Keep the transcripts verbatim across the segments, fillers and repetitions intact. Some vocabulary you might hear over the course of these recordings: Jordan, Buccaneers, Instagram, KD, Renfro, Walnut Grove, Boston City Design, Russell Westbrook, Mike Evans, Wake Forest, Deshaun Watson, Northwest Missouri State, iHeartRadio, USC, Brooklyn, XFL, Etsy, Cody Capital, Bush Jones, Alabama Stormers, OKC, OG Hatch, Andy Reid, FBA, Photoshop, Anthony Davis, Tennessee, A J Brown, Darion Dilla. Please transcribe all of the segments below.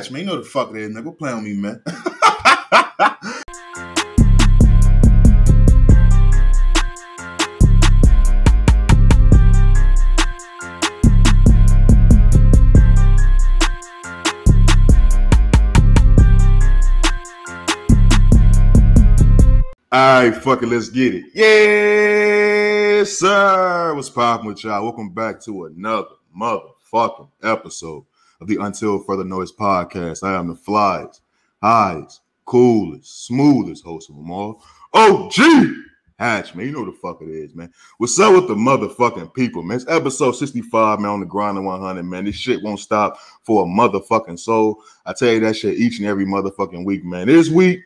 got you, man. You know the fuck it is, nigga. Go play on me, man. All right, fuck it, let's get it. Yes, sir. What's poppin' with y'all? Welcome back to another motherfucking episode of the Until Further Notice podcast. I am the flyest, highest, coolest, smoothest host of them all, O G Hatch, man. You know the fuck it is, man. What's up with the motherfucking people, man? It's episode sixty-five, man, on the grind of one hundred, man. This shit won't stop for a motherfucking soul. I tell you that shit each and every motherfucking week, man. This week,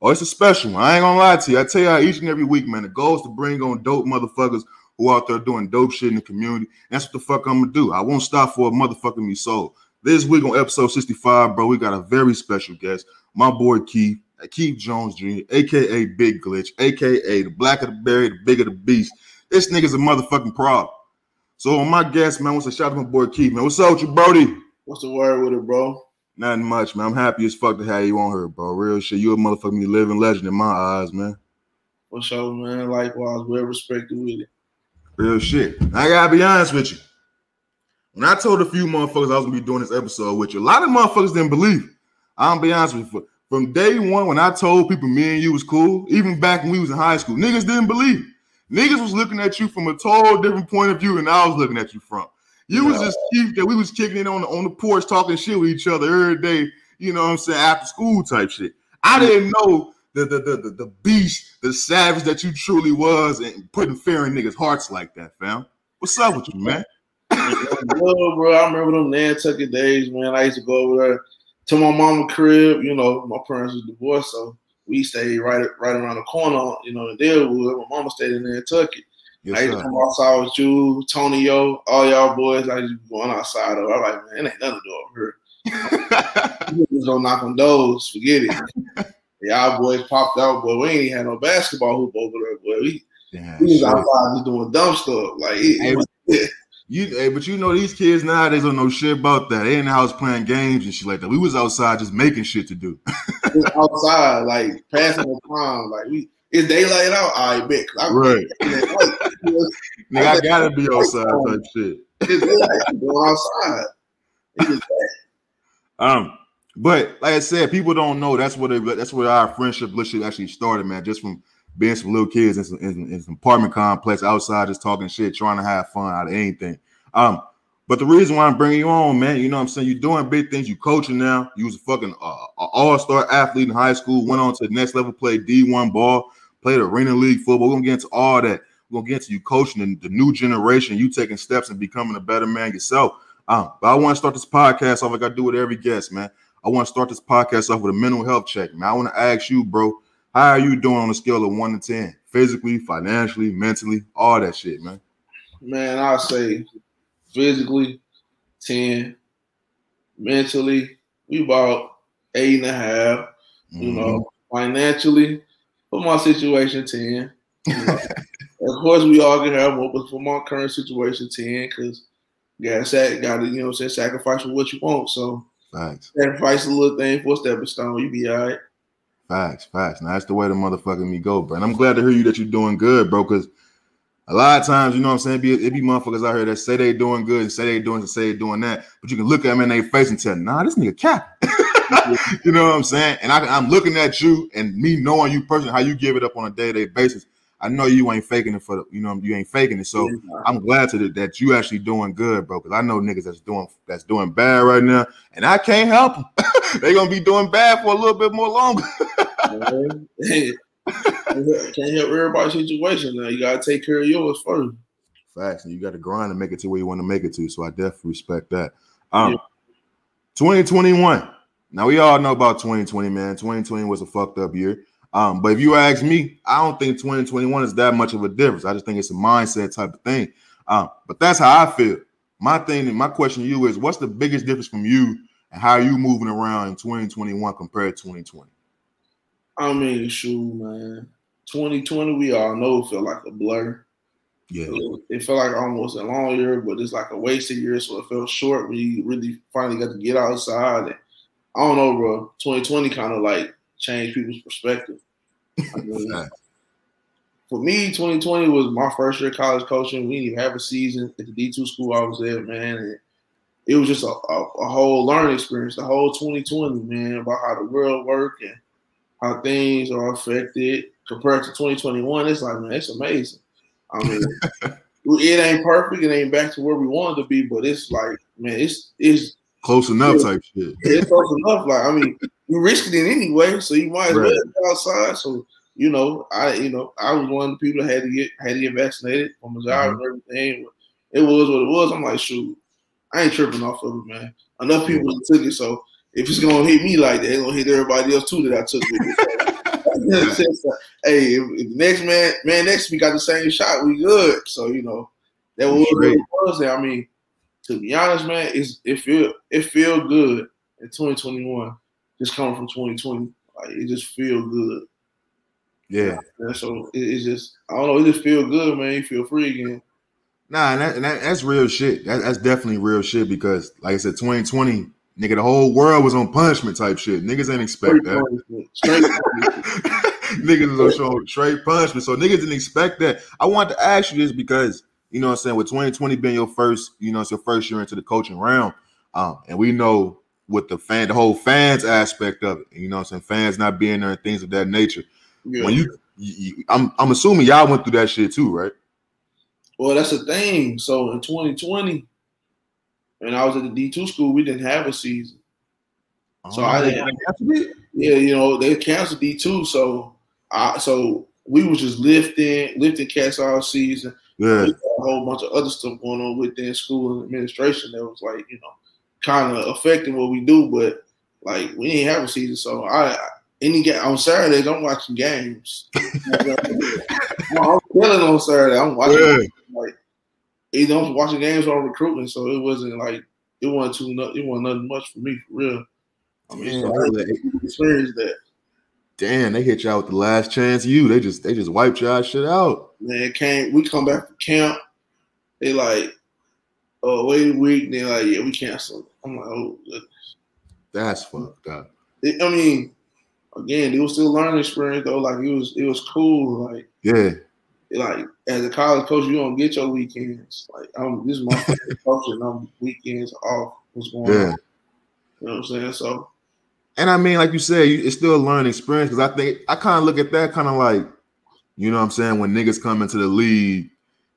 oh, it's a special one. I ain't gonna lie to you. I tell y'all each and every week, man, the goal is to bring on dope motherfuckers who out there doing dope shit in the community. That's what the fuck I'm gonna do. I won't stop for a motherfucking me soul. This week on episode sixty-five, bro, we got a very special guest, my boy Keith, Keith Jones Junior, a k a. Big Glitch, a k a the blacker the berry, the bigger the beast. This nigga's a motherfucking problem. So on my guest, man, I want to shout out to my boy Keith, man. What's up with you, Brody? What's the word with it, bro? Nothing much, man. I'm happy as fuck to have you on here, bro. Real shit. You a motherfucking living legend in my eyes, man. For sure, man. Likewise, well respected with it. Real shit. I gotta be honest with you. When I told a few motherfuckers I was gonna be doing this episode with you, a lot of motherfuckers didn't believe it. I'm gonna be honest with you. From day one, when I told people me and you was cool, even back when we was in high school, niggas didn't believe it. Niggas was looking at you from a total different point of view than I was looking at you from. You was just Keith that we was kicking it on the, on the porch talking shit with each other every day, you know what I'm saying, after school type shit. I didn't know the the the the, the beast, the savage that you truly was and putting fear in niggas' hearts like that, fam. What's up with you, man? Well, bro, I remember them Nantucket days, man. I used to go over there to my mama's crib. You know, my parents was divorced, so we stayed right, right around the corner, you know, in Deadwood. My mama stayed in Nantucket. Yes, I used to come outside with you, Tonyo, all y'all boys. I used to be going outside. Though. I'm like, man, it ain't nothing to do over here. You just don't knock on doors. Forget it. Y'all boys popped out, boy. We ain't even had no basketball hoop over there, boy. We, yeah, we was sure. outside just doing dumb stuff. Like, hey, it, you, hey, but you know these kids nowadays don't know shit about that. They in the house playing games and shit like that. We was outside just making shit to do. Just outside, like, passing the time. Like, we... Is daylight out? I bet. I'm right. Nigga, I gotta be outside type shit. It's daylight. Go outside. It's um, but like I said, people don't know that's what it, that's where our friendship relationship actually started, man. Just from being some little kids in some, in, in some apartment complex outside, just talking shit, trying to have fun out of anything. Um, but the reason why I'm bringing you on, man, you know what I'm saying? You're doing big things. You coaching now. You was a fucking uh, all-star athlete in high school. Went on to the next level, played D one ball. Played Arena League football. We're going to get into all that. We're going to get into you coaching the, the new generation, you taking steps and becoming a better man yourself. Um, but I want to start this podcast off like I do with every guest, man. I want to start this podcast off with a mental health check, man. I want to ask you, bro, how are you doing on a scale of one to ten? Physically, financially, mentally, all that shit, man. Man, I'll say physically, ten. Mentally, we about eight and a half. Mm-hmm. You know, financially, for my situation, ten. You know, of course, we all can have more, but for my current situation, ten, because you got to, you know what I'm saying, sacrifice for what you want. So facts. Sacrifice a little thing for a stepping stone. You be all right. Facts, facts. Now, that's the way the motherfucking me go, bro. And I'm glad to hear you that you're doing good, bro, because a lot of times, you know what I'm saying, it be, it be motherfuckers out here that say they doing good and say they doing and say they doing that, but you can look at them in their face and tell, nah, this nigga cap. You know what I'm saying? And I, I'm looking at you and me knowing you personally, how you give it up on a day-to-day basis. I know you ain't faking it for the, you know, you ain't faking it. So I'm glad to the, that you actually doing good, bro, because I know niggas that's doing that's doing bad right now, and I can't help them. They're going to be doing bad for a little bit more longer. Hey, can't help everybody's situation now. You got to take care of yours first. Facts. And you got to grind and make it to where you want to make it to. So I definitely respect that. Um, yeah. twenty twenty-one. Now, we all know about twenty twenty, man. twenty twenty was a fucked up year. Um, but if you ask me, I don't think twenty twenty-one is that much of a difference. I just think it's a mindset type of thing. Um, but that's how I feel. My thing, my question to you is, what's the biggest difference from you and how you moving around in twenty twenty-one compared to twenty twenty? I mean, shoot, man. twenty twenty, we all know, felt like a blur. Yeah. It felt like almost a long year, but it's like a wasted year, so it felt short when you really finally got to get outside and I don't know, bro. twenty twenty kind of like changed people's perspective. I mean, nice. For me, twenty twenty was my first year of college coaching. We didn't even have a season at the D two school I was at, man. And it was just a, a, a whole learning experience, the whole twenty twenty, man, about how the world works and how things are affected compared to twenty twenty-one. It's like, man, it's amazing. I mean, it ain't perfect. It ain't back to where we wanted to be, but it's like, man, it's it's close enough it, type shit. It's close enough. Like, I mean, you risked it anyway, so you might as right. well get outside. So, you know, I you know, I was one of the people that had to get had to get vaccinated from Missouri mm-hmm. and everything. It was what it was. I'm like, shoot, I ain't tripping off of it, man. Enough people mm-hmm. took it, so if it's gonna hit me like that, it's gonna hit everybody else too that I took with it. So, hey, if, if the next man, man next to me got the same shot, we good. So you know, that was what it was. There. I mean, to be honest, man, it's, it feel it feel good in twenty twenty-one. Just coming from twenty twenty, like it just feel good. Yeah. yeah so it, it's just I don't know. It just feel good, man. You feel free again. Nah, and, that, and that, that's real shit. That, that's definitely real shit because, like I said, twenty twenty. Nigga, the whole world was on punishment type shit. Niggas ain't expect that. Straight niggas was on straight punishment. So niggas didn't expect that. I wanted to ask you this because, you know what I'm saying, with twenty twenty being your first, you know, it's your first year into the coaching realm, um, and we know with the fan, the whole fans aspect of it, you know what I'm saying, fans not being there and things of that nature. Yeah. When you, you I'm, I'm assuming y'all went through that shit too, right? Well, that's the thing. So in twenty twenty, and I was at the D two school, we didn't have a season. So oh, I didn't Yeah, you know, they canceled D two. So I so we was just lifting, lifting cats all season. Yeah. A whole bunch of other stuff going on within school administration that was like, you know, kind of affecting what we do, but like we didn't have a season. So I any game on Saturdays, I'm watching games. I'm killing on Saturday. I'm watching yeah. like You know, I'm watching games on recruiting, so it wasn't like it wasn't too it wasn't nothing much for me for real. I mean, Damn, so I didn't experience that. Damn, they hit y'all with the last chance. You, they just they just wiped y'all shit out. Man, it came. We come back from camp. They like, oh, wait a week. They like, yeah, we canceled. I'm like, oh, goodness. That's fucked up. It, I mean, again, it was still a learning experience though. Like it was, it was cool. Like yeah. Like as a college coach, you don't get your weekends. Like I'm, this is my favorite coach, and I'm weekends off. What's going yeah. on? You know what I'm saying? So, and I mean, like you said, you, it's still a learning experience because I think I kind of look at that kind of like, you know what I'm saying? When niggas come into the league,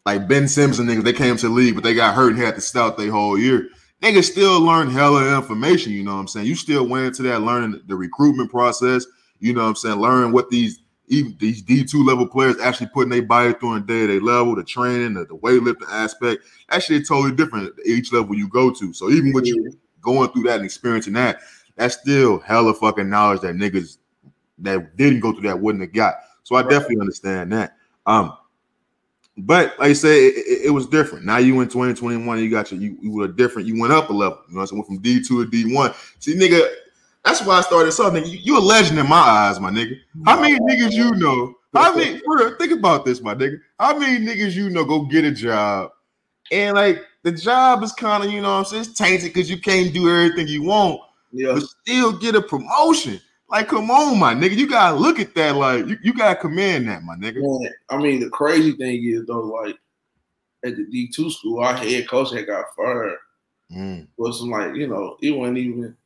like Ben Simmons and niggas, they came to the league, but they got hurt and had to stout their whole year. Niggas still learn hella information. You know what I'm saying? You still went into that learning the recruitment process. You know what I'm saying? Learn what these. Even these D two level players actually putting their body through and day-to-day level, the training, the, the weightlifting aspect, that shit totally different at each level you go to. So even with you going through that and experiencing that, that's still hella fucking knowledge that niggas that didn't go through that wouldn't have got. So I right. definitely understand that. Um, but like I said, it, it, it was different. Now you in twenty twenty-one, you got your, you, you were different. You went up a level. You know what I'm saying? Went from D two to D one. See, nigga, that's why I started something. You, you a legend in my eyes, my nigga. How many niggas you know? How many? Real, think about this, my nigga. How many niggas you know go get a job, and like the job is kind of, you know what I'm saying, it's tainted because you can't do everything you want, yeah. but still get a promotion. Like, come on, my nigga, you gotta look at that. Like, you, you gotta commend that, my nigga. Man, I mean, the crazy thing is though, like at the D two school, our head coach had got fired. Mm. Was like, you know, it wasn't even.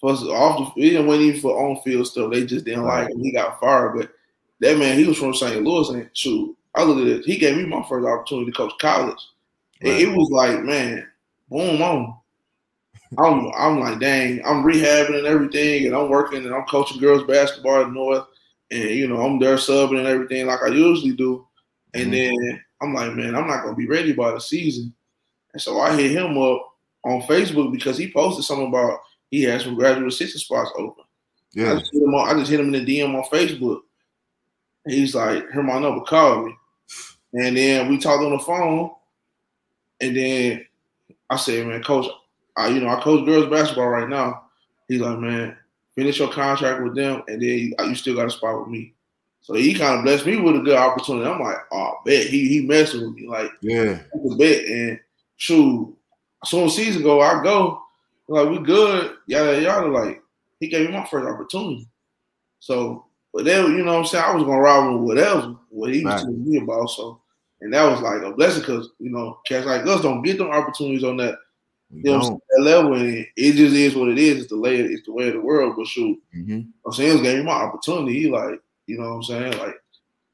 Plus, off the field, it wasn't even for on field stuff. They just didn't right. like him. He got fired. But that man, he was from Saint Louis, and shoot, I look at it. He gave me my first opportunity to coach college, right. and it was like, man, boom, on. I'm, I'm like, dang, I'm rehabbing and everything, and I'm working, and I'm coaching girls basketball at North, and you know, I'm there subbing and everything like I usually do. And mm-hmm. then I'm like, man, I'm not gonna be ready by the season. And so I hit him up on Facebook because he posted something about. He had some graduate assistant spots open. Yeah, I just, hit him on, I just hit him in the D M on Facebook. And he's like, "Here my number, call me." And then we talked on the phone. And then I said, "Man, coach, I you know I coach girls basketball right now." He's like, "Man, finish your contract with them, and then you, you still got a spot with me." So he kind of blessed me with a good opportunity. I'm like, "Oh, bet he he messing with me, like yeah, bet." And shoot, so a season ago I go. Like, we good, yada, yada. Like, he gave me my first opportunity. So, but then, you know what I'm saying? I was going to ride with whatever, what he was right. telling me about. So, and that was like a blessing because, you know, cats like us don't get them opportunities on that, you know, what that level. And it, it just is what it is. It's the, lay, it's the way of the world. But shoot, mm-hmm. I'm saying, it was gave me my opportunity. He like, you know what I'm saying? Like,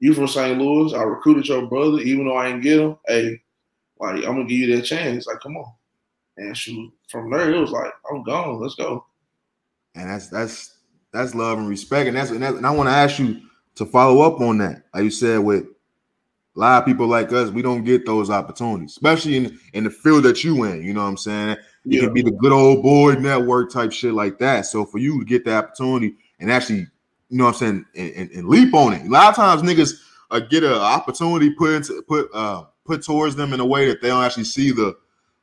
you from Saint Louis. I recruited your brother, even though I didn't get him. Hey, like, I'm going to give you that chance. Like, come on. And shoot, from there, it was like, I'm gone. Let's go. And that's that's that's love and respect. And that's and, that's, and I want to ask you to follow up on that. Like you said, with a lot of people like us, we don't get those opportunities, especially in, in the field that you in. You know what I'm saying? It yeah. can be the good old boy network type shit like that. So for you to get the opportunity and actually, you know what I'm saying, and, and, and leap on it. A lot of times niggas uh, get an opportunity put into put uh, put towards them in a way that they don't actually see the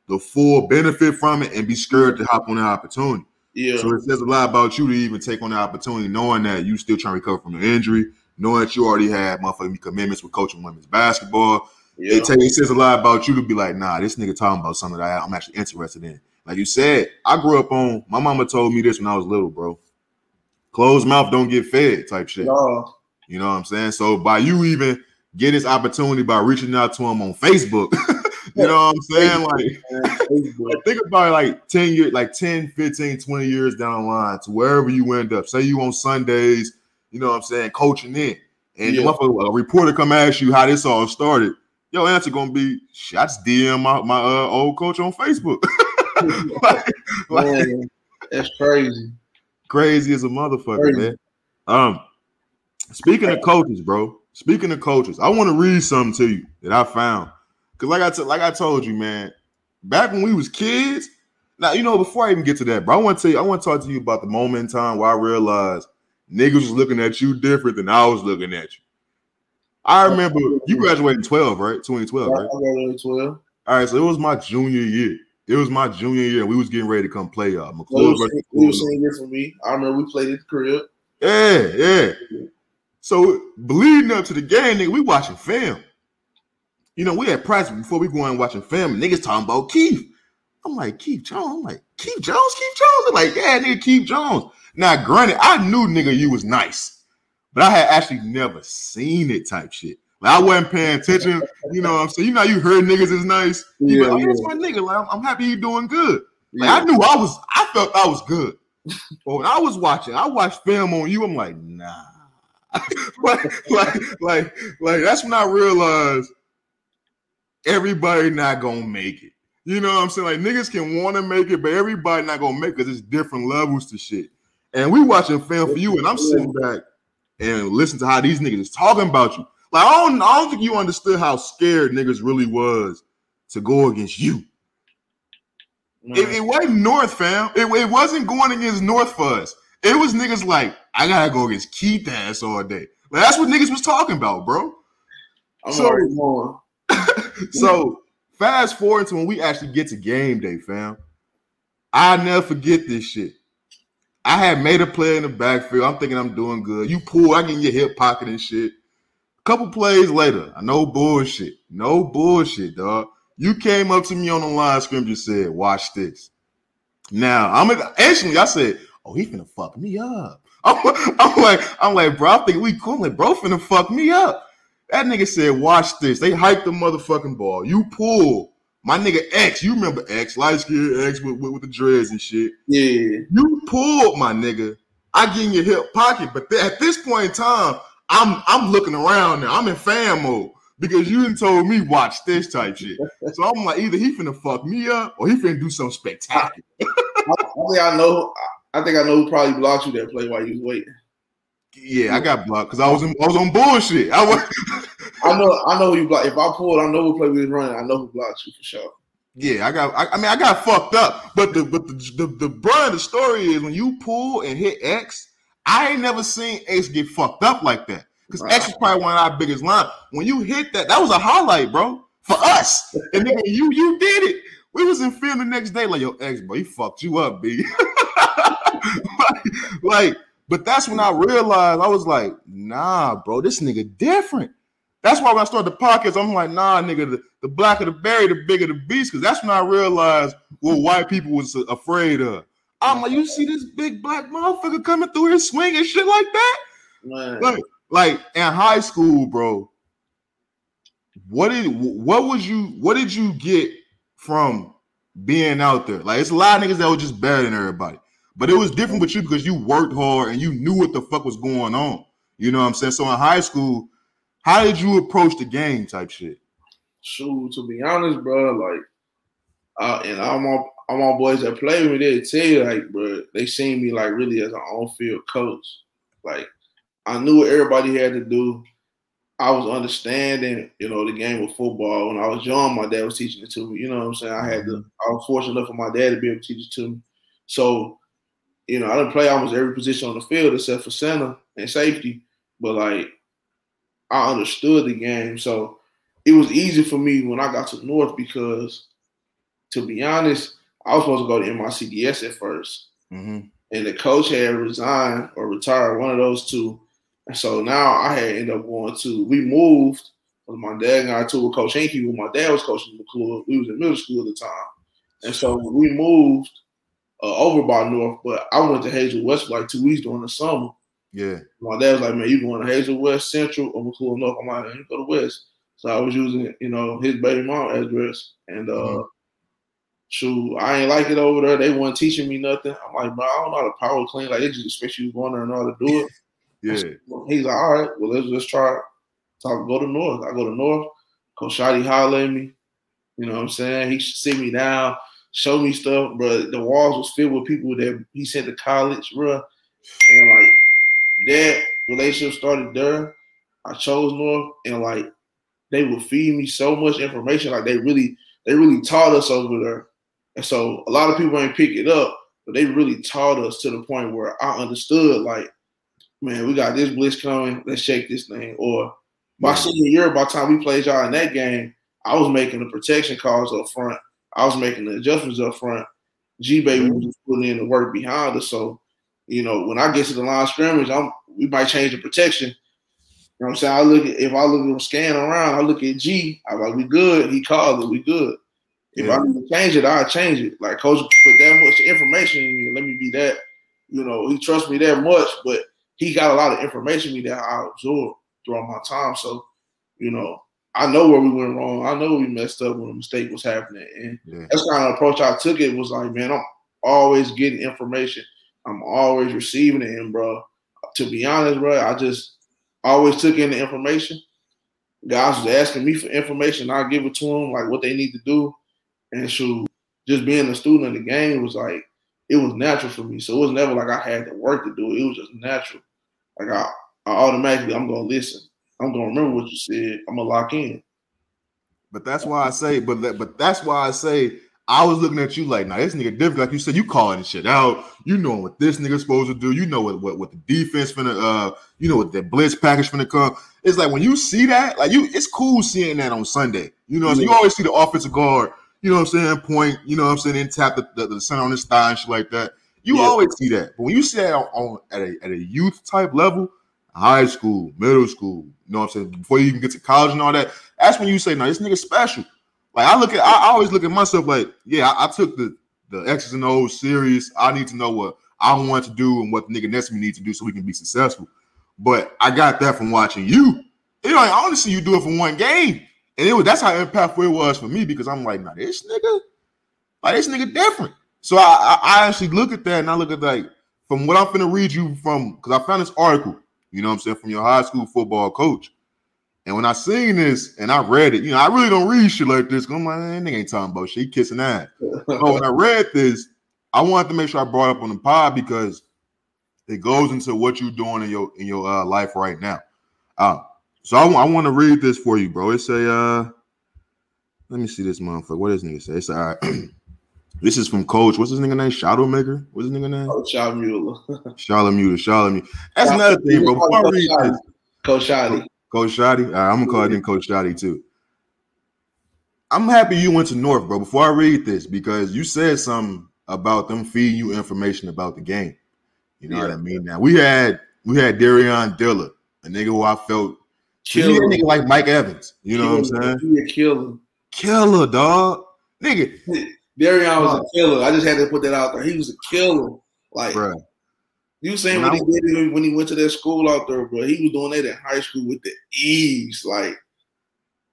the full benefit from it and be scared to hop on the opportunity. Yeah. So it says a lot about you to even take on the opportunity, knowing that you still trying to recover from the injury, knowing that you already had motherfucking commitments with coaching women's basketball. Yeah. It, t- it says a lot about you to be like, nah, this nigga talking about something that I'm actually interested in. Like you said, I grew up on, my mama told me this when I was little, bro. Closed mouth don't get fed type shit. No. You know what I'm saying? So by you even get this opportunity by reaching out to him on Facebook, you know what I'm saying? Like, like, think about it like ten years, like ten, fifteen, twenty years down the line to wherever you end up. Say you on Sundays, you know what I'm saying, coaching in. And yeah. a reporter come ask you how this all started. Your answer gonna be, shit, I just D M my, my uh, old coach on Facebook. like, like, man, that's crazy. Crazy as a motherfucker, crazy. man. Um, Speaking of coaches, bro, speaking of coaches, I want to read something to you that I found. Cause like I t- like I told you, man, back when we was kids. Now you know. Before I even get to that, bro, I want to tell you. I want to talk to you about the moment in time where I realized niggas was looking at you different than I was looking at you. I remember you graduated in twelve, right? Twenty twelve, right? I graduated twelve. All right, so it was my junior year. It was my junior year. We was getting ready to come play y'all. McClure versus Cooper. It was senior year for me. I remember we played at the crib. Yeah, yeah. So leading up to the game, nigga, we watching film. You know, we had practice before we go in watching film. Niggas talking about Keith. I'm like, Keith Jones. I'm like, Keith Jones? Keith Jones? They're like, yeah, nigga, Keith Jones. Now, granted, I knew, nigga, you was nice. But I had actually never seen it type shit. Like, I wasn't paying attention. You know what I'm saying? You know you heard niggas is nice. You yeah, like, oh, that's my nigga. Like, I'm, I'm happy he doing good. Like, yeah. I knew I was, I felt I was good. But when I was watching, I watched film on you. I'm like, nah. like, like, like, like, that's when I realized everybody not gonna make it. You know what I'm saying? Like, niggas can want to make it, but everybody not gonna make it because it's different levels to shit. And we watching film for you, and I'm sitting back and listening to how these niggas is talking about you. Like, I don't, I don't think you understood how scared niggas really was to go against you. Mm. It, it wasn't North, fam. It, it wasn't going against North for us. It was niggas like, I gotta go against Keith ass all day. Like, that's what niggas was talking about, bro. I'm so, already going. So fast forward to when we actually get to game day, fam. I'll never forget this shit. I had made a play in the backfield. I'm thinking I'm doing good. You pull, I get in your hip pocket and shit. A couple plays later, no bullshit. No bullshit, dog. You came up to me on the line scrimmage and said, watch this. Now, I'm instantly, I said, oh, he finna fuck me up. I'm, I'm like, I'm like, bro, I think we cool. I'm like, bro, finna fuck me up. That nigga said, watch this. They hyped the motherfucking ball. You pull. My nigga X, you remember X, light skinned X with, with, with the dreads and shit. Yeah. You pulled, my nigga. I get in your hip pocket. But th- at this point in time, I'm I'm looking around now. I'm in fan mode because you done told me watch this type shit. So I'm like, either he finna fuck me up or he finna do something spectacular. I, I think I know. I think I know who probably blocked you that play while you was waiting. Yeah, I got blocked because I was in, I was on bullshit. I was. I know, I know who you blocked. If I pulled, I know who play we was running. I know who blocks you for sure. Yeah, I got. I, I mean, I got fucked up. But the but the the the brand, the story is when you pull and hit X. I ain't never seen X get fucked up like that because right. X is probably one of our biggest lines. When you hit that, that was a highlight, bro, for us. And then you you did it. We was in film the next day, like, yo, X, bro, he fucked you up, B. like. like But that's when I realized I was like, nah, bro, this nigga different. That's why when I started the podcast, I'm like, nah, nigga, the, the blacker the berry, the bigger the beast, because that's when I realized what white people was afraid of. I'm like, you see this big black motherfucker coming through here swinging shit like that? Man. Like, like in high school, bro, what did what was you what did you get from being out there? Like, it's a lot of niggas that were just better than everybody, but it was different with you because you worked hard and you knew what the fuck was going on. You know what I'm saying? So in high school, how did you approach the game type shit? Shoot, to be honest, bro, like, uh, and all my, all my boys that play with me, they tell you, like, bro, they seen me, like, really as an on-field coach. Like, I knew what everybody had to do. I was understanding, you know, the game of football. When I was young, my dad was teaching it to me. You know what I'm saying? I had to, I was fortunate enough for my dad to be able to teach it to me. So, you know, I didn't play almost every position on the field except for center and safety. But, like, I understood the game, so it was easy for me when I got to North because, to be honest, I was supposed to go to M I C D S at first, mm-hmm. and the coach had resigned or retired, one of those two, and so now I had ended up going to, we moved, with my dad and I to with Coach Henke, when my dad was coaching McClure, we was in middle school at the time, and so we moved uh, over by North, but I went to Hazel West for like two weeks during the summer. Yeah. My dad was like, man, you going to Hazel West Central or McClure North? I'm like, you go to West. So I was using, you know, his baby mom address. And uh mm-hmm. shoot, I ain't like it over there. They weren't teaching me nothing. I'm like, bro, I don't know how to power clean. Like, they just expect you going there and know how to do it. Yeah. So he's like, all right, well, let's just try. So I go to North. I go to North. Coach Shotty holler at me. You know what I'm saying? He sit me down, show me stuff, bro. The walls was filled with people that he sent to college, bro. And like that relationship started there. I chose North, and like they would feed me so much information. Like they really, they really taught us over there. And so a lot of people ain't pick it up, but they really taught us to the point where I understood. Like, man, we got this blitz coming. Let's shake this thing. Or my senior year, by the time we played y'all in that game, I was making the protection calls up front. I was making the adjustments up front. G-Baby mm-hmm. was putting in the work behind us. So. You know, when I get to the line of scrimmage, I'm, we might change the protection. You know what I'm saying? I look at, if I look at him scanning around, I look at G, I'm like, we good. He called it, we good. If yeah. I need to change it, I'll change it. Like, coach put that much information in me, let me be that. You know, he trusts me that much, but he got a lot of information in me that I absorbed throughout my time. So, you know, I know where we went wrong. I know we messed up when a mistake was happening. And yeah. that's kind of the approach I took. It was like, man, I'm always getting information. I'm always receiving it, and bro, to be honest, bro, I just always took in the information. Guys was asking me for information, I give it to them, like what they need to do, and shoot, just being a student in the game was like, it was natural for me. So it was never like I had to work to do it. It was just natural. Like I, I automatically, I'm gonna listen. I'm gonna remember what you said. I'm gonna lock in. But that's why I say, but but that's why I say. I was looking at you like, nah, this nigga different. Like you said, you calling shit out. You know what this nigga's supposed to do. You know what what, what the defense finna, uh, you know what the blitz package finna come. It's like when you see that, like you, it's cool seeing that on Sunday. You know what I'm saying? You always see the offensive guard, you know what I'm saying, point, you know what I'm saying, and tap the, the, the center on his thigh and shit like that. You yeah. always see that. But when you see that on, on at, a, at a youth type level, high school, middle school, you know what I'm saying, before you even get to college and all that, that's when you say, nah, this nigga's special. Like I look at, I always look at myself like, yeah, I, I took the the X's and O's serious. I need to know what I want to do and what the nigga next to me needs to do so we can be successful. But I got that from watching you. You know, I only see you do it for one game, and it was that's how impactful it was for me because I'm like, nah, this nigga, like this nigga different. So I, I, I actually look at that and I look at like from what I'm finna read you from because I found this article. You know what I'm saying, from your high school football coach. And when I seen this and I read it, you know, I really don't read shit like this. I'm like, man, nigga ain't talking about shit. He kissing ass. So when I read this, I wanted to make sure I brought up on the pod because it goes into what you're doing in your in your uh, life right now. Uh, so I, I want to read this for you, bro. It's a, uh, let me see this motherfucker. What does this nigga say? It's all right. This is from Coach. What's his nigga name? Shadowmaker? What's his nigga name? Oh, Shadowmuller. Shadowmuller. Shadowmuller. That's another thing, bro. Before I read this, Coach Shaddy. Coach Shotty, right, I'm gonna call it in Coach Shotty too. I'm happy you went to North, bro. Before I read this, because you said something about them feeding you information about the game. You know yeah. what I mean? Now we had we had Darion Dilla, a nigga who I felt Killer. You need a nigga like Mike Evans. You know killer. What I'm saying? He a killer. Killer, dog. Nigga. Darion was a killer. I just had to put that out there. He was a killer. Like, bruh. You saying when, when was, he did when he went to that school out there, bro? He was doing that in high school with the ease, like,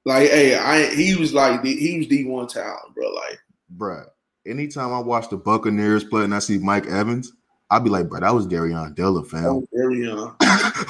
like, hey, I he was like he was D one talent, bro. Like, bro. Anytime I watch the Buccaneers play and I see Mike Evans, I'd be like, bro, that was Darion Dilla, fam. That was Darion.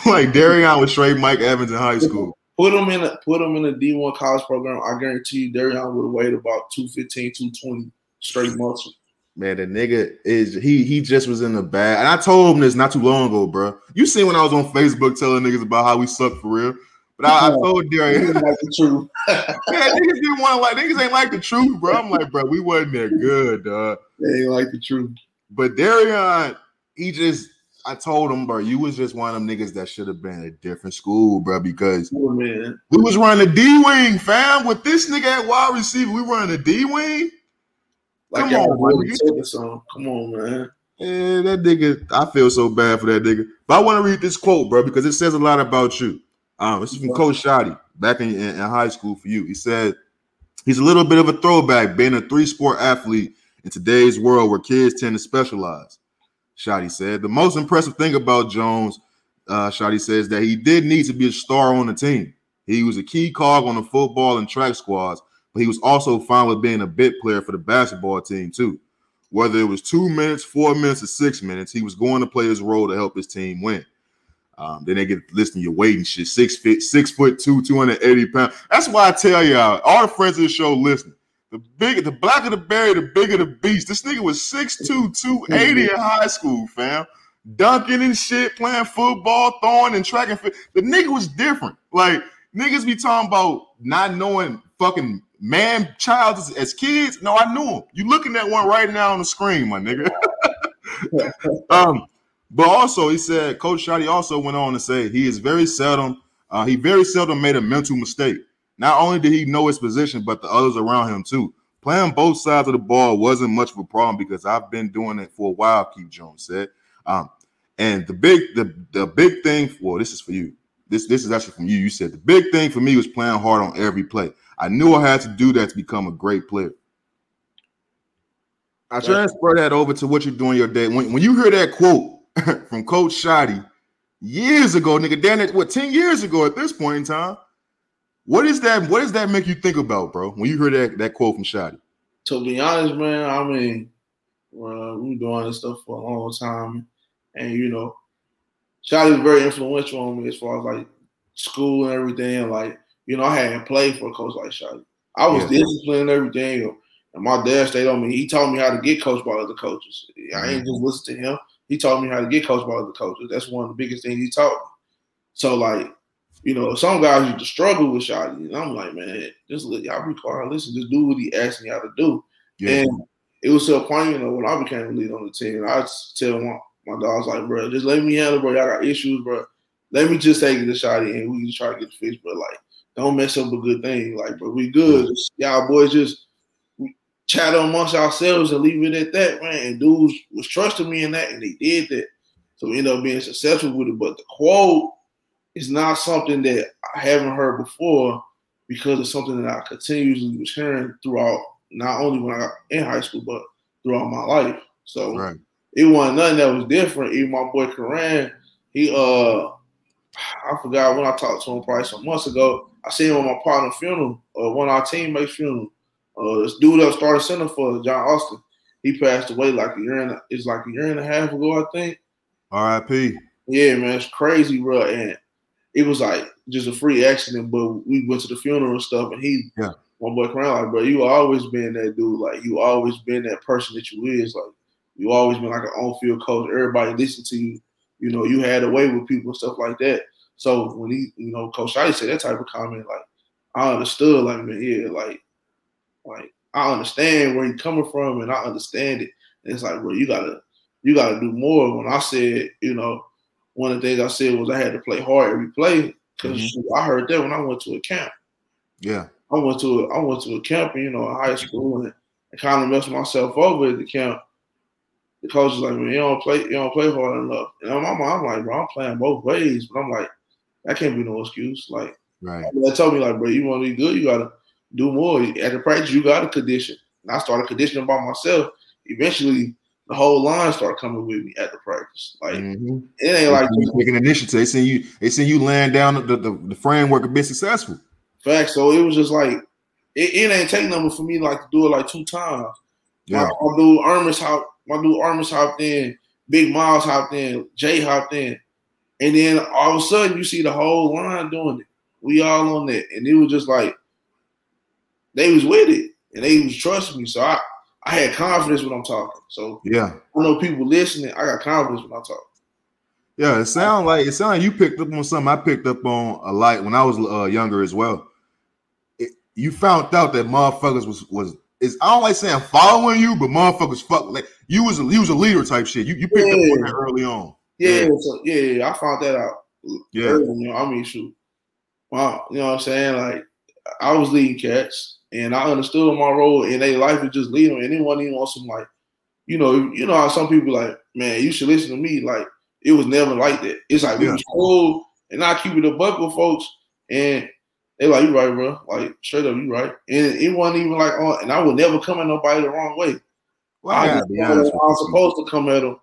Like Darion was straight Mike Evans in high school. Put him in a put him in a D one college program. I guarantee you, Darion would have weighed about two fifteen, two twenty straight muscle. Man, the nigga is he he just was in the bag. And I told him this not too long ago, bro. You seen when I was on Facebook telling niggas about how we suck for real. But I, I told Darion, like the truth. Yeah, niggas didn't want to like niggas ain't like the truth, bro. I'm like, bro, we wasn't that good, dog. They ain't like the truth. But Darion, he just I told him, bro, you was just one of them niggas that should have been at a different school, bro, because oh, man. We was running a D-wing, fam. With this nigga at wide receiver, we running a D-wing. Like come on, bro. Come on, man. Yeah, that nigga, I feel so bad for that nigga. But I want to read this quote, bro, because it says a lot about you. Um, this is from Coach Shoddy back in, in, in high school for you. He said, he's a little bit of a throwback being a three-sport athlete in today's world where kids tend to specialize, Shoddy said. The most impressive thing about Jones, uh, Shoddy says, that he did need to be a star on the team. He was a key cog on the football and track squads, but he was also fine with being a bit player for the basketball team too. Whether it was two minutes, four minutes, or six minutes, he was going to play his role to help his team win. Um, then they get listing your weight and shit. Six feet, six foot two, two hundred eighty pounds. That's why I tell y'all, all the friends of the show listening, the bigger, the blacker the berry, the bigger the beast. This nigga was six two, two eighty in high school, fam. Dunking and shit, playing football, throwing and track and field. The nigga was different. Like, niggas be talking about not knowing fucking man child as, as kids. No, I knew him. You looking at one right now on the screen, my nigga. um, But also, he said, Coach Shoddy also went on to say he is very seldom, uh, he very seldom made a mental mistake. Not only did he know his position, but the others around him too. Playing both sides of the ball wasn't much of a problem because I've been doing it for a while, Keith Jones said. Um, and the big, the, the big thing, well, this is for you. This, this is actually from you. You said the big thing for me was playing hard on every play. I knew I had to do that to become a great player. I transfer that over to what you're doing your day. When, when you hear that quote, from Coach Shoddy years ago, nigga, damn it, what, ten years ago at this point in time, what is that, what does that make you think about, bro, when you heard that, that quote from Shoddy? To be honest, man, I mean, well, we've been doing this stuff for a long time, and, you know, Shoddy was very influential on me as far as, like, school and everything. Like, you know, I hadn't played for a coach like Shoddy. I was yeah. disciplined and everything, and my dad stayed on me. He taught me how to get coached by other coaches. I ain't just listen to him. He taught me how to get coached by other coaches. That's one of the biggest things he taught me. So, like, you know, some guys used to struggle with Shoddy. And I'm like, man, just y'all be quiet. Listen, just do what he asked me how to do. Yeah. And it was so funny, you know, when I became the lead on the team, I tell my, my dogs, like, bro, just let me handle, bro. Y'all got issues, bro. Let me just take it to Shoddy and we can try to get the fix. But, like, don't mess up a good thing. Like, bro, we good. Just, y'all boys just chat amongst ourselves and leave it at that, man. And dudes was trusting me in that, and they did that. So we ended up being successful with it. But the quote is not something that I haven't heard before because it's something that I continuously was hearing throughout, not only when I got in high school, but throughout my life. So right. It wasn't nothing that was different. Even my boy Karan, he, uh, I forgot when I talked to him probably some months ago. I seen him on my partner funeral, or one of our teammates' funeral. Uh, this dude that started center for John Austin, he passed away like a year and a, it's like a year and a half ago, I think. R I P Yeah, man, it's crazy, bro. And it was like just a free accident, but we went to the funeral and stuff, and he, yeah. my boy, around like, bro, you always been that dude, like you always been that person that you is, like you always been like an on-field coach. Everybody listened to you, you know. You had a way with people and stuff like that. So when he, you know, Coach Shoddy said that type of comment, like I understood, like man, yeah, like. Like I understand where you're coming from, and I understand it. And it's like, bro, you gotta, you gotta do more. When I said, you know, one of the things I said was I had to play hard every play because mm-hmm. I heard that when I went to a camp. Yeah, I went to, a, I went to a camp, you know, in high school, and I kind of messed myself over at the camp. The coach was like, man, you don't play, you don't play hard enough. And in my mind, I'm like, bro, I'm playing both ways, but I'm like, that can't be no excuse. Like Right. They told me, like, bro, you want to be good, you got to do more. At the practice, you got to condition. And I started conditioning by myself. Eventually, the whole line started coming with me at the practice. Like, mm-hmm. it ain't like – taking initiative. They seen you, they seen you laying down the, the, the framework of being successful. Facts. So it was just like – it ain't take nothing for me, like, to do it, like, two times. Yeah. My, my dude Armas hopped, my dude Armas hopped in. Big Miles hopped in. Jay hopped in. And then all of a sudden, you see the whole line doing it. We all on that. And it was just like, they was with it. And they was trusting me. So I, I had confidence when I'm talking. So yeah, I know people listening, I got confidence when I talk. Yeah, it sounds like it sound like you picked up on something I picked up on a lot when I was uh, younger as well. It, you found out that motherfuckers was, was is I don't like saying following you, but motherfuckers fuck. Like, you was a, you was a leader type shit. You you picked yeah. up on that early on. Yeah, yeah, so, yeah, I found that out. Yeah, early, you know, I mean, shoot. Wow, you know what I'm saying? Like, I was leading cats, and I understood my role in their life was just leading them, and they wasn't even on some, like, you know, you know how some people like, man, you should listen to me. Like, it was never like that. It's like, yeah. we was cool, and I keep it a buck with folks, and they like, you right, bro. Like, straight up, you right. And it wasn't even like, oh, and I would never come at nobody the wrong way. Well, I, I gotta be honest, I'm supposed to come at them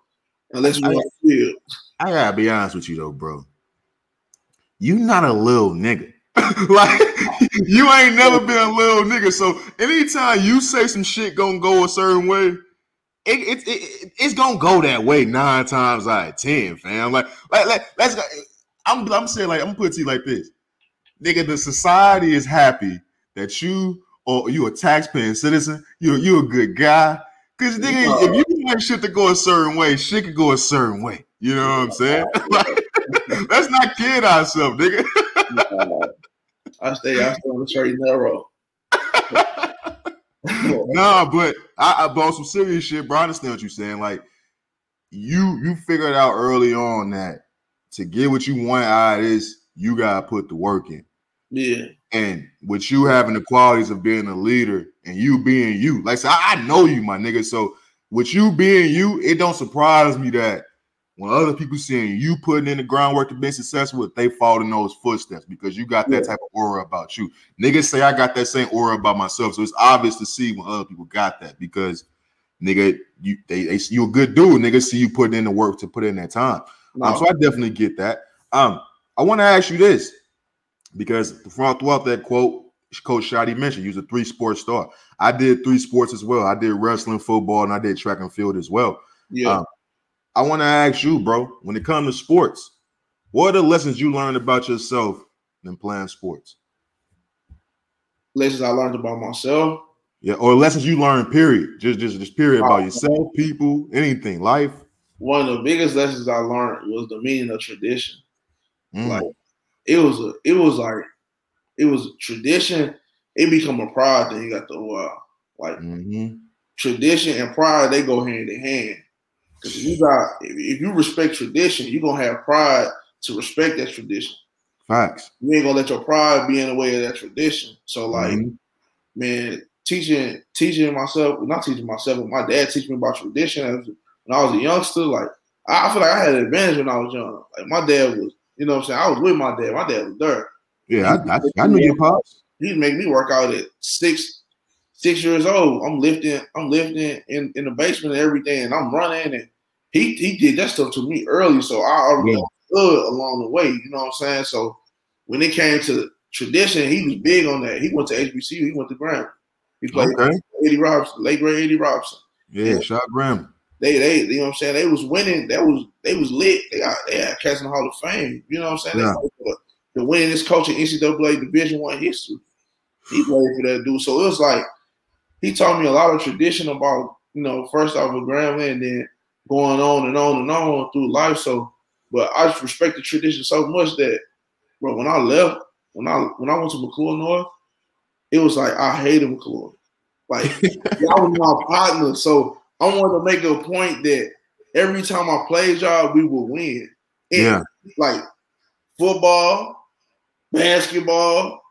unless you want to feel. I gotta be honest with you, though, bro. You not a little nigga. Like, you ain't never been a little nigga. So anytime you say some shit gonna go a certain way, it, it, it it's gonna go that way nine times out of ten, fam. Like, like, like let's go. I'm I'm saying, like, I'm gonna put it to you like this. Nigga, the society is happy that you or you a taxpaying citizen, you you a good guy. Cause nigga, uh, if you want shit to go a certain way, shit could go a certain way. You know what I'm saying? Like, let's not kid ourselves, nigga. No, I stay, I stay on the straight and narrow. Nah, but I, I bought some serious shit, bro. I understand what you're saying. Like, you, you figured out early on that to get what you want out of this, you gotta put the work in. Yeah. And with you having the qualities of being a leader and you being you, like, so I, I know you, my nigga. So with you being you, it don't surprise me that when other people seeing you putting in the groundwork to be successful, they fall in those footsteps because you got that type of aura about you. Niggas say I got that same aura about myself, so it's obvious to see when other people got that because, nigga, you they, they you a good dude. Niggas see you putting in the work to put in that time. Wow. Um, so I definitely get that. Um, I want to ask you this because throughout that quote, Coach Shotty mentioned you was a three sports star. I did three sports as well. I did wrestling, football, and I did track and field as well. Yeah. Um, I want to ask you, bro, when it comes to sports, what are the lessons you learned about yourself in playing sports? Lessons I learned about myself? Yeah, or lessons you learned, period. Just, just, just period, about yourself, people, anything, life. One of the biggest lessons I learned was the meaning of tradition. Mm. Like, it was a, it was like, it was tradition. It become a pride thing after a while. Like, mm-hmm. tradition and pride, they go hand in hand. Because you got, if you respect tradition, you're gonna have pride to respect that tradition. Facts. You ain't gonna let your pride be in the way of that tradition. So, like, mm-hmm. man, teaching, teaching myself, well, not teaching myself, but my dad teaching me about tradition when I was a youngster. Like, I feel like I had an advantage when I was young. Like, my dad was, you know what I'm saying? I was with my dad. My dad was there. Yeah, I, I, I knew your pops. He'd make me work out at six. Six years old, I'm lifting, I'm lifting in, in the basement and everything, and I'm running. And he he did that stuff to me early, so I already yeah. understood along the way. You know what I'm saying? So when it came to tradition, he was big on that. He went to H B C U, he went to Graham. He played okay. Eddie Robinson, late great Eddie Robinson. Yeah, and shot Graham. They they you know what I'm saying? They was winning. That was they was lit. They got they had cats in the Hall of Fame. You know what I'm saying? Yeah. They the winningest coach in N C double A Division One history. He played for that dude. So it was like. He taught me a lot of tradition about, you know, first off with grandma and then going on and on and on through life. So, but I just respect the tradition so much that, bro, when I left, when I when I went to McClure North, it was like I hated McClure. Like, y'all was my partner. So I wanted to make a point that every time I played y'all, we would win. And yeah. Like football, basketball,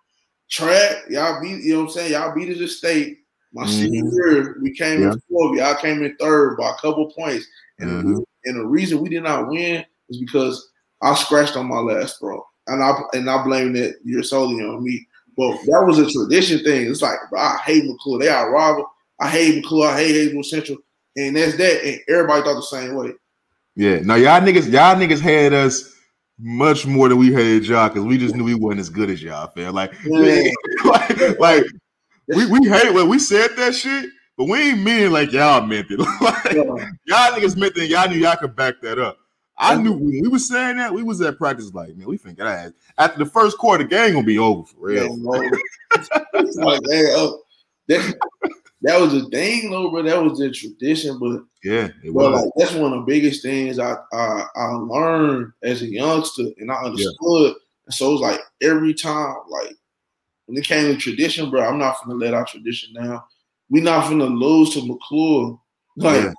track, y'all beat, you know what I'm saying? Y'all beat us at state. My mm-hmm. senior year, we came yeah. in fourth. Y'all came in third by a couple points. And, mm-hmm. the, and the reason we did not win is because I scratched on my last throw. and I and I blame that you're solely on me. But that was a tradition thing. It's like, bro, I hate McClure. They are rival. I hate McClure. I hate Hazel Central. And that's that. And everybody thought the same way. Yeah. Now, y'all niggas, y'all niggas had us much more than we hated y'all because we just knew we wasn't as good as y'all, fam. Like, yeah. like, like we, we hate when we said that shit, but we ain't mean like y'all meant it. Like, yeah. Y'all niggas meant that. Y'all knew y'all could back that up. I knew when we were saying that, we was at practice like, man, we think that ass. After the first quarter, the game gonna be over for real. Yeah, it's like, hey, oh, that, that was a thing, though, bro. That was a tradition, but yeah, it bro, was. Like, that's one of the biggest things I, I I learned as a youngster, and I understood. Yeah. And so it was like every time, like when it came to tradition, bro, I'm not gonna let our tradition down. We're not gonna lose to McClure, like. Yeah.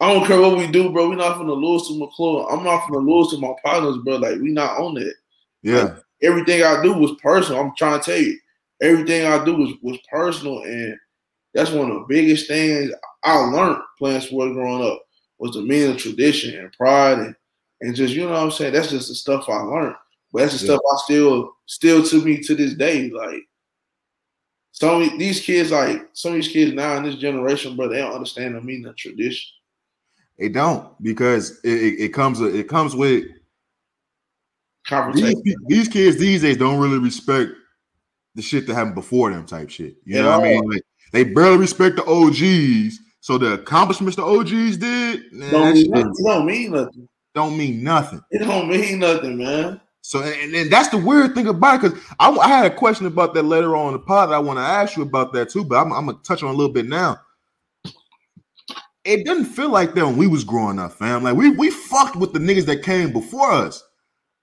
I don't care what we do, bro. We're not gonna lose to McClure. I'm not gonna lose to my partners, bro. Like, we not on that. Yeah. Like, everything I do was personal. I'm trying to tell you, everything I do was, was personal, and that's one of the biggest things I learned playing sports growing up was the meaning of tradition and pride and, and just, you know what I'm saying. That's just the stuff I learned, but that's the yeah. stuff I still still to me to this day. Like, some of these kids, like some of these kids now in this generation, bro, they don't understand the meaning of tradition. They don't, because it, it, it comes it comes with these, these kids these days don't really respect the shit that happened before them type shit. You yeah. know what I mean? Like, they barely respect the O Gs. So the accomplishments the O Gs did man, don't, mean nothing. don't mean nothing. Don't mean nothing. It don't mean nothing, man. So and, and that's the weird thing about it, because I, I had a question about that later on in the pod that I want to ask you about that too, but I'm, I'm gonna touch on a little bit now. It didn't feel like that when we was growing up, fam. Like, we we fucked with the niggas that came before us.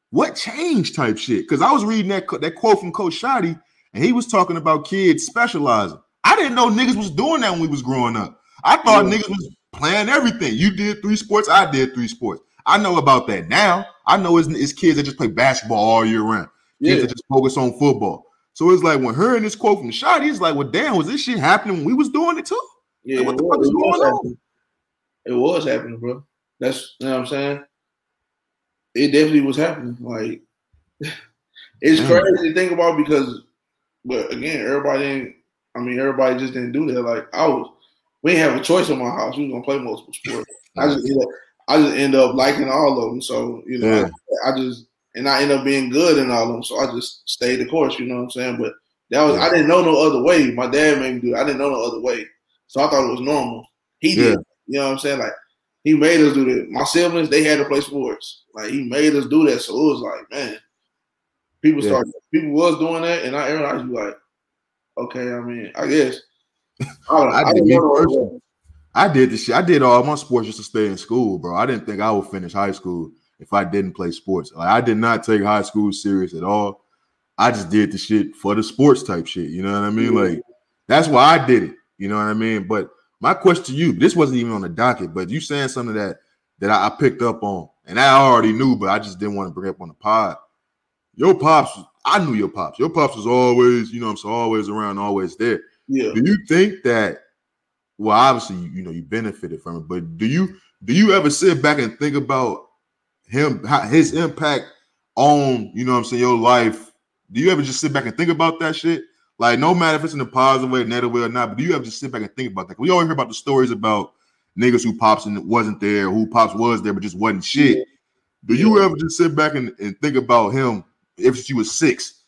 What changed type shit? Because I was reading that, that quote from Coach Shoddy, and he was talking about kids specializing. I didn't know niggas was doing that when we was growing up. I thought yeah. niggas was playing everything. You did three sports, I did three sports. I know about that now. I know it's, it's kids that just play basketball all year round. Kids yeah. that just focus on football. So it's like when hearing this quote from Shoddy, it's like, well, damn, was this shit happening when we was doing it too? Yeah, like, what the fuck was going on? It was happening, bro. That's, you know what I'm saying? It definitely was happening. Like, it's yeah. crazy to think about because, but again, everybody didn't, I mean, everybody just didn't do that. Like, I was, we didn't have a choice in my house. We were going to play multiple sports. I just, you know, I just end up liking all of them. So, you know, yeah. I, I just, and I end up being good in all of them. So I just stayed the course, you know what I'm saying? But that was, yeah. I didn't know no other way. My dad made me do it. I didn't know no other way. So I thought it was normal. He did. Yeah. You know what I'm saying? Like, he made us do that. My siblings, they had to play sports. Like, he made us do that. So it was like, man, people yeah. started, people was doing that, and I, I was like, okay, I mean, I guess. I, I, I, did did I did this shit. I did all my sports just to stay in school, bro. I didn't think I would finish high school if I didn't play sports. Like, I did not take high school serious at all. I just did the shit for the sports type shit. You know what I mean? Yeah. Like, that's why I did it. You know what I mean? But my question to you, this wasn't even on the docket, but you saying something that that I picked up on, and I already knew, but I just didn't want to bring up on the pod. Your pops, I knew your pops. Your pops was always, you know, I'm so always around, always there. Yeah. Do you think that? Well, obviously, you know, you benefited from it, but do you do you ever sit back and think about him, his impact on, you know, what I'm saying, your life? Do you ever just sit back and think about that shit? Like, no matter if it's in a positive way, negative way or not, but do you ever just sit back and think about that? We always hear about the stories about niggas who pops and wasn't there, who pops was there but just wasn't shit. Yeah. Do you yeah. ever just sit back and, and think about him if you was six,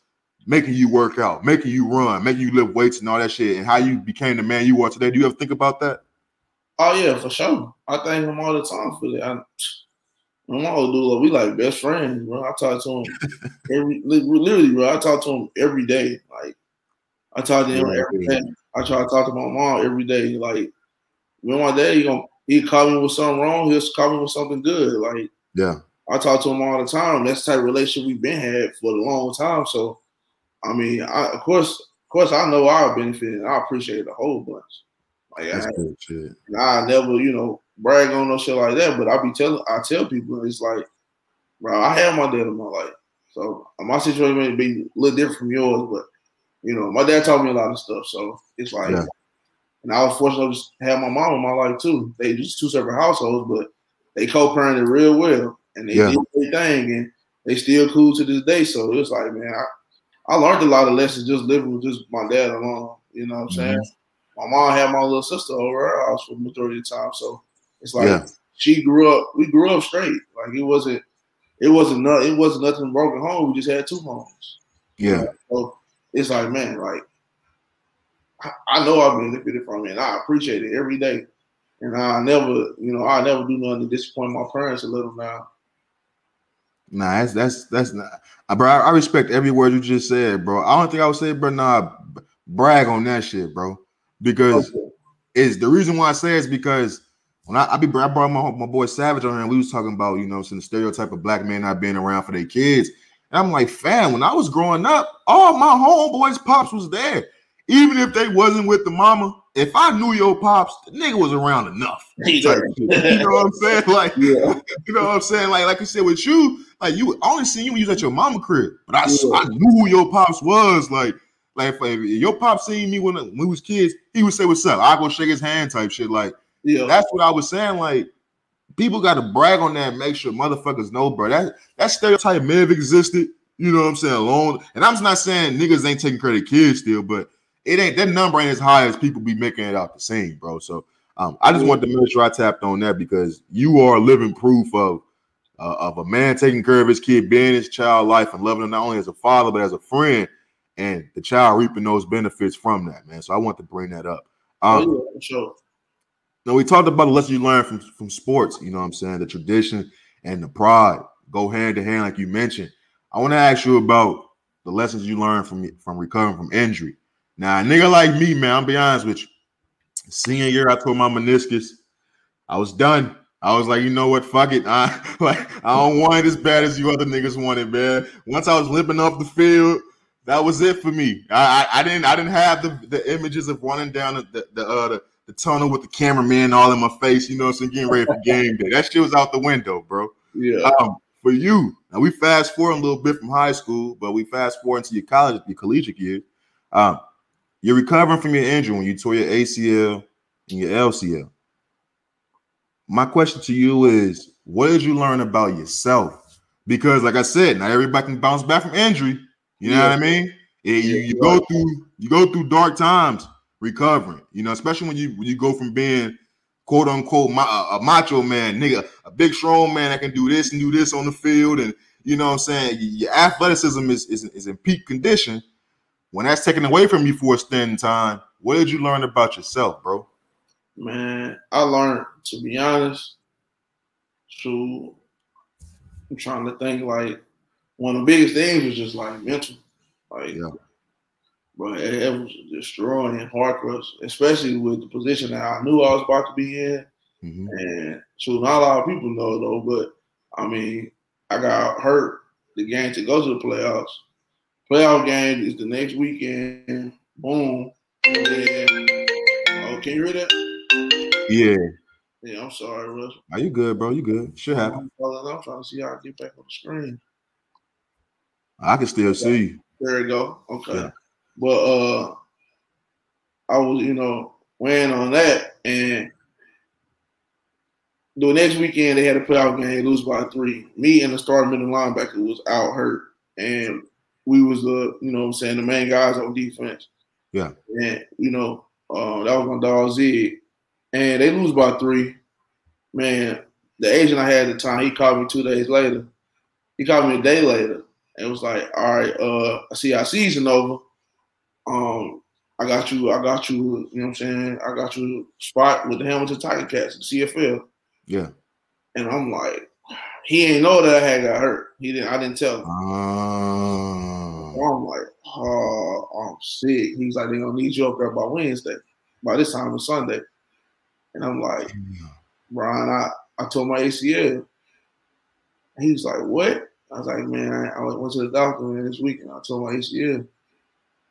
making you work out, making you run, making you lift weights and all that shit, and how you became the man you are today? Do you ever think about that? Oh, yeah, for sure. I thank him all the time for that. I, I'm all dude, we like best friends, bro. I talk to him every literally, bro. I talk to him every day, like. I talk to him every day. I try to talk to my mom every day. Like, when my dad, he gonna he call me with something wrong, he'll call me with something good. Like, yeah, I talk to him all the time. That's the type of relationship we've been had for a long time. So, I mean, I, of course, of course, I know I benefited. I appreciate it a whole bunch. Like, that's I, good shit. I never, you know, brag on no shit like that. But I be telling, I tell people, it's like, bro, I had my dad in my life. So my situation may be a little different from yours, but. You know, my dad taught me a lot of stuff, so it's like, yeah. and I was fortunate to have my mom in my life too. They just two separate households, but they co-parented real well, and they yeah. did their thing, and they still cool to this day. So it's like, man, I, I learned a lot of lessons just living with just my dad alone. You know what I'm saying? Mm-hmm. My mom had my little sister over her house for the majority of the time. So it's like yeah. she grew up, we grew up straight. Like it wasn't, it wasn't not, it wasn't nothing broken home. We just had two homes. Yeah. So it's like, man, like I, I know I've been benefited from it, and I appreciate it every day. And I never, you know, I never do nothing to disappoint my parents a little now. Nah, that's that's that's not, bro. I, I respect every word you just said, bro. I don't think I would say, bro, nah, brag on that shit, bro. Because okay. it's the reason why I say it's because when I, I be, I brought my my boy Savage on here, and we was talking about, you know, some stereotype of black men not being around for their kids. And I'm like, fam, when I was growing up, all my homeboys' pops was there, even if they wasn't with the mama. If I knew your pops, the nigga was around enough. Yeah. You know what I'm saying? Like, yeah. you know what I'm saying? Like, like you said with you, like you I only seen you when you was at your mama crib, but I, yeah. I knew who your pops was. Like, like if, if your pops seen me when, when we was kids, he would say, "What's up?" I go shake his hand, type shit. Like, yeah. that's what I was saying. Like, people got to brag on that and make sure motherfuckers know, bro. That that stereotype may have existed. You know what I'm saying? Alone, and I'm not saying niggas ain't taking credit of kids still, but. It ain't that number ain't as high as people be making it out the same, bro. So um, I just wanted to make sure I tapped on that because you are living proof of uh, of a man taking care of his kid, being his child life, and loving him not only as a father but as a friend, and the child reaping those benefits from that, man. So I want to bring that up. Um, oh, yeah, for sure. Now we talked about the lesson you learned from from sports. You know what I'm saying? The tradition and the pride go hand in hand, like you mentioned. I want to ask you about the lessons you learned from from recovering from injury. Now, a nigga like me, man, I'll be honest with you. Senior year, I tore my meniscus. I was done. I was like, you know what? Fuck it. I like I don't want it as bad as you other niggas wanted, man. Once I was limping off the field, that was it for me. I I, I didn't I didn't have the, the images of running down the the, the, uh, the the tunnel with the cameraman all in my face, you know, so getting ready for game day. That shit was out the window, bro. Yeah. Um, for you, now we fast forward a little bit from high school, but we fast forward into your college, your collegiate year. Um, You're recovering from your injury when you tore your A C L and your L C L. My question to you is, what did you learn about yourself? Because, like I said, not everybody can bounce back from injury. You know yeah. what I mean? Yeah, you, you go through you go through dark times recovering. You know, especially when you when you go from being quote unquote a macho man, nigga, a big strong man that can do this and do this on the field, and you know what I'm saying. Your athleticism is is, is in peak condition. When that's taken away from you for a stint time, what did you learn about yourself, bro? Man, I learned, to be honest, to I'm trying to think, like, one of the biggest things was just, like, mental. Like, yeah. But it was destroying and hard for us, especially with the position that I knew I was about to be in. Mm-hmm. And so not a lot of people know, though, but, I mean, I got hurt the game to go to the playoffs. Playoff game is the next weekend. Boom. And then, oh, can you hear that? Yeah. Yeah, I'm sorry, Russell. Are you good, bro? You good? Shit happen. I'm trying to see how I get back on the screen. I can still okay. see you. There you go. Okay. Yeah. But uh, I was, you know, weighing on that. And the next weekend, they had a playoff game, lose by three. Me and the starting middle linebacker was out hurt. And we was the, you know what I'm saying, the main guys on defense. Yeah. And, you know, uh, that was my dog Zig. And they lose by three. Man, the agent I had at the time, he called me two days later. He called me a day later. And was like, all right, uh, I see our season over. Um, I got you, I got you, you know what I'm saying, I got you a spot with the Hamilton Tiger Cats, the C F L. Yeah. And I'm like, he ain't know that I had got hurt. He didn't. I didn't tell him. Um, so I'm like, oh, I'm sick. He's like, they're gonna need you up there by Wednesday. By this time, it's Sunday. And I'm like, Brian, I, I told my A C L. And he was like, what? I was like, man, I went to the doctor man, this weekend. I told my A C L.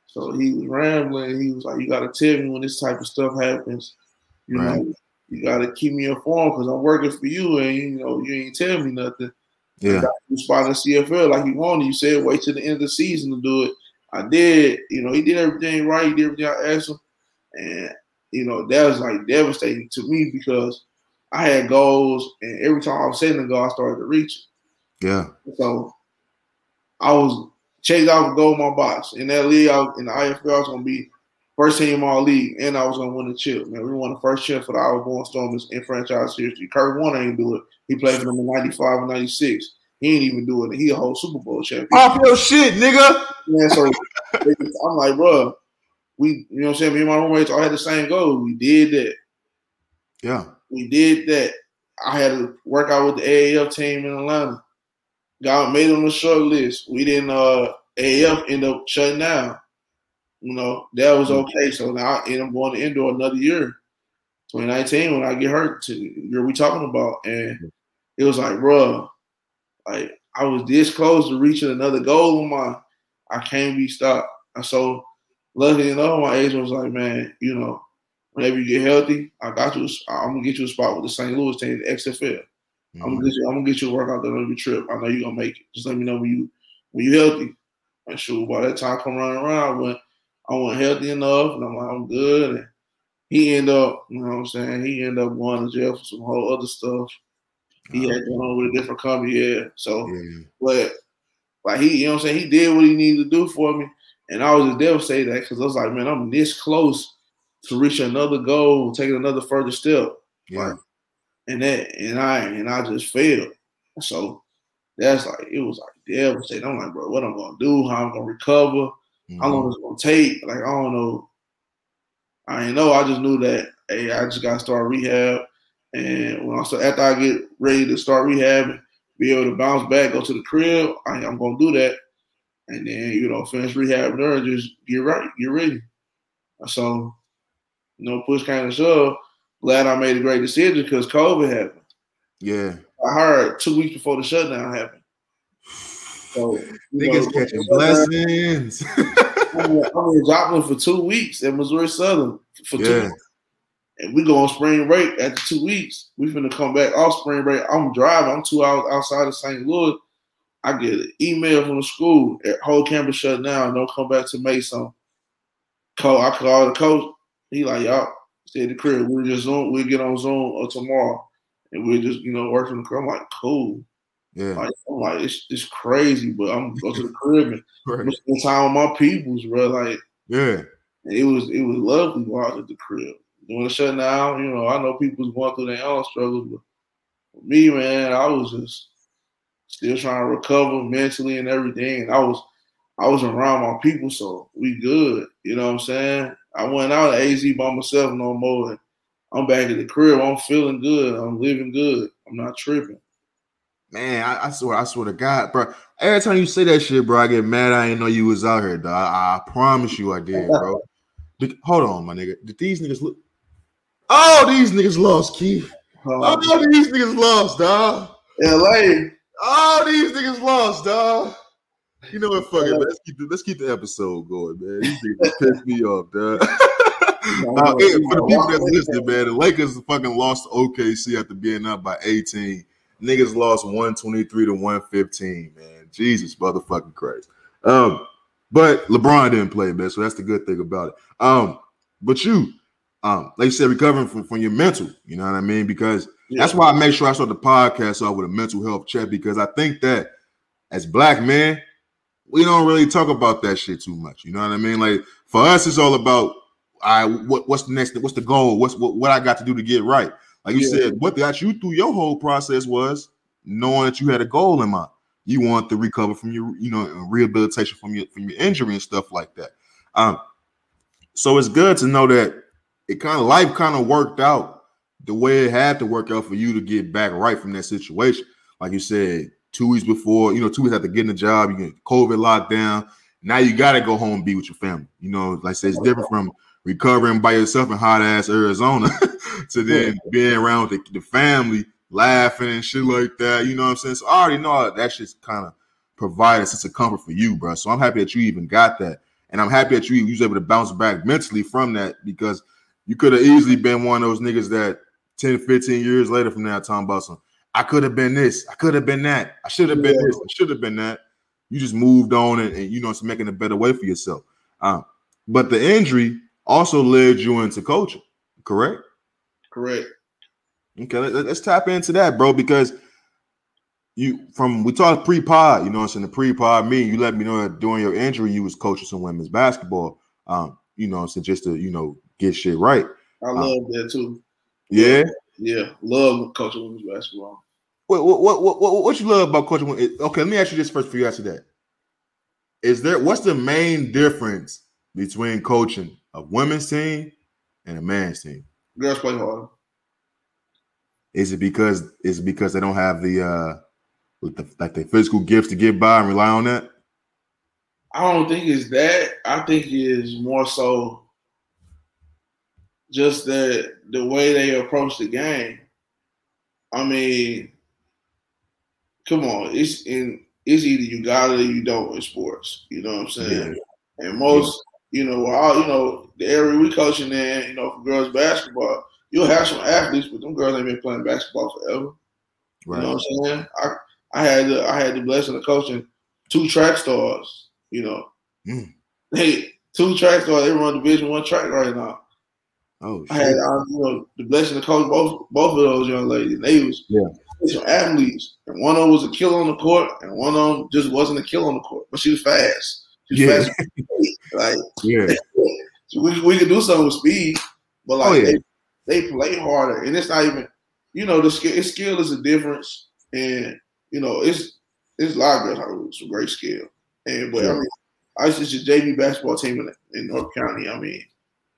So he was rambling. He was like, you gotta tell me when this type of stuff happens. You right. know. You gotta keep me informed because I'm working for you, and you know you ain't tell me nothing. Yeah, you spot in C F L like you wanted. You said wait till the end of the season to do it. I did. You know he did everything right. He did everything I asked him, and you know that was like devastating to me because I had goals, and every time I was setting a goal, I started to reach it. Yeah. So I was checked out of gold in my box. In that league, I was, in the I F L, I was going to be first team all league, and I was going to win the chip. Man, we won the first chip for the Alabama Stormers in franchise history. Kurt Warner ain't do it. He played for them in ninety-five and ninety-six. He ain't even do it. He a whole Super Bowl champion. Off your shit, nigga. Man, so I'm like, bro, we, you know what I'm saying? Me and my roommates all had the same goal. We did that. Yeah. We did that. I had to work out with the A A F team in Atlanta. Got made on the short list. We didn't uh, A A F end up shutting down. You know, that was okay. So now I end up going to indoor another year, twenty nineteen, when I get hurt to the year we talking about. And it was like, bro, like I was this close to reaching another goal of mine. I can't be stopped. And so luckily enough, my agent was like, man, you know, whenever you get healthy, I got you. I'm gonna get you a spot with the Saint Louis team, the X F L. Mm-hmm. I'm gonna get you. I'm gonna get you a workout there on your trip. I know you're gonna make it. Just let me know when you when you're healthy. And sure, by that time I come running around, when I wasn't healthy enough, and I'm like, I'm good. And he ended up, you know what I'm saying? He ended up going to jail for some whole other stuff. He mm-hmm. had going on with a different company, yeah. So, yeah. but like he, you know what I'm saying? He did what he needed to do for me, and I was just devastated because I was like, man, I'm this close to reach another goal, taking another further step. Yeah. Like, and that and I and I just failed. So that's like it was like devastating. I'm like, bro, what I'm gonna do, how I'm gonna recover, mm-hmm. how long it's gonna take. Like, I don't know. I didn't know. I just knew that hey, I just gotta start rehab. And when I start, after I get ready to start rehabbing, be able to bounce back, go to the crib, I, I'm gonna do that. And then, you know, finish rehab there and just get right, get ready. So you know, push kind of shove. Glad I made a great decision because COVID happened. Yeah, I heard two weeks before the shutdown happened. So niggas catching blessings. I was in Joplin for two weeks at Missouri Southern for yeah. two weeks, and we go on spring break. After two weeks, we finna come back off spring break. I'm driving. I'm two hours outside of Saint Louis. I get an email from the school. Whole campus shut down. Don't come back to Mason. Co, I call the coach. He like, y'all stay at the crib. We'll just Zoom. We'll get on Zoom or tomorrow, and we'll just, you know, work from the crib. I'm like, cool. Yeah. Like, I'm like, it's, it's crazy, but I'm going to go to the crib and right. spend time with my peoples, bro. Like, yeah. It was it was lovely while I was at the crib. When it shut down, you know, I know people's going through their own struggles, but for me, man, I was just still trying to recover mentally and everything. And I was I was around my people, so we good. You know what I'm saying? I went out of A Z by myself no more. And I'm back at the crib. I'm feeling good. I'm living good. I'm not tripping. Man, I, I swear, I swear to God, bro. Every time you say that shit, bro, I get mad. I didn't know you was out here, dog. I, I promise you I did, bro. Did, hold on, my nigga. Did these niggas look? Oh, these niggas lost, Keith. Oh, oh these niggas lost, dog. L A. Oh, these niggas lost, dog. You know what? Fuck it. Let's keep the, let's keep the episode going, man. These niggas pissed me off, dog. Now, hey, for the people that's listening, man, the Lakers fucking lost to O K C after being up by eighteen. Niggas lost one twenty-three to one fifteen, man. Jesus motherfucking Christ. Um, but LeBron didn't play, man, so that's the good thing about it. Um, but you, um, like you said, recovering from, from your mental, you know what I mean? Because yeah. that's why I make sure I start the podcast off with a mental health check, because I think that as black men, we don't really talk about that shit too much. You know what I mean? Like, for us, it's all about, all right, what, what's the next, what's the goal? What's what, what I got to do to get right? Like you yeah. said, what got you through your whole process was knowing that you had a goal in mind. You want to recover from your, you know, rehabilitation from your, from your injury and stuff like that. Um, so it's good to know that it kind of, life kind of worked out the way it had to work out for you to get back right from that situation. Like you said, Two weeks before, you know, two weeks after getting a job, you get COVID locked down. Now you got to go home and be with your family. You know, like I said, it's different from recovering by yourself in hot-ass Arizona to then being around the, the family, laughing and shit like that. You know what I'm saying? So I already know that shit's kind of provided a sense of comfort for you, bro. So I'm happy that you even got that. And I'm happy that you, you was able to bounce back mentally from that, because you could have easily been one of those niggas that ten, fifteen years later from now talking about some, I could have been this. I could have been that. I should have been yeah. this. I should have been that. You just moved on and, and you know, it's making a better way for yourself. Um, but the injury also led you into coaching, correct? Correct. Okay, let, let's tap into that, bro, because you from we talked pre-pod, you know, it's in the pre-pod meeting. You let me know that during your injury, you was coaching some women's basketball. Um, you know, so just to you know get shit right. I um, love that too. Yeah, yeah, love coaching women's basketball. What what what what what you love about coaching? Okay, let me ask you this first for you after that. Is there what's the main difference between coaching a women's team and a man's team? Girls play harder. Is it because is it because they don't have the uh with the like the physical gifts to get by and rely on that? I don't think it's that. I think it's more so just the the way they approach the game. I mean, come on, it's in it's either you got it or you don't in sports. You know what I'm saying? Yeah. And most, yeah. you know, all you know, the area we coaching in, you know, for girls basketball, you'll have some athletes, but them girls ain't been playing basketball forever. Right. You know what I'm saying? I I had the I had the blessing of coaching two track stars. You know, mm. hey, two track stars. They run Division One track right now. Oh, shit. I had I, you know the blessing of coaching both both of those young ladies. They was yeah. some athletes, and one of them was a killer on the court, and one of them just wasn't a killer on the court, but she was fast. She was yeah. fast, like yeah. so we we could do something with speed, but like oh, yeah. they, they play harder, and it's not even you know the skill. Skill is a difference, and you know it's it's a lot of girls with great skill, and but yeah. I mean I was just a J V basketball team in, in North County. I mean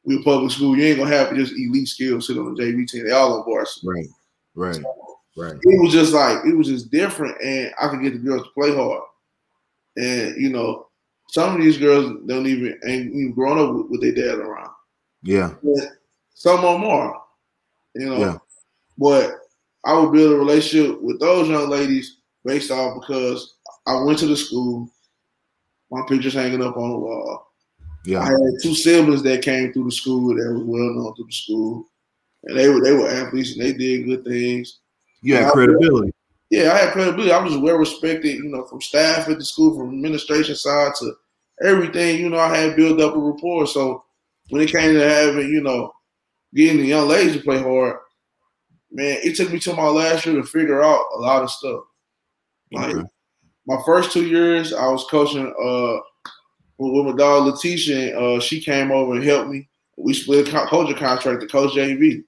we were public school. You ain't gonna have just elite skills sitting on the J V team. They all on varsity, right, right. So, Right. It was just like it was just different, and I could get the girls to play hard. And you know, some of these girls don't even ain't even grown up with, with their dad around. Yeah, but some of them are. You know, yeah. But I would build a relationship with those young ladies based off because I went to the school. My picture's hanging up on the wall. Yeah, I had two siblings that came through the school that was well known through the school, and they were they were athletes and they did good things. You had credibility. Yeah, I had credibility. I was well respected, you know, from staff at the school, from administration side to everything. You know, I had built up a rapport. So when it came to having, you know, getting the young ladies to play hard, man, it took me till my last year to figure out a lot of stuff. Like okay. my first two years, I was coaching uh, with my dog Letitia, and uh, she came over and helped me. We split a coaching contract to coach J V.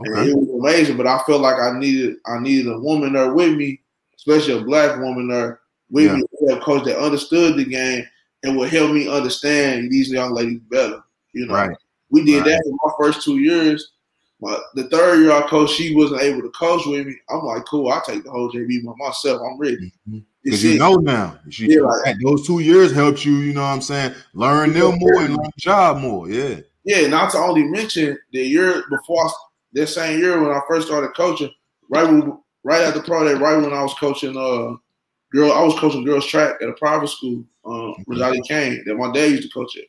Okay. And it was amazing, but I felt like I needed I needed a woman there with me, especially a black woman there with yeah. me, a coach that understood the game and would help me understand these young ladies better. You know, right. we did right. that in my first two years. But the third year I coached, she wasn't able to coach with me. I'm like, cool, I'll take the whole J V by myself. I'm ready. Because mm-hmm. you know now. She, yeah, like, those two years helped you, you know what I'm saying, learn them more and learn the job more. Yeah. Yeah, not to only mention the year before I that same year when I first started coaching, right when, right after pro day, right when I was coaching uh girl, I was coaching girls track at a private school, um, Rosati Kane, that my dad used to coach at.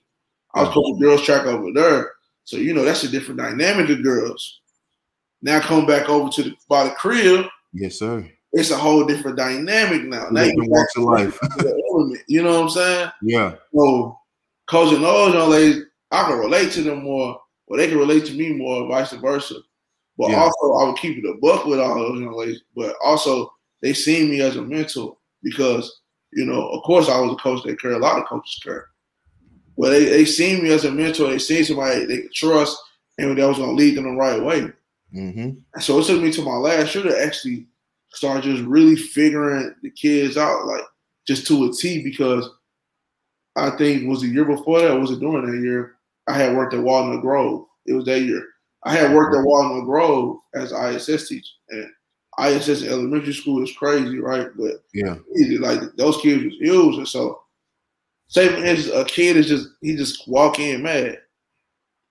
I was coaching girls track over there, so you know that's a different dynamic of girls. Now come back over to the by the crib. Yes, sir. It's a whole different dynamic now. Now you walk to life. You know what I'm saying? Yeah. So coaching those young ladies, I can relate to them more, or they can relate to me more, vice versa. But yeah. also, I would keep it a buck with all those young ladies. But also, they seen me as a mentor because, you know, of course, I was a coach that cared. A lot of coaches cared. But they, they seen me as a mentor. They seen somebody they could trust and that was going to lead them the right way. Mm-hmm. So it took me to my last year to actually start just really figuring the kids out, like, just to a T because I think was the year before that, was it during that year, I had worked at Walnut Grove. It was that year. I had worked at Walnut Grove as an I S S teacher, and I S S in elementary school is crazy, right? But yeah, like those kids was huge, and so say for instance, a kid is just he just walk in mad,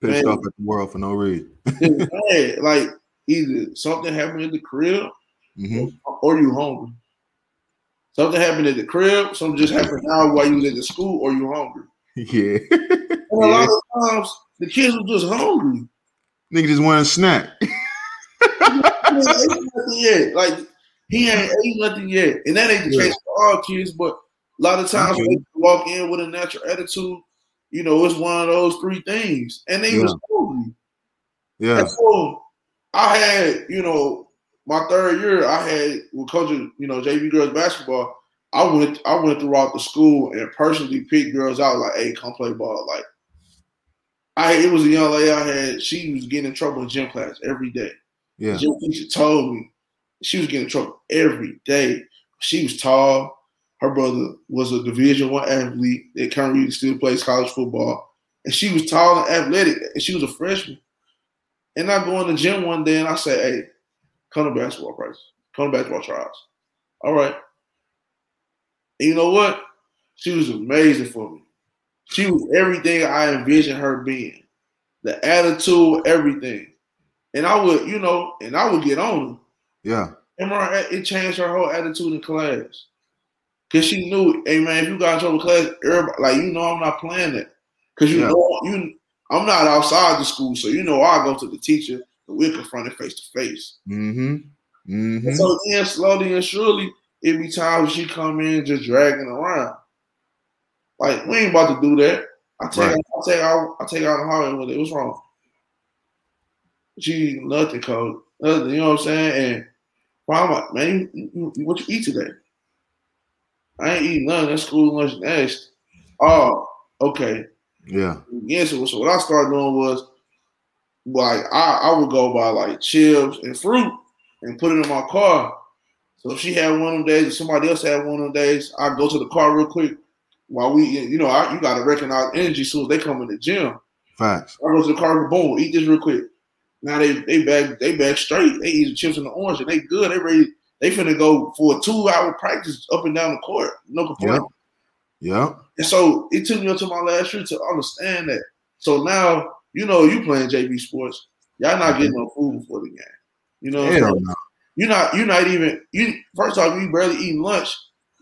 pissed off at the world for no reason. Mad, like either something happened in the crib, mm-hmm. or you hungry. Something happened at the crib, something just happened now while you was at the school, or you hungry. Yeah, and a yeah. lot of times the kids were just hungry. Nigga just want a snack. He ain't ate nothing yet. Like he ain't ate nothing yet, and that ain't the case for all kids. But a lot of times when you walk in with a natural attitude, you know it's one of those three things, and they yeah. was hungry. Yeah. And so I had, you know, my third year, I had with coaching, you know, J V girls basketball. I went, I went throughout the school and personally picked girls out like, "Hey, come play ball." Like, I it was a young lady I had. She was getting in trouble in gym class every day. Yeah, gym teacher told me she was getting in trouble every day. She was tall. Her brother was a Division One athlete that currently still plays college football. And she was tall and athletic, and she was a freshman. And I go in the gym one day, and I say, "Hey, come to basketball practice. Come to basketball trials." All right. And you know what? She was amazing for me. She was everything I envisioned her being. The attitude, everything. And I would, you know, and I would get on her. Yeah. And it changed her whole attitude in class. Because she knew, hey, man, if you got in trouble in class, everybody, like, you know I'm not playing that. Because you yeah. know, you, I'm not outside the school, so you know I go to the teacher and we're confronted face to face. Mm-hmm. Mm-hmm. And so then slowly and surely, it be times she come in just dragging around. Like, we ain't about to do that. I take right. I take out I take out the hallway with it. What's wrong? She nothing, coach. Nothing, you know what I'm saying? And well, I'm like, man, you, you, you, what you eat today? I ain't eating nothing. That school lunch nasty. Oh, okay. Yeah. Yeah. So, so what I started doing was, like, I, I would go buy like chips and fruit and put it in my car. So if she had one of them days, if somebody else had one of them days, I'd go to the car real quick while we, you know, I, you got to recognize energy as soon as they come in the gym. Facts. I go to the car, boom, eat this real quick. Now they they back they back straight. They eat chips and the orange and they good. They ready. They finna go for a two hour practice up and down the court. No complaint. Yep. Yeah. And so it took me up to my last year to understand that. So now, you know, you playing J V sports, y'all not getting no food before the game. You know what I'm saying? You're not, you're not even, you first off, we barely eating lunch.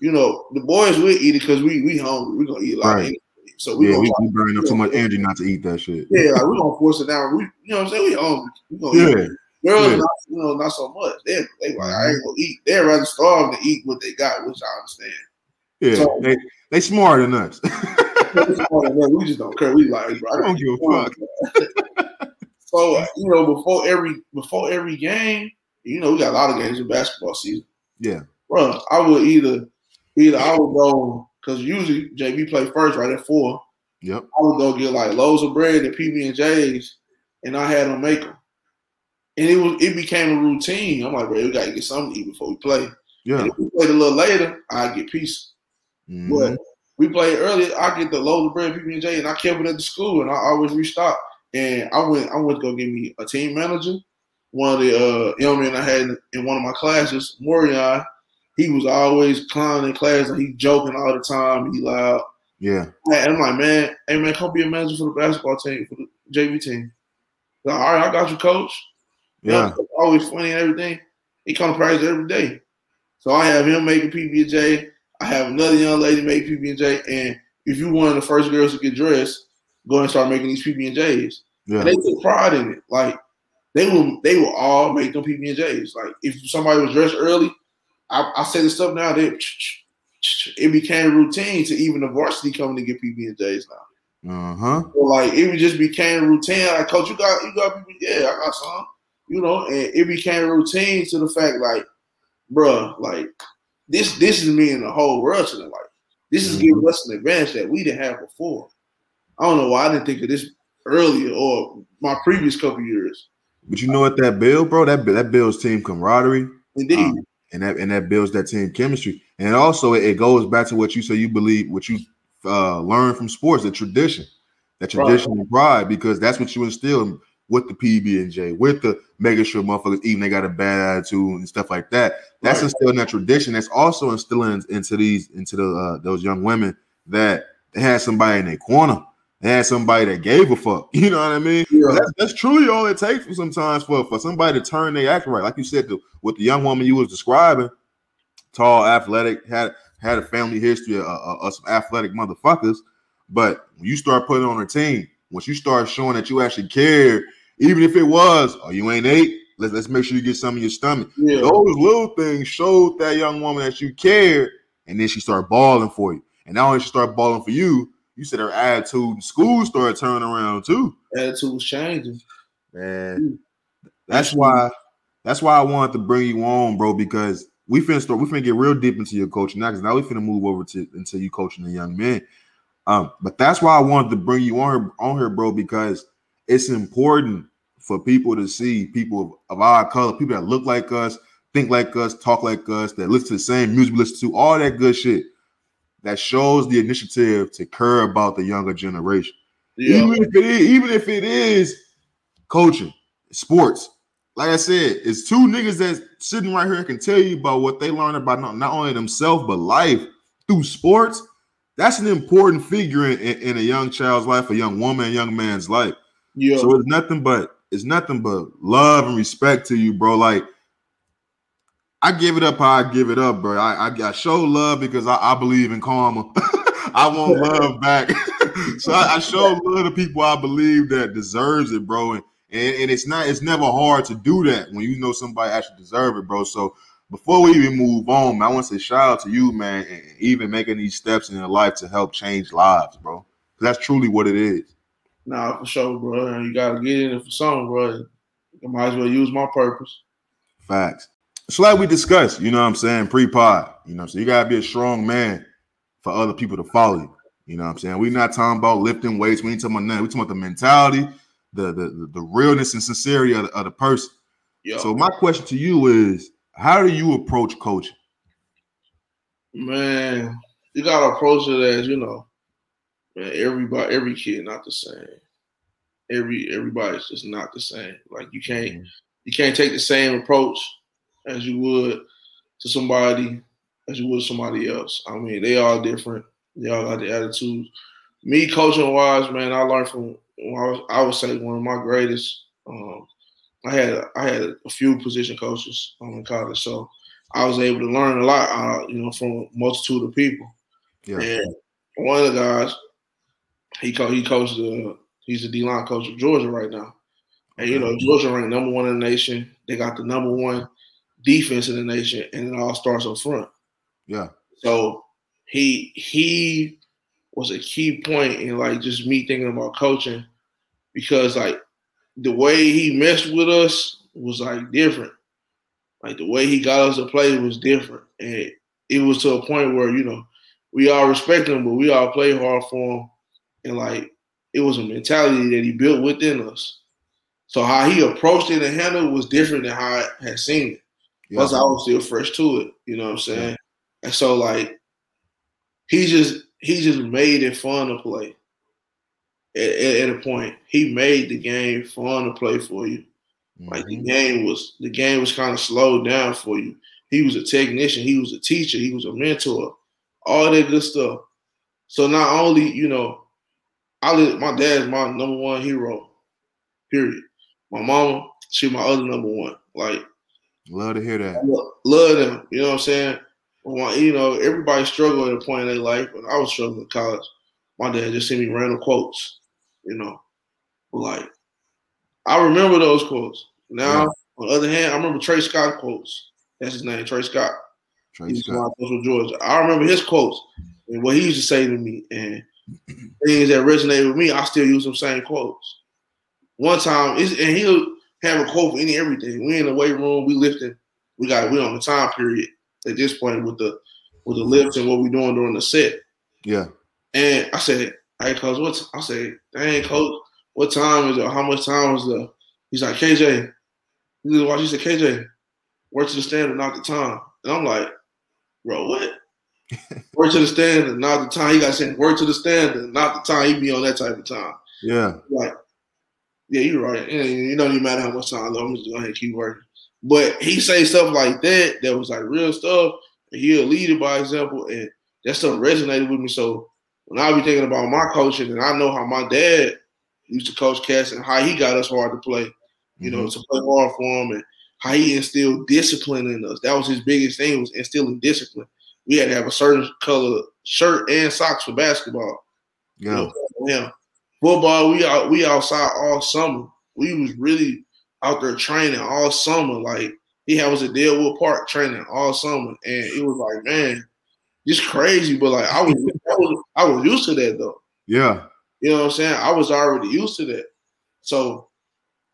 You know, the boys will eat it because we we hungry. We're gonna eat a lot of energy. So we yeah, gonna we burning up so much energy not to eat that shit. Yeah, like, we're gonna force it down. We, you know what I'm saying? We hungry. We gonna yeah. eat it. Girls, yeah. not, you know, not so much. They they like, I ain't gonna eat. They'd rather starve than eat what they got, which I understand. Yeah, so, they they smarter than us. We just don't care. We like, bro, I don't give a fuck. So you know, before every before every game, you know, we got a lot of games in basketball season. Yeah, bro, I would either either I would go because usually J V play first right at four. Yep, I would go get like loaves of bread and P B and J's, and I had them make them, and it was it became a routine. I'm like, bro, we gotta get something to eat before we play. Yeah, and if we played a little later, I get pizza. Mm-hmm. But we played earlier. I get the loaves of bread, P B and J, and I kept it at the school, and I always restocked. And I went, I went to go get me a team manager. One of the uh, young men I had in one of my classes, Morion, he was always clowning in class. Like, he joking all the time. He loud. Yeah. And I'm like, man, hey man, come be a manager for the basketball team, for the J V team. Like, all right, I got you, coach. Yeah. You know, always funny and everything. He come to practice every day. So I have him making P B and J. I have another young lady make P B and J, and if you one of the first girls to get dressed, go ahead and start making these P B and J's. Yeah. And they took pride in it. Like they will, they will all make them P B and J's. Like if somebody was dressed early, I, I say this stuff now. They, it became routine to even the varsity coming to get P B and J's now. Uh huh. So like it just became routine. Like, coach, you got, you got P B and J. Yeah, I got some. You know, and it became routine to the fact, like, bruh, like. This this is me and the whole world to the life. This is giving us an advantage that we didn't have before. I don't know why I didn't think of this earlier or my previous couple years. But you know what that build, bro? That that builds team camaraderie. Indeed. Um, and that and that builds that team chemistry. And also it, it goes back to what you say you believe, what you uh, learn from sports, the tradition, that tradition and pride, because that's what you instill with the P B and J, with the making sure motherfuckers even they got a bad attitude and stuff like that. That's right. Instilling that tradition. That's also instilling into these into the uh, those young women that they had somebody in their corner. They had somebody that gave a fuck. You know what I mean? Yeah. That's, that's truly all it takes for sometimes for, for somebody to turn their act right. Like you said, the, with the young woman you was describing, tall, athletic, had had a family history of, of, of some athletic motherfuckers. But when you start putting on a team, once you start showing that you actually care. Even if it was, oh, you ain't ate, let's, let's make sure you get some in your stomach. Yeah. Those little things showed that young woman that you cared, and then she started balling for you. And not only she started balling for you, you said her attitude in school started turning around too. Attitude was changing. Man, that's why That's why I wanted to bring you on, bro, because we finna start, we finna get real deep into your coaching now, because now we finna move over to into you coaching the young men. Um, but that's why I wanted to bring you on here, on here, bro, because it's important for people to see people of, of our color, people that look like us, think like us, talk like us, that listen to the same music we listen to, all that good shit. That shows the initiative to care about the younger generation. Yeah. Even if it is, even if it is coaching, sports. Like I said, it's two niggas that's sitting right here and can tell you about what they learned about not, not only themselves, but life through sports. That's an important figure in, in, in a young child's life, a young woman, a young man's life. Yeah. So it's nothing but it's nothing but love and respect to you, bro. Like, I give it up how I give it up, bro. I, I, I show love because I, I believe in karma. I want love back. So I, I show love to people I believe that deserves it, bro. And, and and it's not, it's never hard to do that when you know somebody actually deserves it, bro. So before we even move on, man, I want to say shout out to you, man, and even making these steps in your life to help change lives, bro. That's truly what it is. Nah, for sure, bro. You got to get in it for something, bro. I might as well use my purpose. Facts. So like we discussed, you know what I'm saying, pre-pod, you know, so you got to be a strong man for other people to follow you. You know what I'm saying? We're not talking about lifting weights. We ain't talking about nothing. We're talking about the mentality, the the, the realness and sincerity of the, of the person. Yo. So my question to you is, how do you approach coaching? Man, you got to approach it as, you know, man, everybody, every kid not the same. Every Everybody's just not the same. Like you can't, you can't take the same approach as you would to somebody, as you would to somebody else. I mean, they all different. They all got the attitudes. Me, coaching-wise, man, I learned from, I, was, I would say, one of my greatest. Um, I had I had a few position coaches um, in college, so I was able to learn a lot, uh, you know, from a multitude of people. Yeah. And one of the guys, he co- he coached the, he's the D-line coach of Georgia right now. And, you know, Georgia ranked number one in the nation. They got the number one defense in the nation, and it all starts up front. Yeah. So he he was a key point in like just me thinking about coaching, because like the way he messed with us was like different. Like the way he got us to play was different, and it was to a point where, you know, we all respect him, but we all play hard for him, and like it was a mentality that he built within us. So how he approached it and handled it was different than how I had seen it. Plus, I was still fresh to it, you know what I'm saying? Yeah. And so, like, he just he just made it fun to play at, at, at a point. He made the game fun to play for you. Mm-hmm. Like, the game was the game was kind of slowed down for you. He was a technician. He was a teacher. He was a mentor. All that good stuff. So, not only, you know, I live, my dad's my number one hero, period. My mama, she's my other number one. Like, love to hear that. I love, love them. You know what I'm saying? Well, you know, everybody struggled at a point in their life. When I was struggling in college, my dad just sent me random quotes, you know. But like, I remember those quotes. Now, yeah. On the other hand, I remember Trey Scott quotes. That's his name, Trey Scott. Trey He's Scott. From Georgia. I remember his quotes and what he used to say to me and things that resonated with me. I still use them same quotes. One time, it's, and he'll have a quote for any everything. We in the weight room, we lifting, we got we on the time period at this point with the with the lifts and what we doing during the set. Yeah. And I said, hey coach, what I said, dang coach, what time is it? How much time is the? He's like, K J, you just watch. He said, K J, work to the standard, not the time. And I'm like, bro, what? Work to the standard, not the time. He got saying work to the standard, not the time. He be on that type of time. Yeah. Like, yeah, you're right. It don't even matter how much time I love. I'm just going ahead and keep working. But he say stuff like that that was like real stuff. He'll lead it by example, and that stuff resonated with me. So when I be thinking about my coaching, and I know how my dad used to coach Cass and how he got us hard to play, you mm-hmm. know, to play hard for him, and how he instilled discipline in us. That was his biggest thing, was instilling discipline. We had to have a certain color shirt and socks for basketball. Yeah. You know, yeah. Football, we out, we outside all summer. We was really out there training all summer. Like, he had us at Deadwood Park training all summer, and it was like, man, it's crazy. But like, I was, I was, I was used to that though. Yeah, you know what I'm saying. I was already used to that. So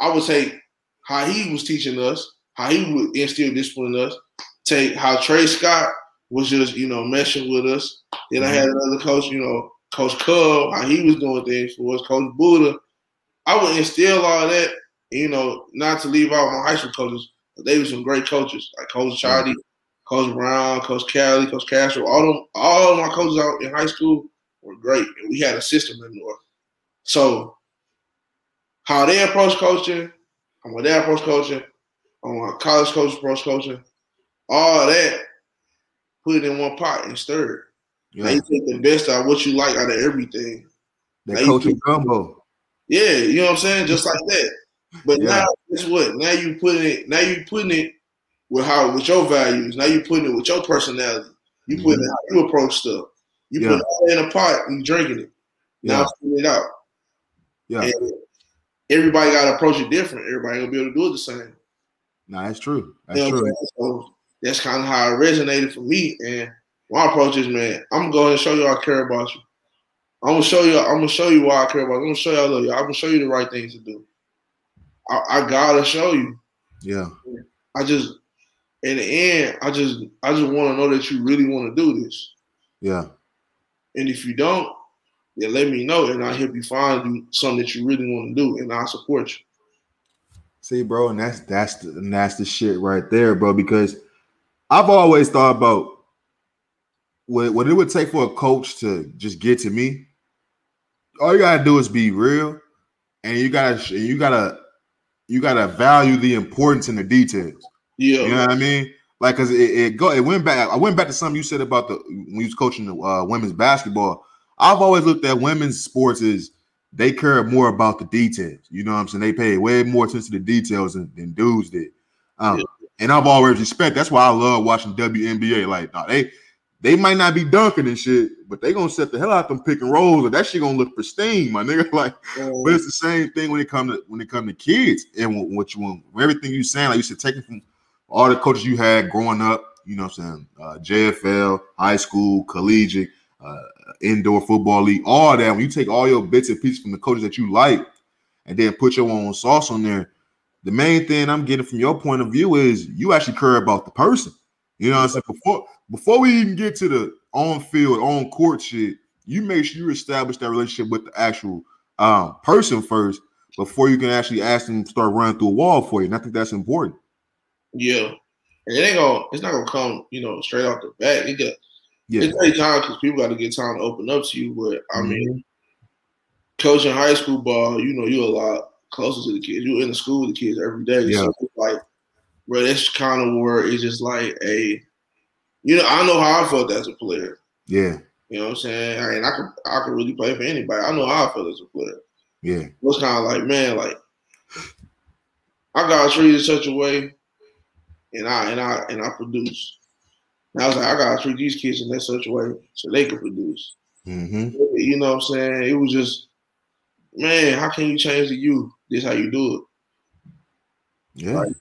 I would say how he was teaching us, how he would instill discipline in us. Take how Trey Scott was just, you know, messing with us. Then I had another coach, you know, Coach Cub, how he was doing things for us, Coach Buddha. I would instill all that, you know, not to leave out my high school coaches. But they were some great coaches, like Coach Chowdy, Coach Brown, Coach Cali, Coach Castro. All them, all of my coaches out in high school were great, and we had a system in North. So how they approach coaching, how my dad approach coaching, how my college coach approach coaching, all that, put it in one pot and stir it. Yeah. Now you take the best out of what you like out of everything. That coaching combo. Yeah, you know what I'm saying? Just like that. But yeah. now guess what? Now you putting it, now you putting it with how with your values. Now you putting it with your personality. You mm-hmm. putting it how you approach stuff. You yeah. put it all in a pot and drinking it. Now yeah. putting it out. Yeah. And everybody gotta approach it different. Everybody gonna be able to do it the same. No, that's true. That's you know true. So that's kind of how it resonated for me. And my approach is, man, I'm gonna go ahead and show you I care about you. I'm gonna show you, I'm gonna show you why I care about you. I'm gonna show you I love you. I'm gonna show you the right things to do. I, I gotta show you. Yeah. I just in the end, I just I just wanna know that you really wanna do this. Yeah. And if you don't, then let me know and I'll help you find you something that you really wanna do, and I'll support you. See, bro, and that's that's the and that's the shit right there, bro, because I've always thought about what, what it would take for a coach to just get to me. All you gotta do is be real, and you gotta you gotta you gotta value the importance in the details. Yeah, you know what I mean? Like, cause it, it go it went back. I went back to something you said about the when you was coaching the uh, women's basketball. I've always looked at women's sports as they care more about the details. You know what I'm saying? They pay way more attention to the details than, than dudes did. Um, yeah. And I've always respect. That's why I love watching W N B A. Like, nah, they they might not be dunking and shit, but they gonna set the hell out them pick and rolls, and that shit gonna look pristine, my nigga. Like, oh. But it's the same thing when it come to when it come to kids and what you want. Everything you saying, like you said, taking from all the coaches you had growing up. You know what I'm saying? Uh, J F L, high school, collegiate, uh, indoor football league, all that. When you take all your bits and pieces from the coaches that you like, and then put your own sauce on there. The main thing I'm getting from your point of view is you actually care about the person. You know what I'm saying? Before, before we even get to the on-field, on-court shit, you make sure you establish that relationship with the actual um, person first before you can actually ask them to start running through a wall for you. And I think that's important. Yeah. And it ain't gonna, it's not going to come, you know, straight off the bat. It got, yeah. It takes time because people got to get time to open up to you. But, I mm-hmm. mean, coaching high school ball, you know, you're a lot closer to the kids. You're in the school with the kids every day. Yeah. So it's like, bro, that's kind of where it's just like a, you know, I know how I felt as a player. Yeah. You know what I'm saying? I mean, I could, I could really play for anybody. I know how I felt as a player. Yeah. It was kind of like, man, like, I got treated such a way, and I and I, and I produced. And I was like, I got to treat these kids in that such a way so they could produce. Mm-hmm. You know what I'm saying? It was just, man, how can you change the you? This how you do it. Yeah. Like,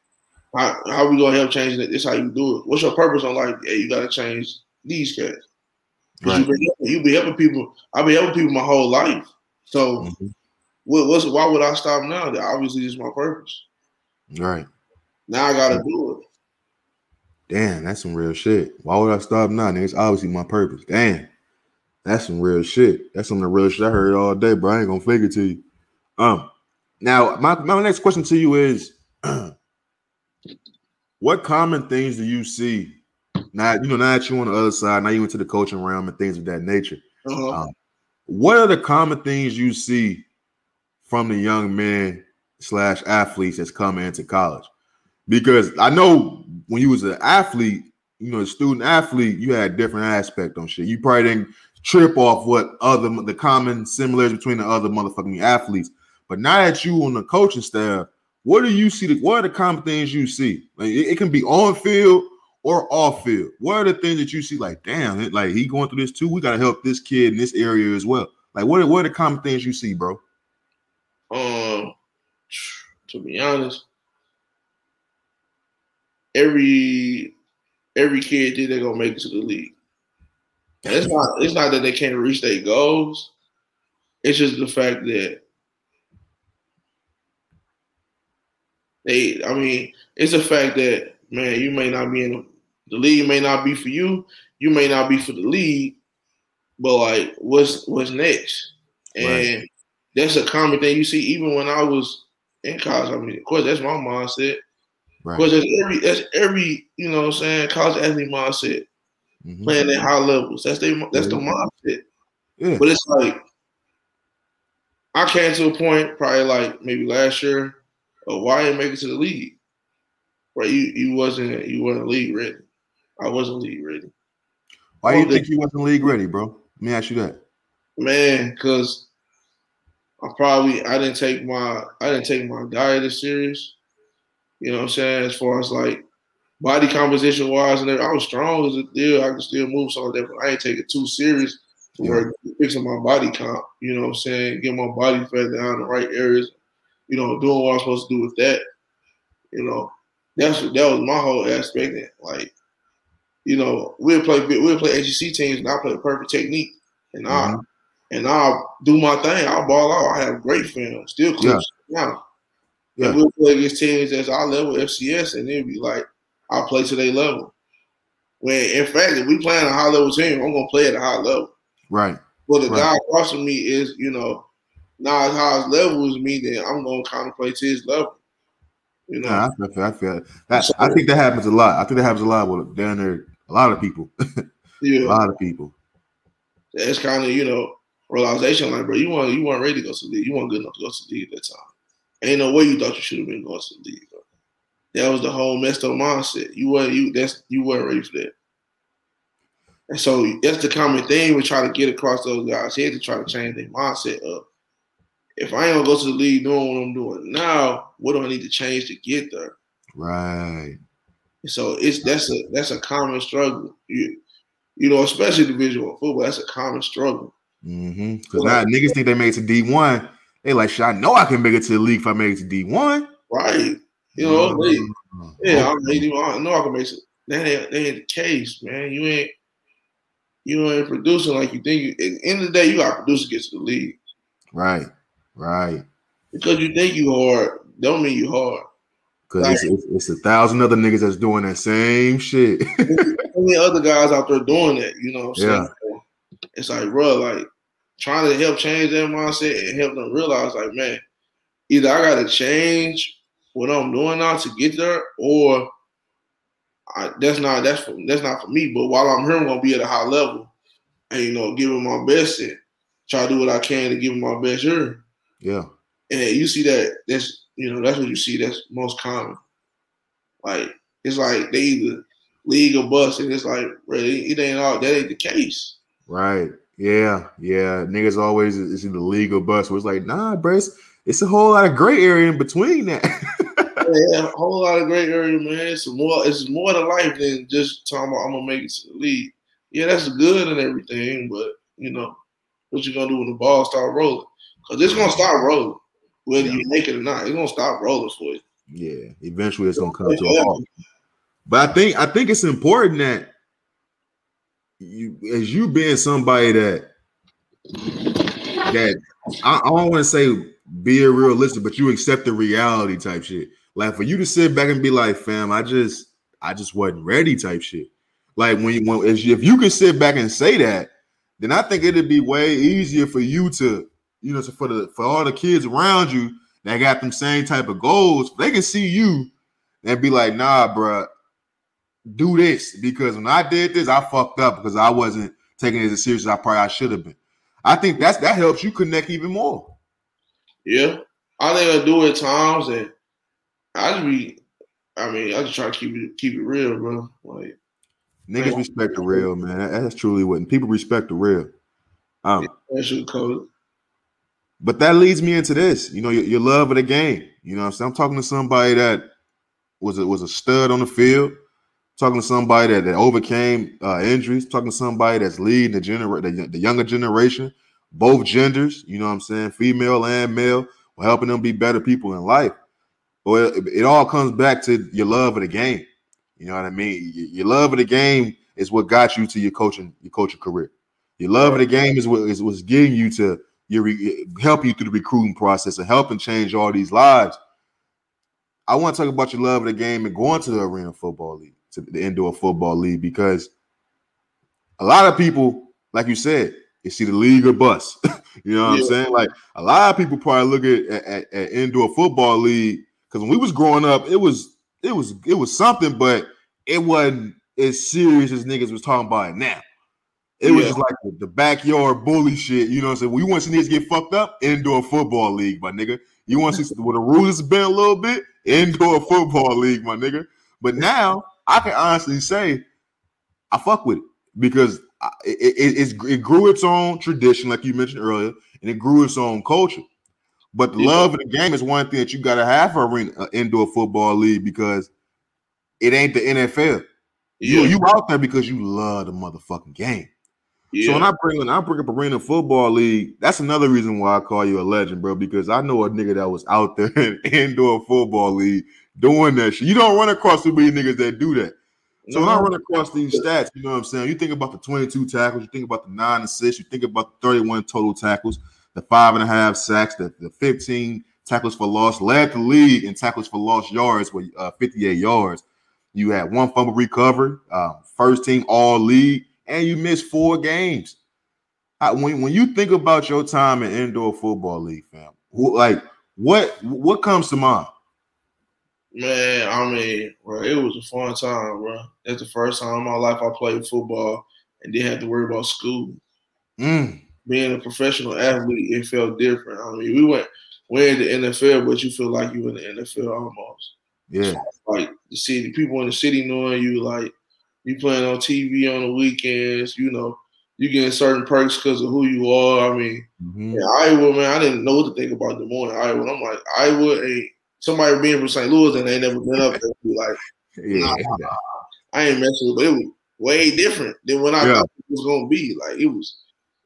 How, how we gonna help changing it? This how you do it. What's your purpose on life? Hey, you gotta change these guys. Right. You be, you be helping people. I've been helping people my whole life. So, mm-hmm. what, what's why would I stop now? That obviously is my purpose. Right. Now I gotta yeah. do it. Damn, that's some real shit. Why would I stop now? Nigga, it's obviously my purpose. Damn, that's some real shit. That's some of the real shit I heard all day, bro. I ain't gonna figure it to you. Um, now my my next question to you is. What common things do you see now? You know, now that you're on the other side, now you into the coaching realm and things of that nature. Uh-huh. Um, what are the common things you see from the young men slash athletes that's coming into college? Because I know when you was an athlete, you know, a student athlete, you had a different aspect on shit. You probably didn't trip off what other the common similarities between the other motherfucking athletes. But now that you on the coaching staff. What do you see? The, what are the common things you see? Like it, it can be on field or off field. What are the things that you see? Like, damn, it, like he going through this too. We gotta help this kid in this area as well. Like, what are, what are the common things you see, bro? Um, to be honest, every every kid think they're gonna make it to the league. And it's not it's not that they can't reach their goals. It's just the fact that. They, I mean, it's a fact that, man, you may not be in the, the league, may not be for you, you may not be for the league, but like, what's what's next? And right. That's a common thing you see. Even when I was in college, I mean, of course, that's my mindset. Right. Of course, that's every that's every you know what I'm saying, college athlete mindset, mm-hmm. playing at high levels. That's they that's yeah. the mindset. Yeah. But it's like, I came to a point probably like maybe last year, oh, why I didn't make it to the league? Right, you you wasn't you weren't league ready. I wasn't league ready. Why do you think you wasn't league ready, bro? Let me ask you that. Man, because I probably I didn't take my I didn't take my diet as serious. You know what I'm saying? As far as like body composition wise and everything, I was strong as a deal. I could still move some of that, but I ain't take it too serious to yeah. work fixing my body comp. You know what I'm saying? Get my body fat down in the right areas. You know, doing what I'm supposed to do with that. You know, that's that was my whole aspect. And like, you know, we'll play we'll play H E C teams, and I play perfect technique, and mm-hmm. I and I do my thing. I ball out. I have great film, still clips yeah. now. Yeah. And we'll play against teams that's our level F C S, and it'll be like I play to their level. When in fact, if we playing a high level team, I'm gonna play at a high level. Right. Well, the right. guy watching me is, you know, not as high as level as me. Then I'm gonna kind of play to his level. You know, nah, I feel, I feel that. So, I think that happens a lot. I think that happens a lot with down there. A lot of people. yeah. A lot of people. That's kind of, you know, realization like, bro, you weren't, you weren't ready to go to the league. You weren't good enough to go to the league at that time. Ain't no way you thought you should have been going to the league, bro. That was the whole messed up mindset. You weren't you that's you weren't ready for that. And so that's the common thing we try to get across those guys here to try to change their mindset up. If I ain't gonna go to the league doing what I'm doing now, what do I need to change to get there? Right. So it's that's a that's a common struggle, you, you know, especially Division One football. That's a common struggle. Mm-hmm. Because now like, niggas think they made it to D one. They like, shit, I know I can make it to the league if I make it to D one. Right. You know, mm-hmm. they, yeah, okay. I, I know I can make it. That ain't, that ain't the case, man. You ain't you ain't producing like you think. You, at the end of the day, you got to produce to get to the league. Right. Right. Because you think you hard, don't mean you hard. Because like, it's, it's, it's a thousand other niggas that's doing that same shit. Many other guys out there doing that, you know what I'm saying? Yeah. It's like, bro, like, trying to help change that mindset and help them realize, like, man, either I got to change what I'm doing now to get there, or I, that's not that's for, that's not for me. But while I'm here, I'm going to be at a high level and, you know, give it my best and try to do what I can to give it my best year. Yeah. And you see that, that's, you know, that's what you see. That's most common. Like, it's like they either league or bust, and it's like, really, it ain't all that ain't the case. Right. Yeah. Yeah. Niggas always is in the league or bust. Where it's like, nah, bro, it's, it's a whole lot of gray area in between that. Yeah, a whole lot of gray area, man. It's more. It's more to life than just talking about I'm gonna make it to the league. Yeah, that's good and everything, but you know, what you gonna do when the ball start rolling? Because it's gonna start rolling. Whether yeah. you make it or not, it's gonna stop rolling for you. Yeah, eventually it's gonna come yeah. to a halt. But I think I think it's important that you, as you being somebody that that I, I don't want to say be a realistic, but you accept the reality type shit. Like for you to sit back and be like, "Fam, I just I just wasn't ready" type shit. Like when you when if you can sit back and say that, then I think it'd be way easier for you to. You know, so for the for all the kids around you that got them same type of goals, they can see you and be like, "Nah, bro, do this because when I did this, I fucked up because I wasn't taking it as serious as I probably I should have been." I think that's that helps you connect even more. Yeah, I think I do it at times, and I just be, I mean, I just try to keep it keep it real, bro. Like niggas man. Respect the real, man. That, that's truly what people respect the real. Um, that's your code. But that leads me into this, you know, your, your love of the game. You know what I'm saying? I'm talking to somebody that was a, was a stud on the field, I'm talking to somebody that, that overcame uh, injuries, I'm talking to somebody that's leading the, genera- the, the younger generation, both genders, you know what I'm saying, female and male, helping them be better people in life. But it, it all comes back to your love of the game. You know what I mean? Your, your love of the game is what got you to your coaching your coaching career. Your love of the game is what is what's getting you to You re- help you through the recruiting process and help and change all these lives. I want to talk about your love of the game and going to the Arena Football League, to the Indoor Football League, because a lot of people, like you said, it's either league or bust. You know what yeah. I'm saying? Like, a lot of people probably look at, at, at Indoor Football League, because when we was growing up, it was it was it was something, but it wasn't as serious as niggas was talking about it now. It yeah. was just like the, the backyard bully shit. You know what I'm saying? Well, you want to see niggas get fucked up? Indoor Football League, my nigga. You want to see where the rules been a little bit? Indoor Football League, my nigga. But now I can honestly say I fuck with it, because I, it, it, it's, it grew its own tradition, like you mentioned earlier, and it grew its own culture. But the yeah. love of the game is one thing that you got to have for an uh, Indoor Football League, because it ain't the N F L. Yeah. You you out there because you love the motherfucking game. Yeah. So when I bring when I bring up Arena Football League, that's another reason why I call you a legend, bro, because I know a nigga that was out there in Indoor Football League doing that shit. You don't run across too many niggas that do that. So when I run across these stats, you know what I'm saying? You think about the twenty-two tackles, you think about the nine assists, you think about the thirty-one total tackles, the five and a half sacks, the, the fifteen tackles for loss, led the league in tackles for lost yards with uh, fifty-eight yards. You had one fumble recovered, uh, first team all league, and you missed four games. I, when, when you think about your time in Indoor Football League, fam, who, like what what comes to mind? Man, I mean, bro, it was a fun time, bro. That's the first time in my life I played football and didn't have to worry about school. Mm. Being a professional athlete, it felt different. I mean, we went way in the N F L, but you feel like you in the N F L almost. Yeah. So, like, the city, people in the city knowing you, like, you playing on T V on the weekends, you know, you getting certain perks because of who you are. I mean, mm-hmm. yeah, Iowa, man, I didn't know what to think about Des Moines, Iowa. I'm like, Iowa ain't. Somebody being from Saint Louis and they never been up there, be like, nah, yeah. I ain't messing with it. It was way different than what I yeah. thought it was gonna be. Like, it was,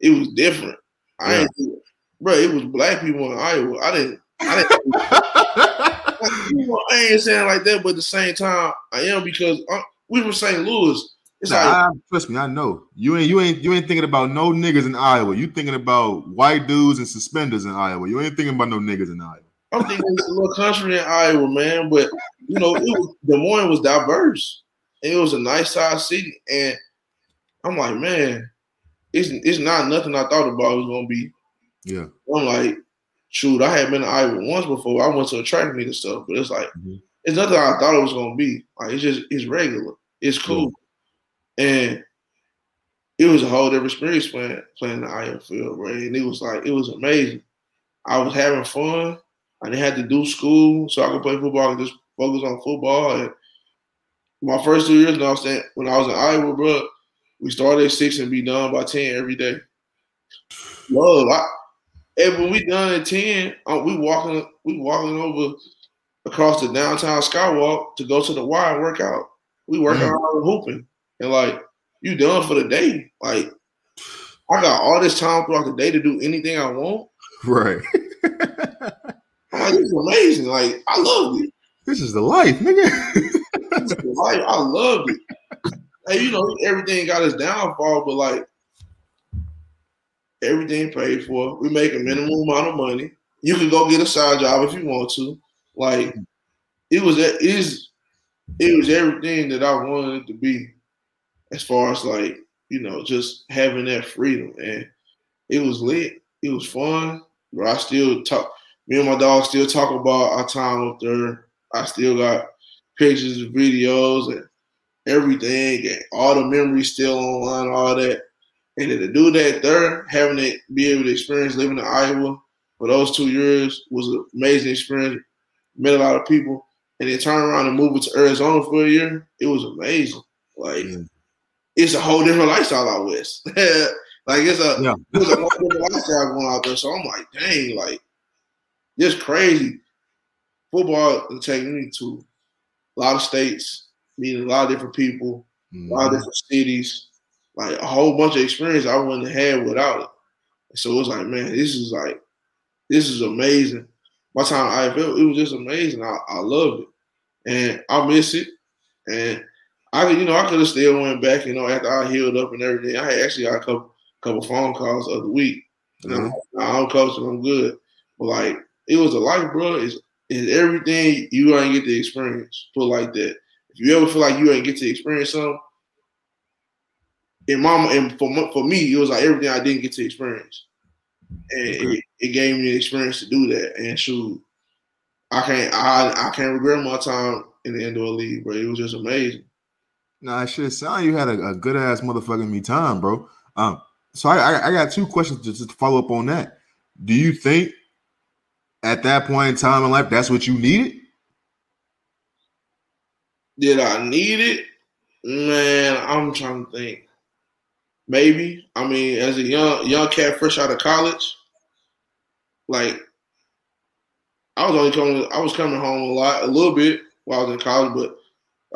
it was different. I yeah. ain't, bro. It was black people in Iowa. I didn't, I didn't. Like, you know, I ain't saying like that, but at the same time, I am, because I'm, we from Saint Louis. It's nah, like, I, trust me, I know you ain't, you ain't, you ain't thinking about no niggas in Iowa. You thinking about white dudes and suspenders in Iowa. You ain't thinking about no niggas in Iowa. I'm thinking it's a little country in Iowa, man, but, you know, it was, Des Moines was diverse. It was a nice-sized city, and I'm like, man, it's it's not nothing I thought about it was going to be. Yeah. I'm like, shoot, I had been to Iowa once before. I went to a track meet and stuff, but it's like, mm-hmm. it's nothing I thought it was going to be. Like, it's just, it's regular. It's cool. Yeah. And it was a whole different experience playing, playing the Iowa field, right? And it was like, it was amazing. I was having fun. I didn't have to do school, so I could play football and just focus on football. And my first two years, now, when I was in Iowa, bro, we started at six and be done by ten every day. Love, I, and when we done at ten, we walking, we walking over across the downtown skywalk to go to the Y and work out. We working mm-hmm. out hooping, and like, you done for the day. Like, I got all this time throughout the day to do anything I want. Right. Like, it's amazing. Like, I love it. This is the life, nigga. This is the life. I love it. Hey, you know, everything got its downfall, but like, everything paid for. We make a minimum amount of money. You can go get a side job if you want to. Like, it was it is it was everything that I wanted it to be, as far as like, you know, just having that freedom. And it was lit. It was fun. But I still talk. Me and my dog still talk about our time up there. I still got pictures and videos and everything, and all the memories still online, all that. And to do that there, having to be able to experience living in Iowa for those two years was an amazing experience. Met a lot of people. And then turn around and move to Arizona for a year, it was amazing. Like, yeah. It's a whole different lifestyle out west. Like, it's a, yeah. It was a whole different lifestyle going out there. So I'm like, dang, like, it's crazy. Football is taking me to a lot of states, meeting a lot of different people, mm-hmm. a lot of different cities, like a whole bunch of experience I wouldn't have had without it. So it was like, man, this is like, this is amazing. My time at I F L, it was just amazing. I, I loved it. And I miss it. And I could, you know, I could have still went back, you know, after I healed up and everything. I had actually got a couple, couple phone calls the other week. Mm-hmm. And I'm, I'm coaching, I'm good. But like, it was a life, bro. It's, in everything, you ain't get the experience. Put like that. If you ever feel like you ain't get to experience something, in my, and for for me, it was like everything I didn't get to experience, and okay. it, it gave me the experience to do that. And shoot, I can't I I can't regret my time in the indoor league, bro. It was just amazing. Nah, I should sound you had a, a good ass motherfucking me time, bro. Um, so I I, I got two questions to just follow up on that. Do you think at that point in time in life, that's what you needed? Did I need it? Man, I'm trying to think. Maybe. I mean, as a young young cat fresh out of college, like I was only coming, I was coming home a lot, a little bit while I was in college, but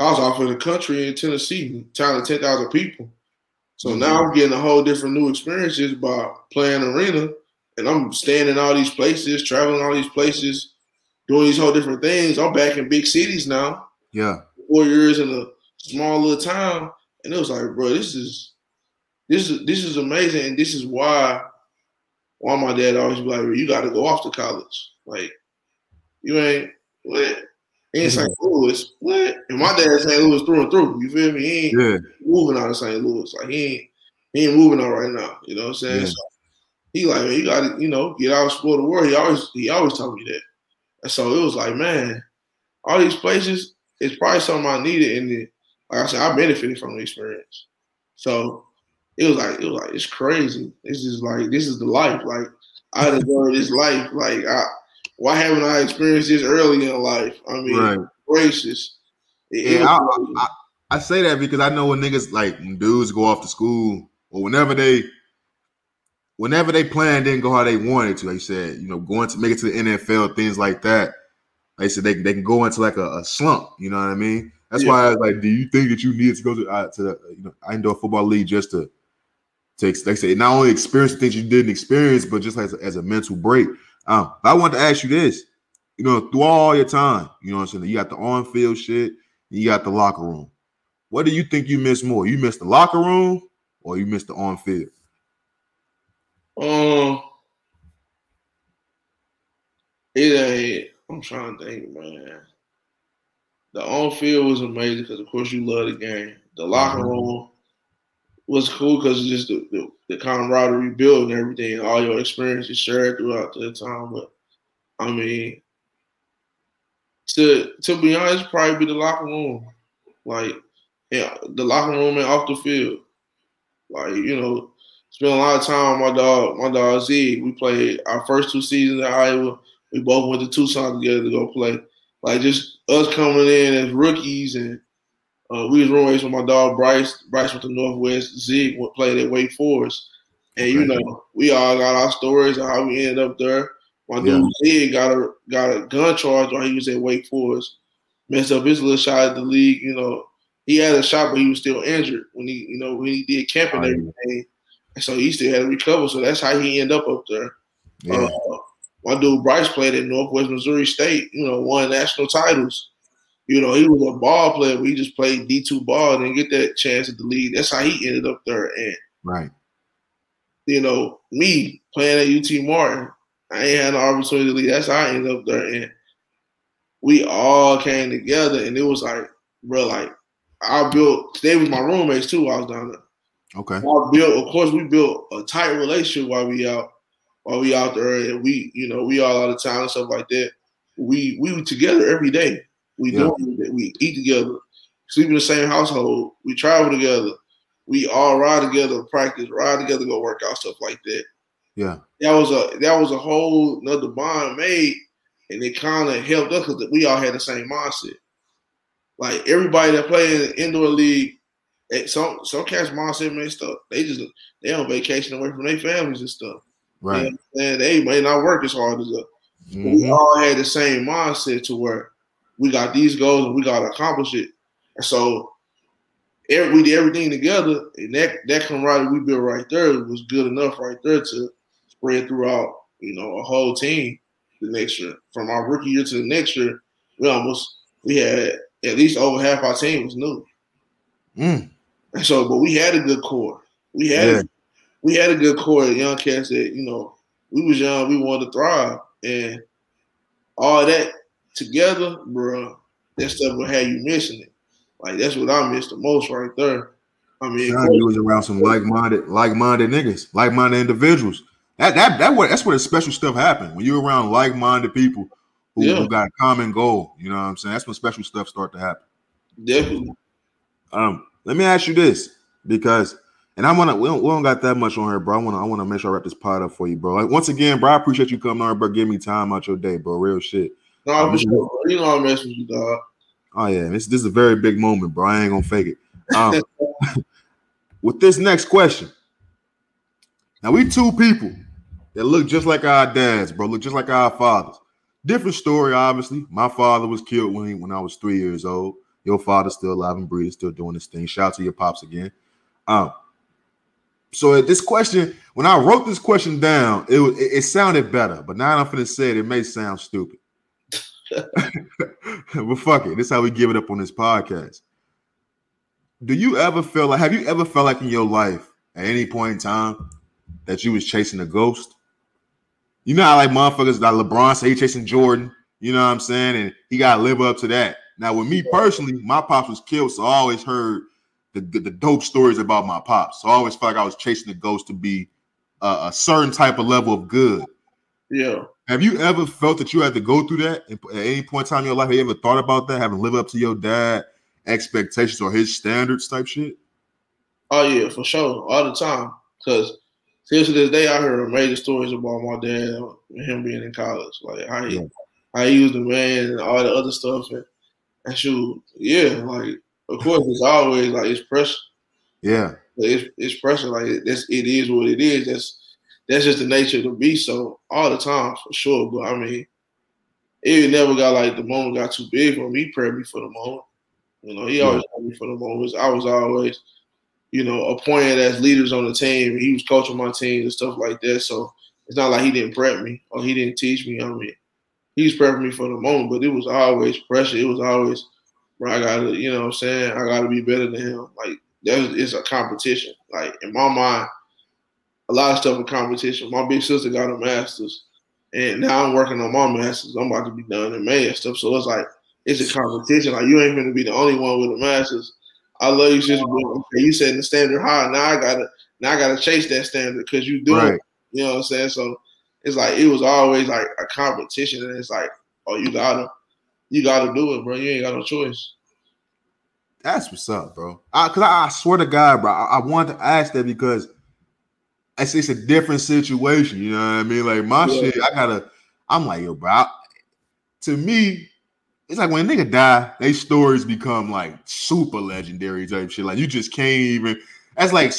I was off in the country in Tennessee, town of ten thousand people. So mm-hmm. now I'm getting a whole different new experiences by playing arena, and I'm staying in all these places, traveling all these places, doing these whole different things. I'm back in big cities now. Yeah, Warriors in a small little town, and it was like, bro, this is this is this is amazing, and this is why why my dad always be like, you got to go off to college, like you ain't what. In Saint Louis, what? And my dad's Saint Louis through and through. You feel me? He ain't yeah. moving out of Saint Louis. Like he ain't, he ain't moving out right now. You know what I'm saying? Yeah. So he like, man, you gotta, you know, get out and explore the world. He always, he always told me that. And so it was like, man, all these places is probably something I needed. And then, like I said, I benefited from the experience. So it was like, it was like, it's crazy. This is like, this is the life. Like I deserve this life. Like I. Why haven't I experienced this early in life? I mean, right. Gracious. Yeah, I, I, I say that because I know when niggas, like, when dudes go off to school or whenever they whenever they plan didn't go how they wanted to, like you said, you know, going to make it to the N F L, things like that, like I said, they, they can go into, like, a, a slump, you know what I mean? That's yeah. why I was like, do you think that you need to go to, uh, to the you know, indoor football league just to, to like I said, not only experience the things you didn't experience, but just like as a, as a mental break? Um, but I wanted to ask you this, you know, through all your time, you know what I'm saying? You got the on-field shit, you got the locker room. What do you think you miss more? You miss the locker room or you miss the on-field? Um, it ain't, I'm trying to think, man. The on-field was amazing because, of course, you love the game. The locker room was cool because it's just the, the, the camaraderie built and everything, all your experiences shared throughout the time. But I mean, to to be honest, probably be the locker room, like yeah, the locker room and off the field. Like you know, spent a lot of time with my dog, my dog Z. We played our first two seasons in Iowa. We both went to Tucson together to go play. Like just us coming in as rookies and. Uh, we was roommates with my dog Bryce. Bryce went to Northwest. Zig played at Wake Forest, and you know we all got our stories of how we ended up there. My yeah. dude Zig got a got a gun charge while he was at Wake Forest, messed up his little shot at the league. You know he had a shot, but he was still injured when he you know when he did camp and everything, and so he still had to recover. So that's how he ended up up there. Yeah. Uh, my dude Bryce played at Northwest Missouri State. You know won national titles. You know, he was a ball player. We just played D two ball and didn't get that chance at the league. That's how he ended up there. And, right. you know, me playing at U T Martin, I ain't had an opportunity to leave. That's how I ended up there. And we all came together, and it was like, bro, like, I built – they was my roommates, too, while I was down there. Okay. So I built – of course, we built a tight relationship while we out while we out there. And we, you know, we all out of town and stuff like that. We, we were together every day. We yeah. do it. We eat together, sleep in the same household. We travel together. We all ride together, practice, ride together, go work out, stuff like that. Yeah, that was a that was a whole another bond made, and it kind of helped us because we all had the same mindset. Like everybody that played in the indoor league, some some cats mindset messed up. They just they on vacation away from their families and stuff. Right, and, and they may not work as hard as us. Mm-hmm. We all had the same mindset to where. We got these goals and we got to accomplish it. And so every, we did everything together, and that, that camaraderie we built right there was good enough right there to spread throughout, you know, a whole team the next year. From our rookie year to the next year, we almost we had at least over half our team was new. Mm. And so, but we had a good core. We had yeah. we had a good core of young cats that, you know, we was young, we wanted to thrive. And all that together, bro, that stuff will have you missing it. Like, that's what I miss the most right there. I mean, God, you was around some like-minded, like-minded niggas, like-minded individuals. That that that what that's where the special stuff happens. When you're around like-minded people who, yeah. who got a common goal, you know what I'm saying? That's when special stuff start to happen. Definitely. Um, let me ask you this, because and I wanna we don't, we don't got that much on here, bro. I wanna I wanna make sure I wrap this pod up for you, bro. Like, once again, bro, I appreciate you coming on, bro. Give me time out your day, bro. Real shit. No, I'm um, sure. You know I mess with you, dog. Oh yeah, this this is a very big moment, bro. I ain't gonna fake it. Um, with this next question, now we two people that look just like our dads, bro, look just like our fathers. Different story, obviously. My father was killed when he, when I was three years old. Your father's still alive and breathing, still doing this thing. Shout out to your pops again. Um, so this question, when I wrote this question down, it was, it, it sounded better, but now I'm finna say it, it may sound stupid. But fuck it, this is how we give it up on this podcast. Do you ever feel like, have you ever felt like in your life at any point in time that you was chasing a ghost? You know how like motherfuckers like LeBron say he chasing Jordan, you know what I'm saying? And he got to live up to that. Now with me personally, my pops was killed, so I always heard the, the, the dope stories about my pops. So I always felt like I was chasing a ghost to be uh, a certain type of level of good. Yeah. Have you ever felt that you had to go through that at any point in time in your life? Have you ever thought about that, having to live up to your dad expectations or his standards type shit? Oh yeah, for sure, all the time. Because since this day, I heard amazing stories about my dad and him being in college, like how he, yeah. how he was the man and all the other stuff. And, and shoot, yeah, like of course it's always like it's pressure. Yeah, it's it's pressure. Like that's it is what it is. That's that's just the nature of the beast. So all the time, for sure. But I mean, it never got like the moment got too big for me. Prepped me for the moment. You know, he always had me for the moments. I was always, you know, appointed as leaders on the team. He was coaching my team and stuff like that. So it's not like he didn't prep me or he didn't teach me. I mean, he was prepping me for the moment, but it was always pressure. It was always, bro, I got to, you know what I'm saying? I got to be better than him. Like, that was, it's a competition. Like, in my mind, a lot of stuff is competition. My big sister got a master's, and now I'm working on my master's. I'm about to be done in May and stuff. So it's like, it's a competition. Like, you ain't going to be the only one with the masters. I love you, sister. Okay, you setting the standard high. Now I gotta, now I gotta chase that standard because you do right. it. You know what I'm saying? So it's like it was always like a competition, and it's like, oh, you gotta, you gotta do it, bro. You ain't got no choice. That's what's up, bro. I, Cause I, I swear to God, bro, I, I wanted to ask that because it's, it's a different situation. You know what I mean? Like my yeah. shit, I gotta. I'm like, yo, bro. I, to me. It's like when a nigga die, they stories become like super legendary type shit. Like you just can't even. That's like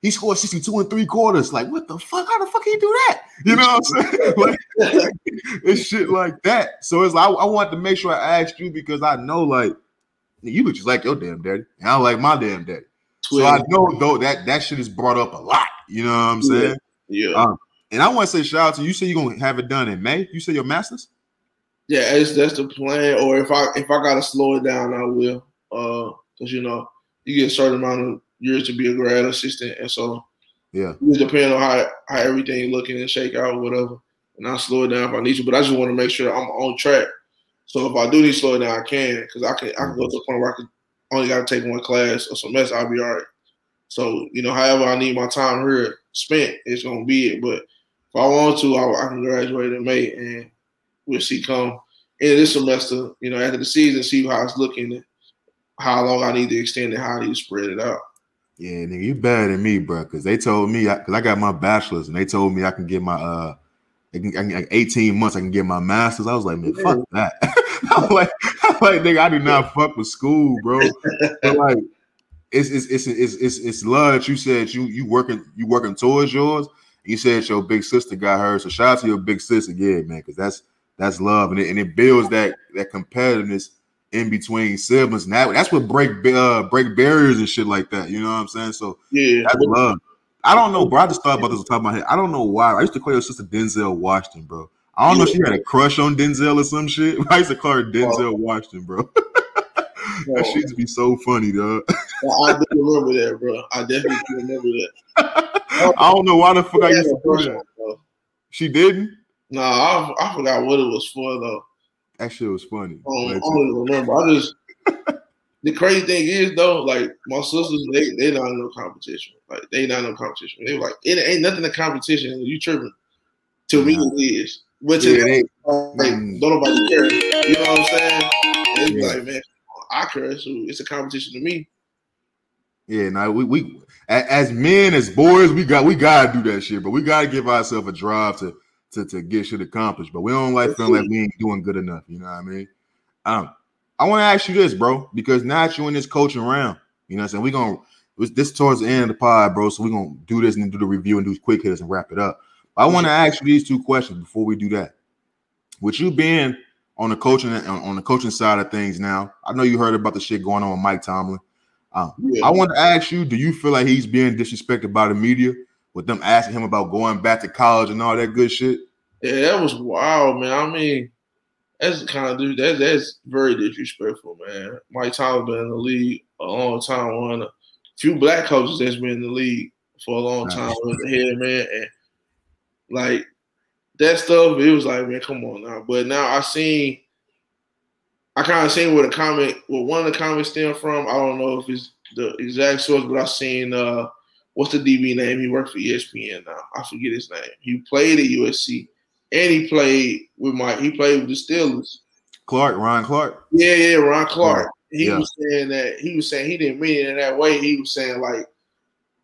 he scored sixty-two and three quarters. Like what the fuck? How the fuck he do that? You know what I'm saying? Like it's shit like that. So it's like I, I wanted to make sure I asked you because I know like you look just like your damn daddy, and I like my damn daddy. So I know though that that shit is brought up a lot. You know what I'm saying? Yeah. yeah. Um, and I want to say shout out to you. You say you're gonna have it done in May. You say your master's. Yeah, it's, that's the plan. Or if I if I gotta slow it down, I will. Uh, cause you know you get a certain amount of years to be a grad assistant, and so yeah, it depends on how how everything looking and shake out or whatever. And I will slow it down if I need to, but I just want to make sure I'm on track. So if I do need to slow it down, I can, cause I can I can go to the point where I can only gotta take one class or semester. I'll be all right. So you know, however I need my time here spent, it's gonna be it. But if I want to, I, I can graduate in May and. We'll see come in this semester, you know, after the season, see how it's looking, how long I need to extend it, how I need to spread it out. Yeah, nigga, you better than me, bro, because they told me, because I, I got my bachelor's, and they told me I can get my, uh, I can, I can, like eighteen months, I can get my master's. I was like, man, fuck that. I'm, like, I'm like, nigga, I do not fuck with school, bro. But like, it's it's it's it's it's, it's love that you said you you working you working towards yours. You said your big sister got hers, so shout out to your big sister again, man, because that's. That's love, and it, and it builds that that competitiveness in between siblings. And that, that's what break uh, break barriers and shit like that. You know what I'm saying? So yeah, that's love. I don't know, bro. I just thought about this on top of my head. I don't know why. I used to call your sister Denzel Washington, bro. I don't yeah. know if she had a crush on Denzel or some shit. I used to call her Denzel oh. Washington, bro. That shit used to be so funny, dog. Well, I do remember that, bro. I definitely remember that. I don't know why the fuck I used to crush on her. She didn't. No, nah, I, I forgot what it was for though. That shit was funny. Um, I don't remember. I just the crazy thing is though, like my sisters, they they not in no competition. Like they not in no competition. They were like, it ain't nothing in competition. You tripping? To me, it is. Which yeah, is like, like mm. don't nobody care. You know what I'm saying? It's yeah. like, man, I care. So it's a competition to me. Yeah, no, we we as men, as boys, we got we gotta do that shit, but we gotta give ourselves a drive to to to get shit accomplished. But we don't like feeling like we ain't doing good enough. You know what I mean? Um, I want to ask you this, bro, because now that you're in this coaching round, you know what I'm saying? We're gonna this towards the end of the pod, bro. So we're gonna do this and then do the review and do quick hitters and wrap it up. I want to ask you these two questions before we do that. With you being on the coaching on the coaching side of things now, I know you heard about the shit going on with Mike Tomlin. Um, yeah. I want to ask you, do you feel like he's being disrespected by the media with them asking him about going back to college and all that good shit? Yeah, that was wild, man. I mean, that's the kind of dude that, that's very disrespectful, man. Mike Tomlin been in the league a long time, one of the few black coaches that's been in the league for a long time with the head, man. And like that stuff, it was like, man, come on now. But now I seen I kind of seen where the comment, where one of the comments stem from. I don't know if it's the exact source, but I seen uh, what's the D B name? He worked for E S P N now. I forget his name. He played at U S C, and he played with Mike. He played with the Steelers. Clark, Ron Clark. Yeah, yeah, Ron Clark. Clark. He yeah. was saying that he was saying he didn't mean it in that way. He was saying like,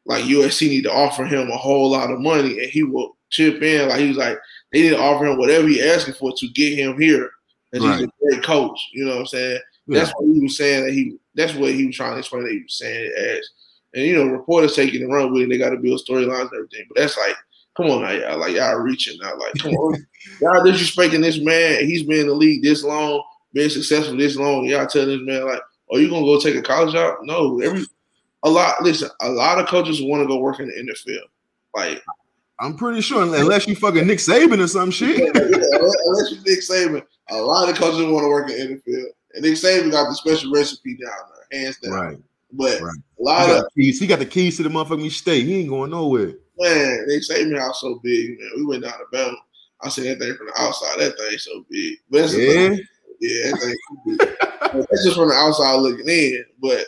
like U S C need to offer him a whole lot of money, and he will chip in. Like he was like, they need to offer him whatever he asking for to get him here. Right. He's a great coach, you know what I'm saying? Yeah. That's what he was saying. That he, that's what he was trying to explain. That he was saying it as, and you know, reporters taking the run with it. They got to build storylines and everything. But that's like, come on now, y'all. Like y'all reaching now. Like come on, y'all disrespecting this man. He's been in the league this long, been successful this long. Y'all telling this man like, oh, you gonna go take a college job? No, every a lot. Listen, a lot of coaches want to go work in the N F L. Like I'm pretty sure, unless you fucking Nick Saban or some shit. yeah, unless you Nick Saban. A lot of coaches want to work in the N F L, and Nick Saban got the special recipe down there, hands down. Right, but right. a lot he of keys. He got the keys to the motherfucking state. He ain't going nowhere. Man, Nick Saban house so big, man. We went down to Bama. I seen that thing from the outside. That thing so big. But that's yeah, yeah, that thing so big. That's just from the outside looking in. But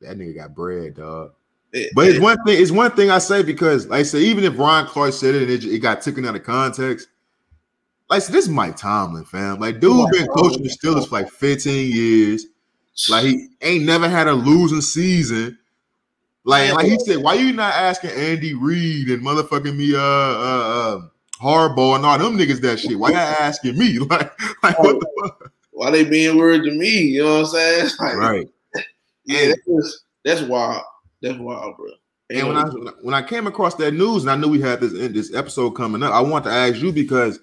that nigga got bread, dog. It, but it's it, one thing. It's one thing I say because, like I say, even if Ron Clark said it, it, it got taken out of context. Like, so this is Mike Tomlin, fam. Like, dude oh, been coaching the Steelers for like fifteen years. Like, he ain't never had a losing season. Like, like he said, why you not asking Andy Reid and motherfucking me, uh, uh, uh Harbaugh and all them niggas that shit? Why y'all asking me? Like, like what the fuck? Why they being worried to me? You know what I'm saying? Like, right. Yeah, that's, that's wild. That's wild, bro. And, and when I when I came across that news and I knew we had this this episode coming up, I wanted to ask you because.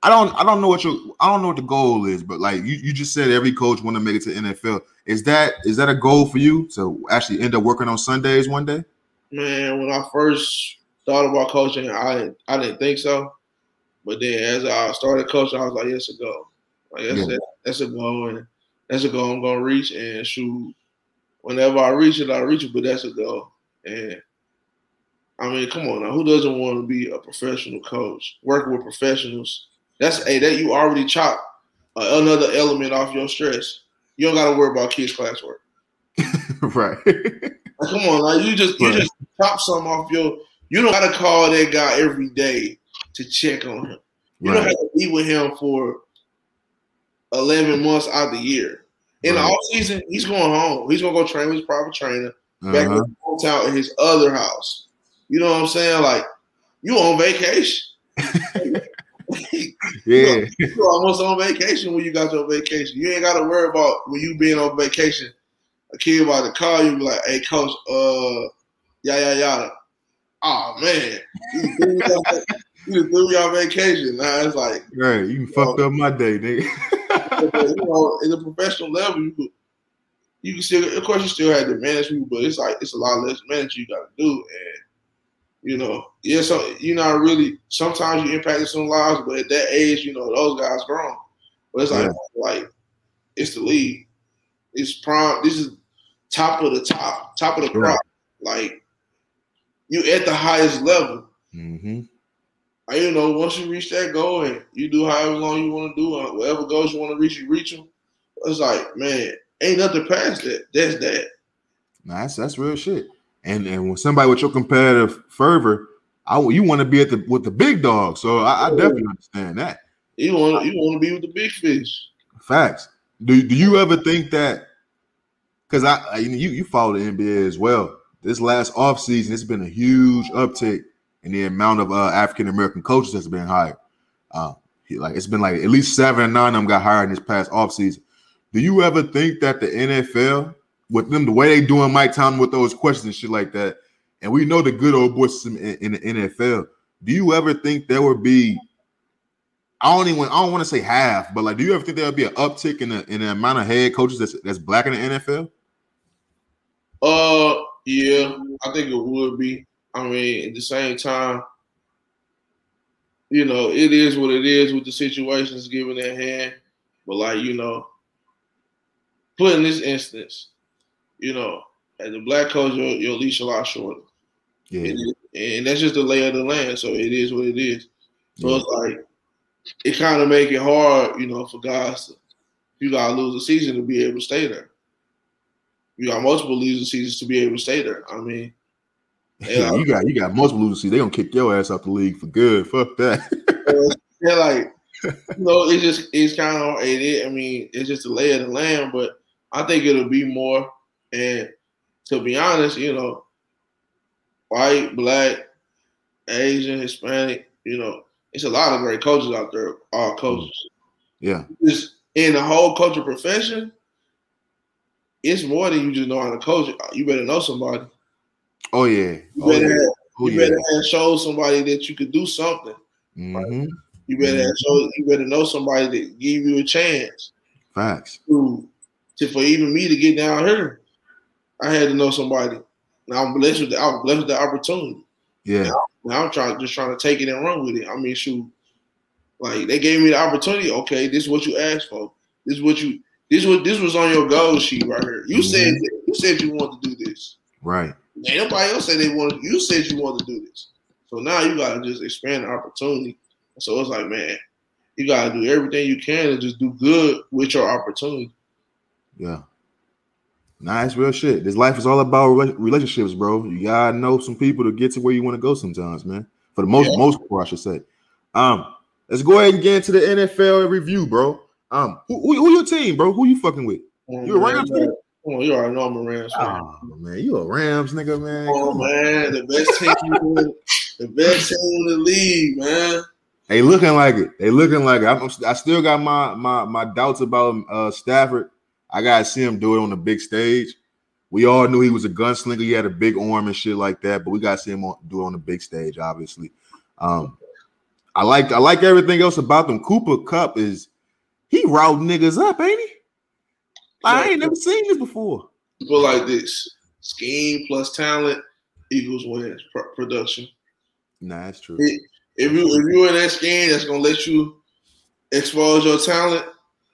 I don't I don't know what your I don't know what the goal is, but like you, you just said every coach want to make it to the N F L. Is that is that a goal for you to actually end up working on Sundays one day? Man, when I first thought about coaching, I I didn't think so. But then as I started coaching, I was like, yeah, it's a goal. Like that's, yeah. that, that's a goal and that's a goal I'm gonna reach and shoot. Whenever I reach it, I reach it, but that's a goal. And I mean, come on now, who doesn't want to be a professional coach, working with professionals? That's hey, that you already chopped uh, another element off your stress. You don't got to worry about kids' classwork, right? Like, come on, like you just right. you just chop something off your. You don't got to call that guy every day to check on him. You right. don't have to be with him for eleven months out of the year. In right. the off season, he's going home. He's gonna go train with his private trainer uh-huh. back in his hometown in his other house. You know what I'm saying? Like you on vacation. Yeah, you're almost on vacation when you got your vacation. You ain't got to worry about when you being on vacation. A kid about to call you, be like, "Hey, coach, uh, yada yada." Oh man, you threw me on vacation. Now it's like, right, you, you fucked know, up my day, nigga. You know, in the professional level, you could, you can still, of course, you still had to manage people, but it's like it's a lot less management you got to do, and. You know, yeah, so you're not really sometimes you impacted some lives, but at that age, you know, those guys grown. But it's like yeah. like it's the league. It's prime this is top of the top, top of the crop. Right. Like you at the highest level. Mm-hmm. you know, once you reach that goal and you do however long you want to do it, whatever goals you want to reach, you reach them. It's like, man, ain't nothing past that. That's that. Nah, that's, that's real shit. And and when somebody with your competitive fervor, I you want to be at the with the big dog. So I, I definitely understand that. You want you want to be with the big fish. Facts. Do do you ever think that? Because I, I you you follow the N B A as well. This last offseason, it's been a huge uptick in the amount of uh, African American coaches that's been hired. Uh, like it's been like at least seven or nine of them got hired in this past offseason. Do you ever think that the N F L, with them the way they doing Mike Tomlin with those questions and shit like that, and we know the good old boy system in, in the N F L, do you ever think there would be? I don't even I don't want to say half, but like, do you ever think there would be an uptick in the in the amount of head coaches that's that's black in the N F L? Uh. Yeah, I think it would be. I mean, at the same time, you know, it is what it is with the situations given at hand. But, like, you know, put in this instance, you know, as a black coach, your, your leash a lot shorter. Yeah. And, and that's just the lay of the land, so it is what it is. So, yeah. It's like, it kind of make it hard, you know, for guys to, you got to lose a season to be able to stay there. You got multiple losing seasons to be able to stay there. I mean, yeah, like, you got you got multiple losing seasons. They're going to kick your ass out the league for good. Fuck that. They're like, you know, it's just, it's kind of, it, it, I mean, it's just a lay of the land, but I think it'll be more. And to be honest, you know, white, black, Asian, Hispanic, you know, it's a lot of great coaches out there, all coaches. Yeah. Just in the whole coaching profession, it's more than you just know how to coach. You better know somebody. Oh, yeah. You better, oh, yeah. Have, oh, you better yeah. have show somebody that you could do something. Mm-hmm. Right? You better mm-hmm. have show, you better know somebody that give you a chance. Facts. To, to, for even me to get down here, I had to know somebody. Now I'm blessed with the, I'm blessed with the opportunity. Yeah. Now, now I'm trying, just trying to take it and run with it. I mean, shoot. Like, they gave me the opportunity. Okay, this is what you asked for. This is what you... This was this was on your goal sheet right here. You said you said you wanted to do this, right? Ain't nobody else said they wanted. You said you wanted to do this, so now you gotta just expand the opportunity. So it's like, man, you gotta do everything you can to just do good with your opportunity. Yeah, nah, it's real shit. This life is all about relationships, bro. You gotta know some people to get to where you want to go. Sometimes, man, for the most yeah. most part, I should say. Um, let's go ahead and get into the N F L review, bro. Um, who, who, who your team, bro? Who you fucking with? Oh, you a Rams man. Team? Oh, you already know I'm a Rams fan. Oh, man, you a Rams nigga, man. Oh, Come man, on. The best team, in, the best team in the league, man. They looking like it. They looking like it. I'm, I still got my my my doubts about uh, Stafford. I gotta see him do it on the big stage. We all knew he was a gunslinger. He had a big arm and shit like that, but we gotta see him on, do it on the big stage, obviously. Um, I like I like everything else about them. Cooper Kupp is. He routed niggas up, ain't he? Like, I ain't never seen this before. But like this, scheme plus talent equals wins pr- production. Nah, that's true. It, if you if you in that scheme that's gonna let you expose your talent,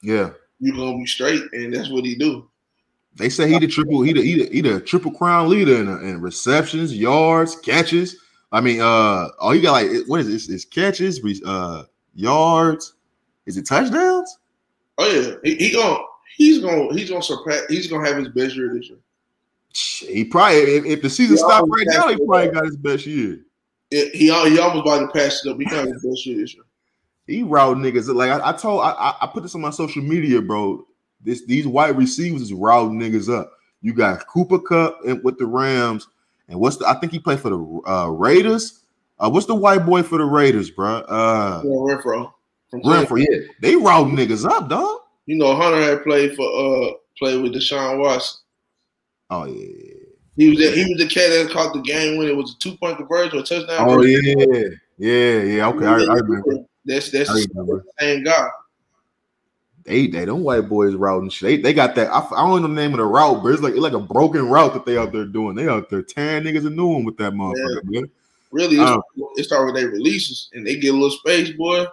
yeah, you're gonna be straight, and that's what he do. They say he the triple he the he the, he the triple crown leader in, in receptions, yards, catches. I mean, uh, oh, he got like what is it? It's, it's catches, uh, yards. Is it touchdowns? Oh yeah, he, he gonna he's gonna he's gonna surpass. He's gonna have his best year this year. He probably if, if the season stopped right now, he probably got his best year. It, he he almost about to pass it up. He got his best year this year. He route niggas like I, I told. I, I put this on my social media, bro. This these wide receivers route niggas up. You got Cooper Kupp and with the Rams, and what's the? I think he played for the uh, Raiders. Uh, what's the white boy for the Raiders, bro? Uh, yeah, Renfro. Renfro, yeah, they route niggas up, dog. You know, Hunter had played for uh, played with Deshaun Watson. Oh yeah, he was the, he was the cat that caught the game when it was a two point conversion or a touchdown. Oh yeah, yeah, yeah, yeah. Okay, I, I remember. That's that's I remember. The same guy. They they them white boys routing shit. They, they got that. I, I don't know the name of the route, but it's like it's like a broken route that they out there doing. They out there tearing niggas a new one with that motherfucker. Yeah. Man. Really, um, it started with their releases and they get a little space, boy.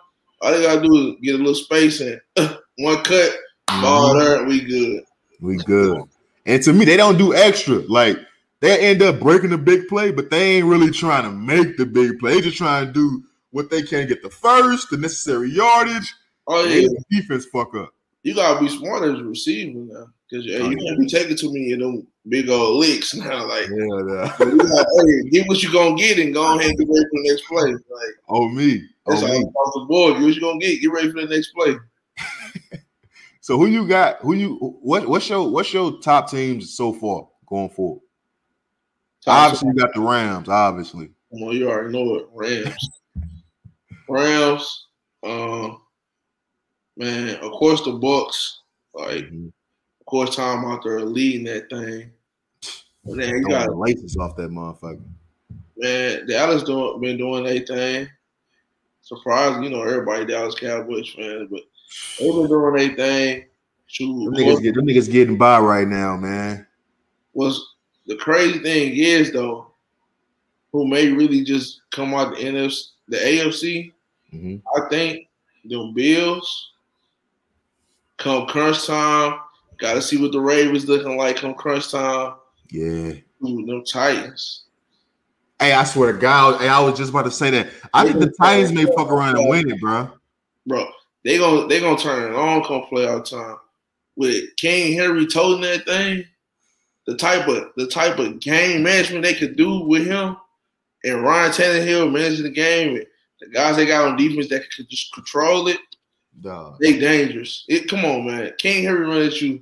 All they gotta do is get a little space and uh, one cut, ball there, we good. We good. And to me, they don't do extra. Like they end up breaking the big play, but they ain't really trying to make the big play. They just trying to do what they can't get the first, the necessary yardage. Oh yeah, the defense fuck up. You gotta be smart as a receiver now, because hey, you can't be taking too many of them big old licks now. Like, yeah, nah. You gotta, hey, get what you gonna get and go ahead and get ready for the next play. Like, oh me, that's oh, all across the board. Get what you gonna get. Get ready for the next play. So who you got? Who you? What? What's your? What's your top teams so far going forward? Top obviously, team. You got the Rams. Obviously, come on, you already know it. Rams. Rams. Um. Uh, Man, of course the Bucks. Like, mm-hmm. Of course Tom Arthur leading that thing. But then you got the laces off that motherfucker. Man, Dallas doing been doing their thing. Surprising, you know, everybody Dallas Cowboys fans, but they been doing their thing. Shoot, them niggas, get, them niggas getting by right now, man. Was the crazy thing is though, who may really just come out the N F C, the A F C? Mm-hmm. I think them Bills. Come crunch time, got to see what the Ravens looking like come crunch time. Yeah. Ooh, them Titans. Hey, I swear to God, I was just about to say that. I yeah, think the Titans may fuck around and win it, bro. Bro, they gonna they gonna turn it on come playoff time. With King Henry toting that thing, the type of the type of game management they could do with him, and Ryan Tannehill managing the game, and the guys they got on defense that could just control it. Dog. They dangerous. It come on, man. King Henry run at you.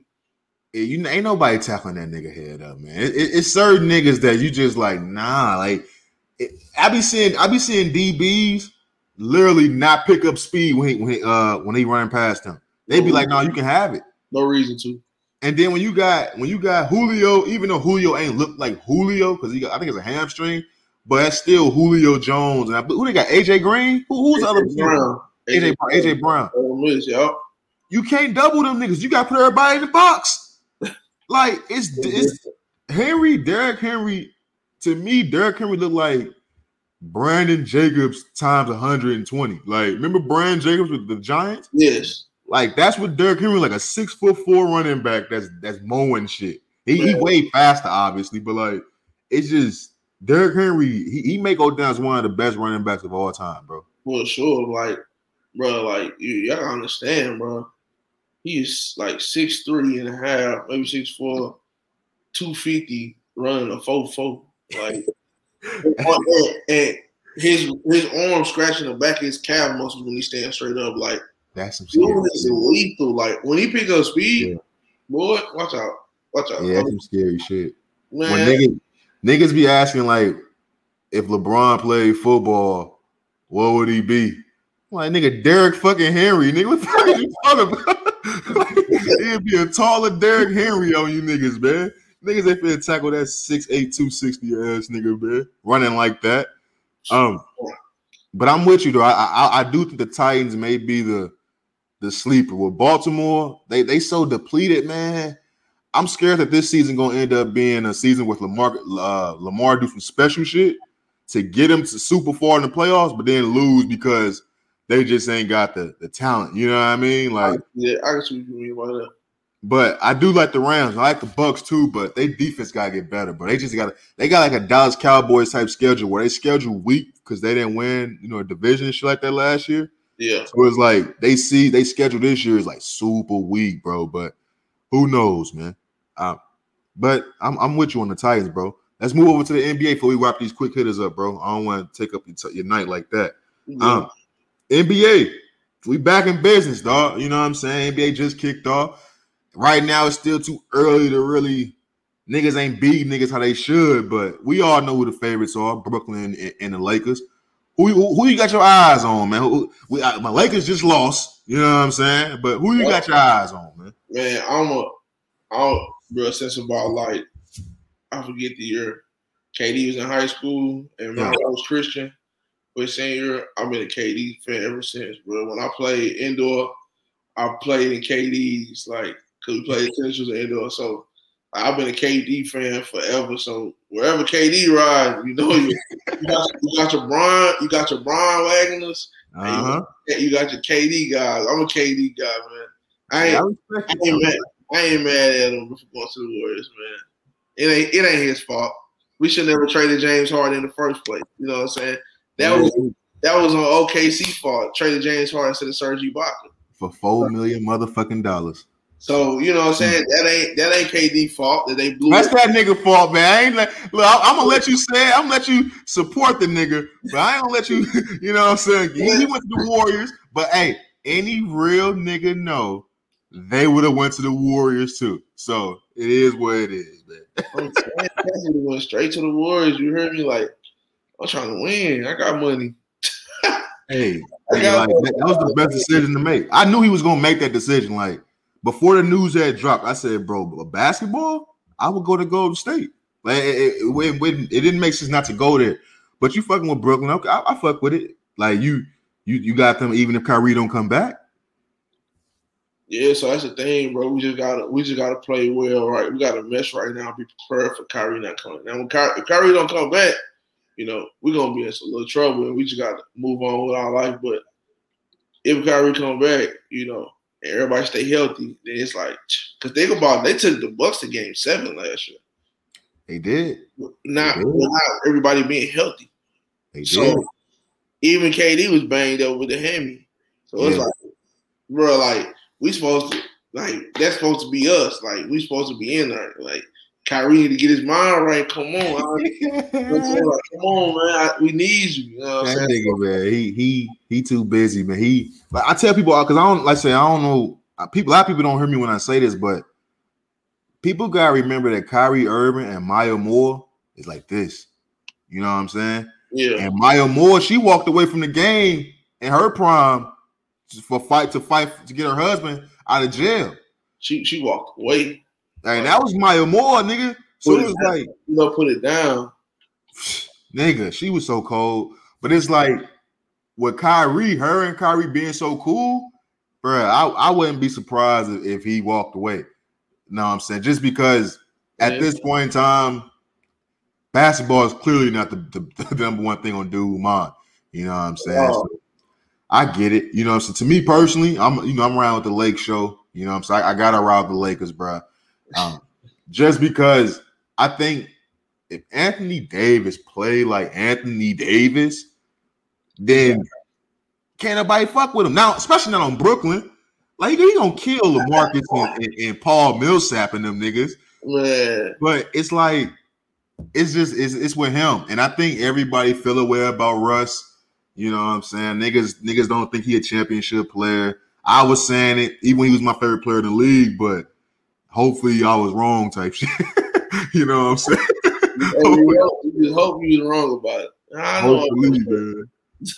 Yeah, you ain't nobody tackling that nigga head up, man. It, it, it's certain niggas that you just like, nah. Like it, I be seeing, I be seeing D Bs literally not pick up speed when he, when he, uh when he running past them. They be like, no, nah, you can have it. No reason to. And then when you got when you got Julio, even though Julio ain't look like Julio because he got, I think it's a hamstring, but that's still Julio Jones. And I, who they got? A J Green. Who, who's the other Brown? A J Brown. A J Brown. Miss, yo. You can't double them niggas. You got to put everybody in the box. Like, it's it's Henry, Derrick Henry. To me, Derrick Henry looked like Brandon Jacobs times one hundred twenty. Like, remember Brandon Jacobs with the Giants? Yes. Like, that's what Derrick Henry, like a six foot four running back that's that's mowing shit. He, he way faster, obviously, but like, it's just Derrick Henry, he, he may go down as one of the best running backs of all time, bro. Well, sure, like. Bro, like, you, y'all understand, bro. He's like six three and a half, maybe six four, two fifty, running a four four. Like, and, and his his arm scratching the back of his calf muscles when he stands straight up. Like, that's some scary shit. Is lethal. Like, when he pick up speed, yeah. Boy, watch out. Watch out. Yeah, that's some scary shit. Man. When niggas, niggas be asking, like, if LeBron played football, what would he be? Like, nigga, Derrick fucking Henry, nigga, what the fuck are you talking about? Like, it'd be a taller Derrick Henry on you niggas, man. Niggas ain't finna tackle that six eight, two sixty ass nigga, man, running like that. Um, but I'm with you though. I, I I do think the Titans may be the the sleeper. With Baltimore, they they so depleted, man. I'm scared that this season gonna end up being a season with Lamar uh, Lamar do some special shit to get him to super far in the playoffs, but then lose because they just ain't got the, the talent, you know what I mean? Like, yeah, I can see what you mean by that. But I do like the Rams. I like the Bucks too, but they defense gotta get better. But they just got they got like a Dallas Cowboys type schedule where they schedule weak because they didn't win, you know, a division and shit like that last year. Yeah. So it's like they see they schedule this year is like super weak, bro. But who knows, man? Uh, but I'm I'm with you on the Titans, bro. Let's move over to the N B A before we wrap these quick hitters up, bro. I don't want to take up your, t- your night like that. Mm-hmm. Um, N B A, we back in business, dog. You know what I'm saying? N B A just kicked off. Right now, it's still too early to really – niggas ain't beating niggas how they should, but we all know who the favorites are, Brooklyn and, and the Lakers. Who, who who you got your eyes on, man? Who, we, I, my Lakers just lost, you know what I'm saying? But who you got your eyes on, man? Man, I'm a – I'm real sense about, like, I forget the year. K D was in high school, and my yeah. I was Christian. But senior, I've been a K D fan ever since, bro. When I played indoor, I played in K D's, like, because we played essentials indoor. So I've been a K D fan forever. So wherever K D rides, you know, you, you, got, you got your Bron, you got your Bron Wagners, uh-huh. and you got your K D guys. I'm a K D guy, man. I ain't, I ain't, mad, I ain't mad at him for going to the Warriors, man. It ain't, it ain't his fault. We should never traded James Harden in the first place. You know what I'm saying? That was That was on O K C fault. Traded James Harden instead of Serge Ibaka for four million motherfucking dollars. So you know what I'm saying? That ain't that ain't K D fault that they blew. That's it. That nigga fault, man. I ain't like, look, I'm, I'm gonna let you say it. I'm gonna let you support the nigga, but I ain't gonna let you. You know what I'm saying? He went to the Warriors, but hey, any real nigga know they would have went to the Warriors too. So it is what it is, man. I'm saying, he went straight to the Warriors. You heard me? Like, I'm trying to win. I got money. Hey, like, that was the best decision to make. I knew he was gonna make that decision. Like before the news had dropped, I said, "Bro, basketball, I would go to Golden State." Like it, it, it, it didn't make sense not to go there. But you fucking with Brooklyn, okay? I, I fuck with it. Like you, you, you got them. Even if Kyrie don't come back, yeah. So that's the thing, bro. We just gotta, we just gotta play well, right? We gotta mesh right now. Be prepared for Kyrie not coming. Now, when Kyrie, if Kyrie don't come back, you know, we're going to be in some little trouble, and we just got to move on with our life. But if Kyrie come back, you know, and everybody stay healthy, then it's like – because think about it, they took the Bucks to game seven last year. They did. Not they did. Without everybody being healthy. They so did. Even K D was banged up with the hammy. So yeah. It's like, bro, like, we supposed to – like, that's supposed to be us. Like, we supposed to be in there. Like, Kyrie need to get his mind right. Come on, like, come on, man. I, we need you. You know what that I'm saying? Nigga, man, he he he too busy, man. He like I tell people because I don't like I say I don't know people. A lot of people don't hear me when I say this, but people gotta remember that Kyrie Irving and Maya Moore is like this. You know what I'm saying? Yeah. And Maya Moore, she walked away from the game in her prime for fight to fight to get her husband out of jail. She she walked away. Like, that was Maya Moore, nigga. So put it was down. Like, you know, put it down. Nigga, she was so cold. But it's like with Kyrie, her and Kyrie being so cool, bro, I, I wouldn't be surprised if, if he walked away. No, I'm saying just because at yeah. this point in time, basketball is clearly not the, the, the number one thing on dude's mind. You know what I'm saying? Oh. So, I get it. You know what I'm saying? To me personally, I'm you know, I'm around with the Lake show. You know what I'm saying? I, I gotta ride with the Lakers, bro. Um, just because I think if Anthony Davis played like Anthony Davis, then can't nobody fuck with him now, especially not on Brooklyn. Like he gonna kill LaMarcus and, and, and Paul Millsap and them niggas. Yeah. But it's like it's just it's it's with him, and I think everybody feel aware about Russ. You know what I'm saying? Niggas niggas don't think he a championship player. I was saying it even when he was my favorite player in the league, but. Hopefully I was wrong type shit. You know what I'm saying? You just hope you was wrong about it. I don't, Hopefully, man.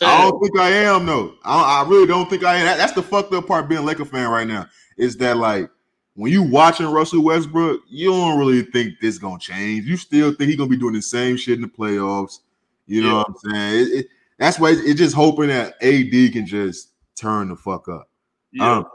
I don't think I am, though. I, I really don't think I am. That, that's the fucked up part being a Laker fan right now is that, like, when you watching Russell Westbrook, you don't really think this going to change. You still think he's going to be doing the same shit in the playoffs. You know yeah. what I'm saying? It, it, that's why it's, it's just hoping that A D can just turn the fuck up. Yeah. Um,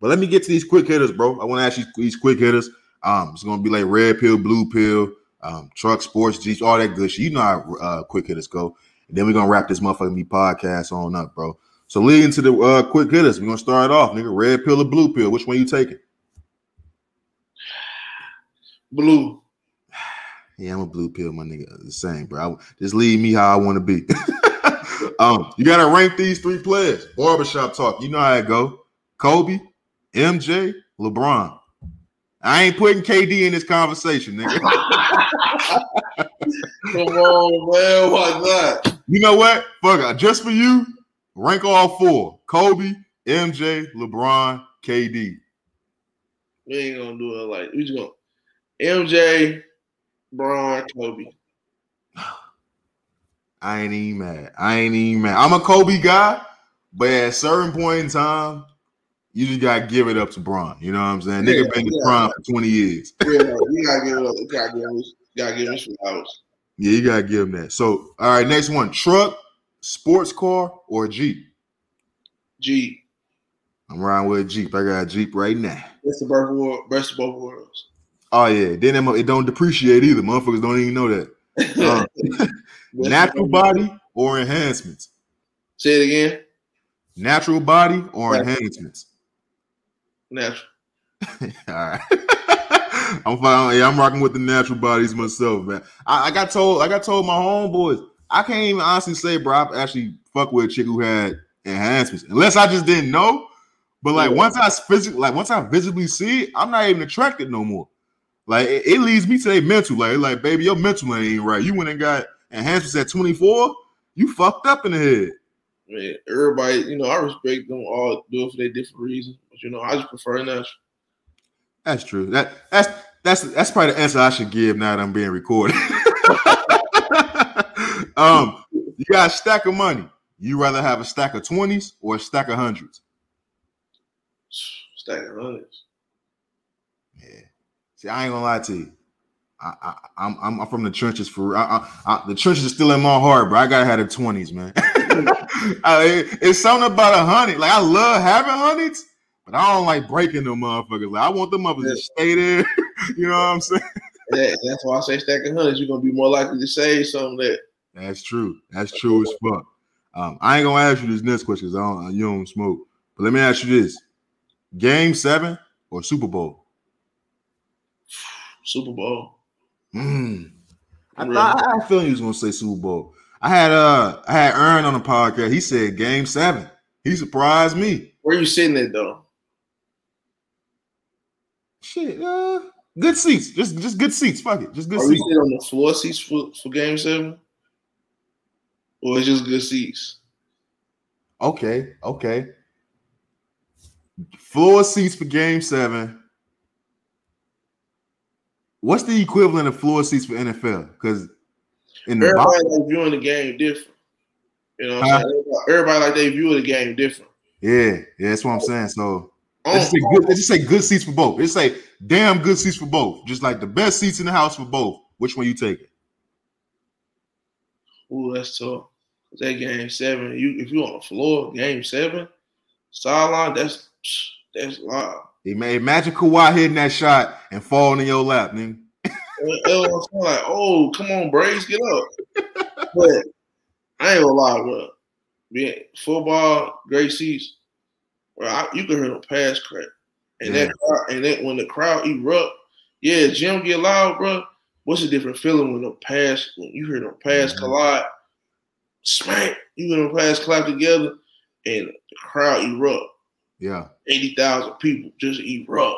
But let me get to these quick hitters, bro. I want to ask you these quick hitters. Um, it's going to be like red pill, blue pill, um, truck, sports, Jeeps, all that good shit. You know how uh, quick hitters go. And then we're going to wrap this motherfucking podcast on up, bro. So leading to the uh, quick hitters, we're going to start off, nigga. Red pill or blue pill? Which one you taking? Blue. Yeah, I'm a blue pill, my nigga. The same, bro. I, just leave me how I want to be. um, you got to rank these three players. Barbershop talk. You know how it go. Kobe. M J, LeBron. I ain't putting K D in this conversation, nigga. Come on, man. Why not? You know what? Fuck it. Just for you, rank all four. Kobe, M J, LeBron, K D. We ain't going to do it like – we just going to – M J, LeBron, Kobe. I ain't even mad. I ain't even mad. I'm a Kobe guy, but at a certain point in time – you just gotta give it up to Bron. You know what I'm saying? Yeah, nigga been in yeah. Prime for twenty years. Yeah, you gotta give it up. You gotta give him. Gotta give him some hours. Yeah, you gotta give him that. So, all right, next one: truck, sports car, or Jeep? Jeep. I'm riding with a Jeep. I got a Jeep right now. That's the birth world, best of both worlds. Oh yeah, then it don't depreciate either. Motherfuckers don't even know that. Um, natural body or enhancements? Say it again. Natural body or That's enhancements? It. Natural. All right. I'm fine. Yeah, I'm rocking with the natural bodies myself, man. I, I got told, I got told my homeboys, I can't even honestly say, bro, I've actually fucked with a chick who had enhancements. Unless I just didn't know. But like once I physically, like once I visibly see it, I'm not even attracted no more. Like it, it leads me to their mental. Like, like, baby, your mental ain't right. You went and got enhancements at twenty-four. You fucked up in the head. Man, everybody, you know, I respect them all do it for their different reasons. But you know, I just prefer natural. That's true. That that's that's that's probably the answer I should give now that I'm being recorded. um, you got a stack of money. You rather have a stack of twenties or a stack of hundreds? Stack of hundreds. Yeah. See, I ain't gonna lie to you. I, I, I'm, I'm, I'm from the trenches. For I, I, I, the trenches is still in my heart, bro. I gotta have the twenties, man. I, it, it's something about a hundred. Like I love having hundreds, but I don't like breaking them motherfuckers. Like I want them motherfuckers yeah. to stay there. You know what I'm saying? That, that's why I say stacking hundreds. You're gonna be more likely to say something that. That's true. That's true as fuck. Um, I ain't gonna ask you this next question because I don't, you don't smoke. But let me ask you this: Game Seven or Super Bowl? Super Bowl. Mm. I thought I had a feeling you was gonna say Super Bowl. I had uh I had Aaron on the podcast. He said Game Seven. He surprised me. Where you sitting at though? Shit, uh, good seats. Just just good seats. Fuck it, just good Are seats. Are you sitting on the floor seats for, for Game Seven, or it's just good seats? Okay, okay. Floor seats for Game Seven. What's the equivalent of floor seats for N F L? Because in the everybody box, like viewing the game different. You know what I'm uh, saying? Everybody like they view the game different. Yeah, yeah, that's what I'm saying. So let's say good, let's just say good seats for both. It's like damn good seats for both. Just like the best seats in the house for both. Which one you taking? Ooh, that's tough. That Game Seven. You if you on the floor, Game Seven, sideline. That's that's live. Imagine Kawhi hitting that shot and falling in your lap, nigga. Like, oh, come on, Braves, get up. But I ain't gonna lie, bro. Man, football, great season. Bro, I, you can hear them pass crack. And yeah. that crowd, and that when the crowd erupt, yeah, gym get loud, bro. What's a different feeling when them pass, when you hear them pass mm-hmm. collide, smack, you hear them pass collide together, and the crowd erupt. Yeah, eighty thousand people just erupt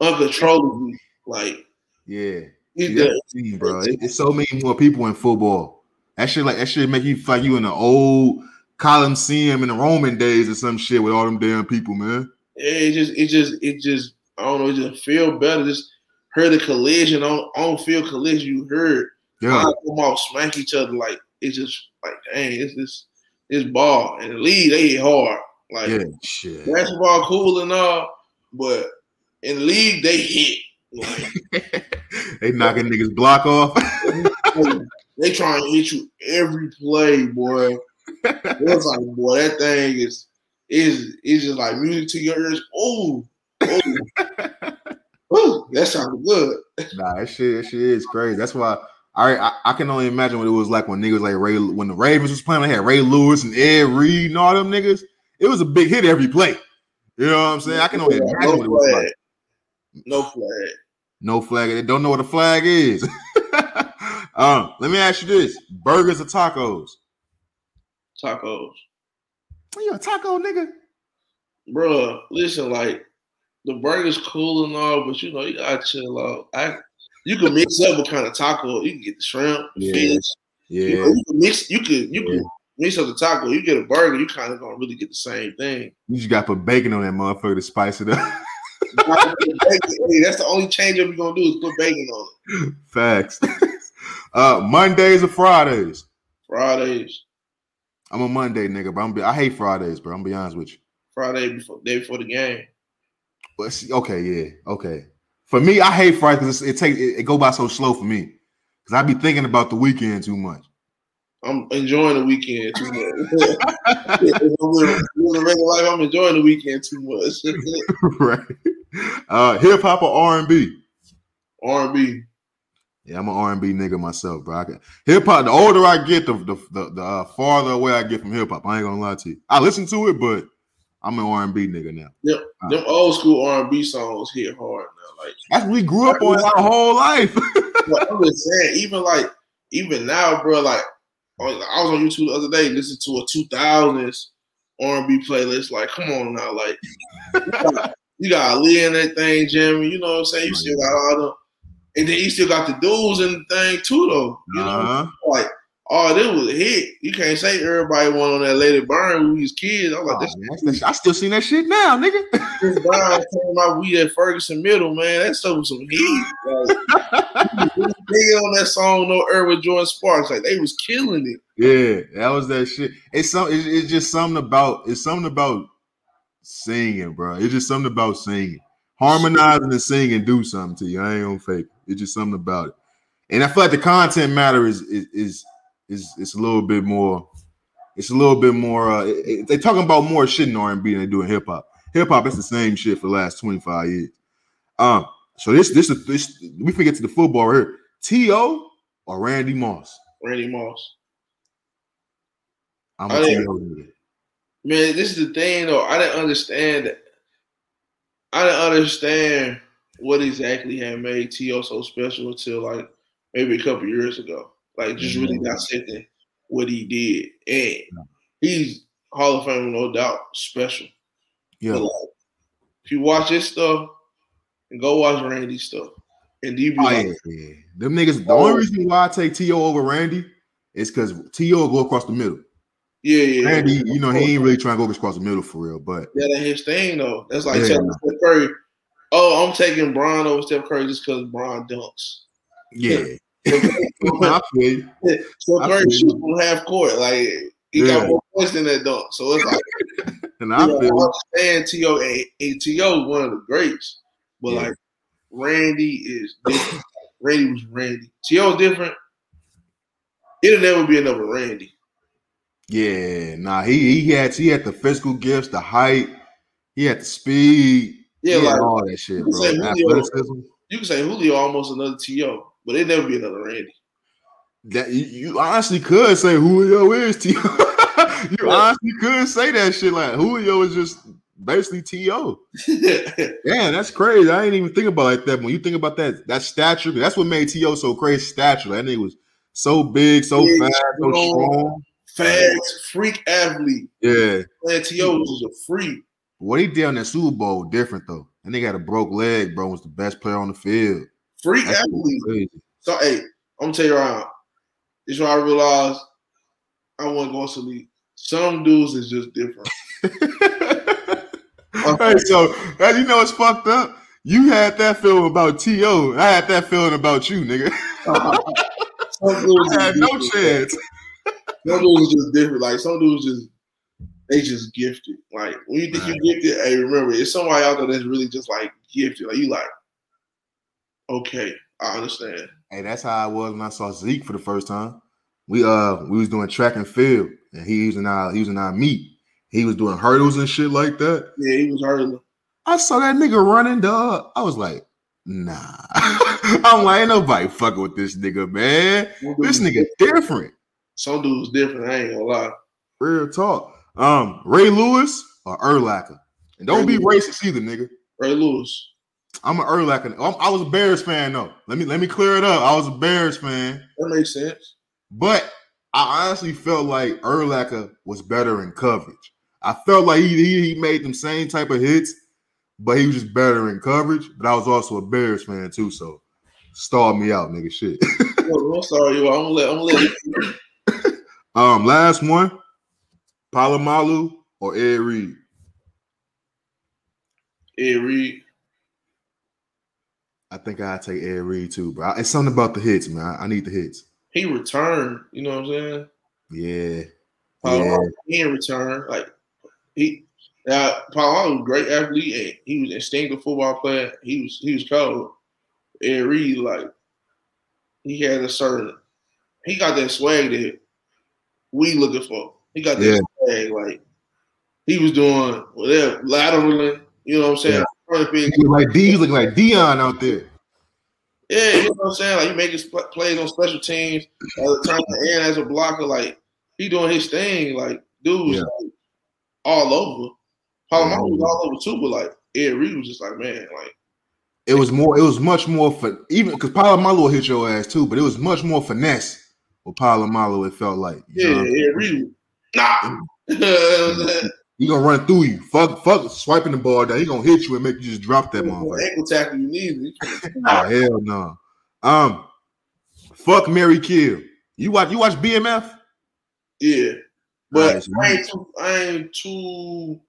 uncontrollably. Like, yeah, it does. See, bro. It, it's so many more people in football. That shit, like that shit, make you feel like you in the old Coliseum in the Roman days or some shit with all them damn people, man. Yeah, it just, it just, it just. I don't know. It just feel better. Just heard the collision on on field collision. You heard, yeah, come out smack each other. Like it's just like, dang, it's this this ball and the league they hit hard. Like yeah, shit. Basketball cool and all, but in the league they hit. Like, they knocking niggas block off. They trying to hit you every play, boy. It's like, boy, that thing is is is just like music to your ears. Oh, oh, that sounds good. Nah, that shit, that shit is crazy. That's why. I, I I can only imagine what it was like when niggas like Ray when the Ravens was playing. They had Ray Lewis and Ed Reed and all them niggas. It was a big hit every play. You know what I'm saying? I can only imagine no what it was like. No flag. No flag. They don't know what a flag is. um, let me ask you this. Burgers or tacos? Tacos. You a taco nigga? Bruh, listen, like, the burger's cool and all, but, you know, you got to chill out. I, you can mix up what kind of taco. You can get the shrimp, the yeah. fish. Yeah. You, know, you can mix. You can, you yeah. can. When you the taco, you get a burger, you kind of don't really get the same thing. You just got to put bacon on that motherfucker to spice it up. Hey, that's the only change up you're going to do is put bacon on it. Facts. Uh, Mondays or Fridays? Fridays. I'm a Monday nigga, but I'm be- I hate Fridays, bro. I'm going to be honest with you. Friday, before day before the game. Well, see, okay, yeah, okay. For me, I hate Fridays because it, it, it, it go by so slow for me because I be thinking about the weekend too much. I'm enjoying the weekend too much. I'm, in regular life, I'm enjoying the weekend too much. Right. Uh, hip hop or R and B? R and B. Yeah, I'm an R and B nigga myself, bro. I can, hip hop. The older I get, the the the, the uh, farther away I get from hip hop. I ain't gonna lie to you. I listen to it, but I'm an R and B nigga now. Yep. Right. Them old school R and B songs hit hard now. Like that's what we grew up on our whole life. Like, I'm just saying, even like. even now, bro, like I was on YouTube the other day, listening to a two thousands R and B playlist. Like, come on now, like you got Lee and that thing, Jimmy. You know what I'm saying? You still got all them, and then you still got the dudes and the thing too, though. You uh-huh. know, like oh, this was a hit. You can't say everybody went on that Lady Byrne when we was kids. I was like, oh, this I still seen that shit now, nigga. This Byrne came out. We at Ferguson Middle, man. That stuff was some heat. Like, they on that song, no air with Jordan Sparks. Like they was killing it. Yeah, that was that shit. It's some. It's, it's just something about. It's something about singing, bro. It's just something about singing, harmonizing and singing. Do something to you. I ain't gonna fake it. It's just something about it. And I feel like the content matter is is. is It's, it's a little bit more, it's a little bit more, uh, it, it, they're talking about more shit in R and B than they do in hip-hop. Hip-hop, that's the same shit for the last twenty-five years. Um, so this, this, this, we can get to the football right here. T O or Randy Moss? Randy Moss. I'm a T O dude. Man, this is the thing, though. I didn't understand, I didn't understand what exactly had made T O so special until, like, maybe a couple years ago. Like, just mm-hmm. really dissecting what he did. And yeah. he's Hall of Fame, no doubt, special. Yeah. But like, if you watch his stuff and go watch Randy's stuff, and you be oh, like, yeah, yeah. Them niggas, the oh, only reason why I take T O over Randy is because T O will go across the middle. Yeah, yeah. Randy, yeah. you know, he ain't really trying to go across the middle for real, but. That ain't his thing, though. That's like yeah. telling Steph Curry, oh, I'm taking Bron over Steph Curry just because Bron dunks. Yeah. yeah. I feel you. So Curry shoots from half court, like he yeah. got more points than that dunk. So it's like, and I feel know, I understand T O and, and T O is one of the greats, but yeah. like Randy is different. Randy was Randy. T O is different. It'll never be another Randy. Yeah, nah. He he had he had the physical gifts, the height, he had the speed, yeah, like all that shit, bro. Julio, you can say Julio almost another T O. But it'd never be another Randy. That you, you honestly could say Julio is T O. you honestly could say that shit like Julio is just basically T O. Damn, that's crazy. I ain't even think about it like that. When you think about that, that stature, that's what made T O so crazy. Stature. That nigga was so big, so big, fast, so strong, fast, freak athlete. Yeah, man, T O was a freak. What he did on that Super Bowl different though. And they got a broke leg, bro. Was the best player on the field. Freak That's athlete. Crazy. So, hey, I'm going to tell you right now. It's when I realized I wasn't going to leave. Some dudes is just different. okay. Hey, so, you know what's fucked up? You had that feeling about T O. I had that feeling about you, nigga. uh-huh. Some dudes I had no different. Chance. Some dudes just different. Like, some dudes just, they just gifted. Like, when you think right. you're gifted, hey, remember, it's somebody out there that's really just, like, gifted. Like, you like, okay, I understand. Hey, that's how I was when I saw Zeke for the first time. We uh we was doing track and field, and he using our he using our meet. He was doing hurdles and shit like that. Yeah, he was hurdling. I saw that nigga running, dog. I was like, nah. I'm like, ain't nobody fucking with this nigga, man. This nigga different. Some dude's different. I ain't gonna lie. Real talk. Um, Ray Lewis or Urlacher, and don't Ray be Lewis. Racist either, nigga. Ray Lewis. I'm an Urlacher. I was a Bears fan, though. Let me let me clear it up. I was a Bears fan. That makes sense. But I honestly felt like Urlacher was better in coverage. I felt like he, he he made them same type of hits, but he was just better in coverage. But I was also a Bears fan, too, so starve me out, nigga. Shit. Yo, I'm sorry. Yo. I'm going to let you. Um, last one, Palomalu or Ed Reed? Ed Reed. I think I'd take Ed Reed too, bro. It's something about the hits, man. I, I need the hits. He returned, you know what I'm saying? Yeah. Paul yeah. He in return. Like he now Paul was a great athlete and he was an instinctive football player. He was he was cold. Ed Reed, like he had a certain he got that swag that we looking for. He got that yeah. swag, like he was doing whatever laterally, you know what I'm saying? Yeah. Like D, he's looking like Deion out there. Yeah, you know what I'm saying? Like, he making sp- plays on special teams all the time. And as a blocker, like, he doing his thing. Like, dude was yeah. like, all over. Palomar was all over, too. But, like, Ed Reed was just like, man, like. It was more, it was much more, for even because Palomar will hit your ass, too. But it was much more finesse. or Palomalo, it felt like. You yeah, know yeah, really. Nah. He gonna run through you. Fuck, fuck swiping the ball down. He gonna hit you and make you just drop that motherfucker. Ankle tackle you need. Nah. Oh hell no. Nah. Um, fuck, marry, kill. You watch you watch B M F? Yeah, but nice. I ain't too I ain't too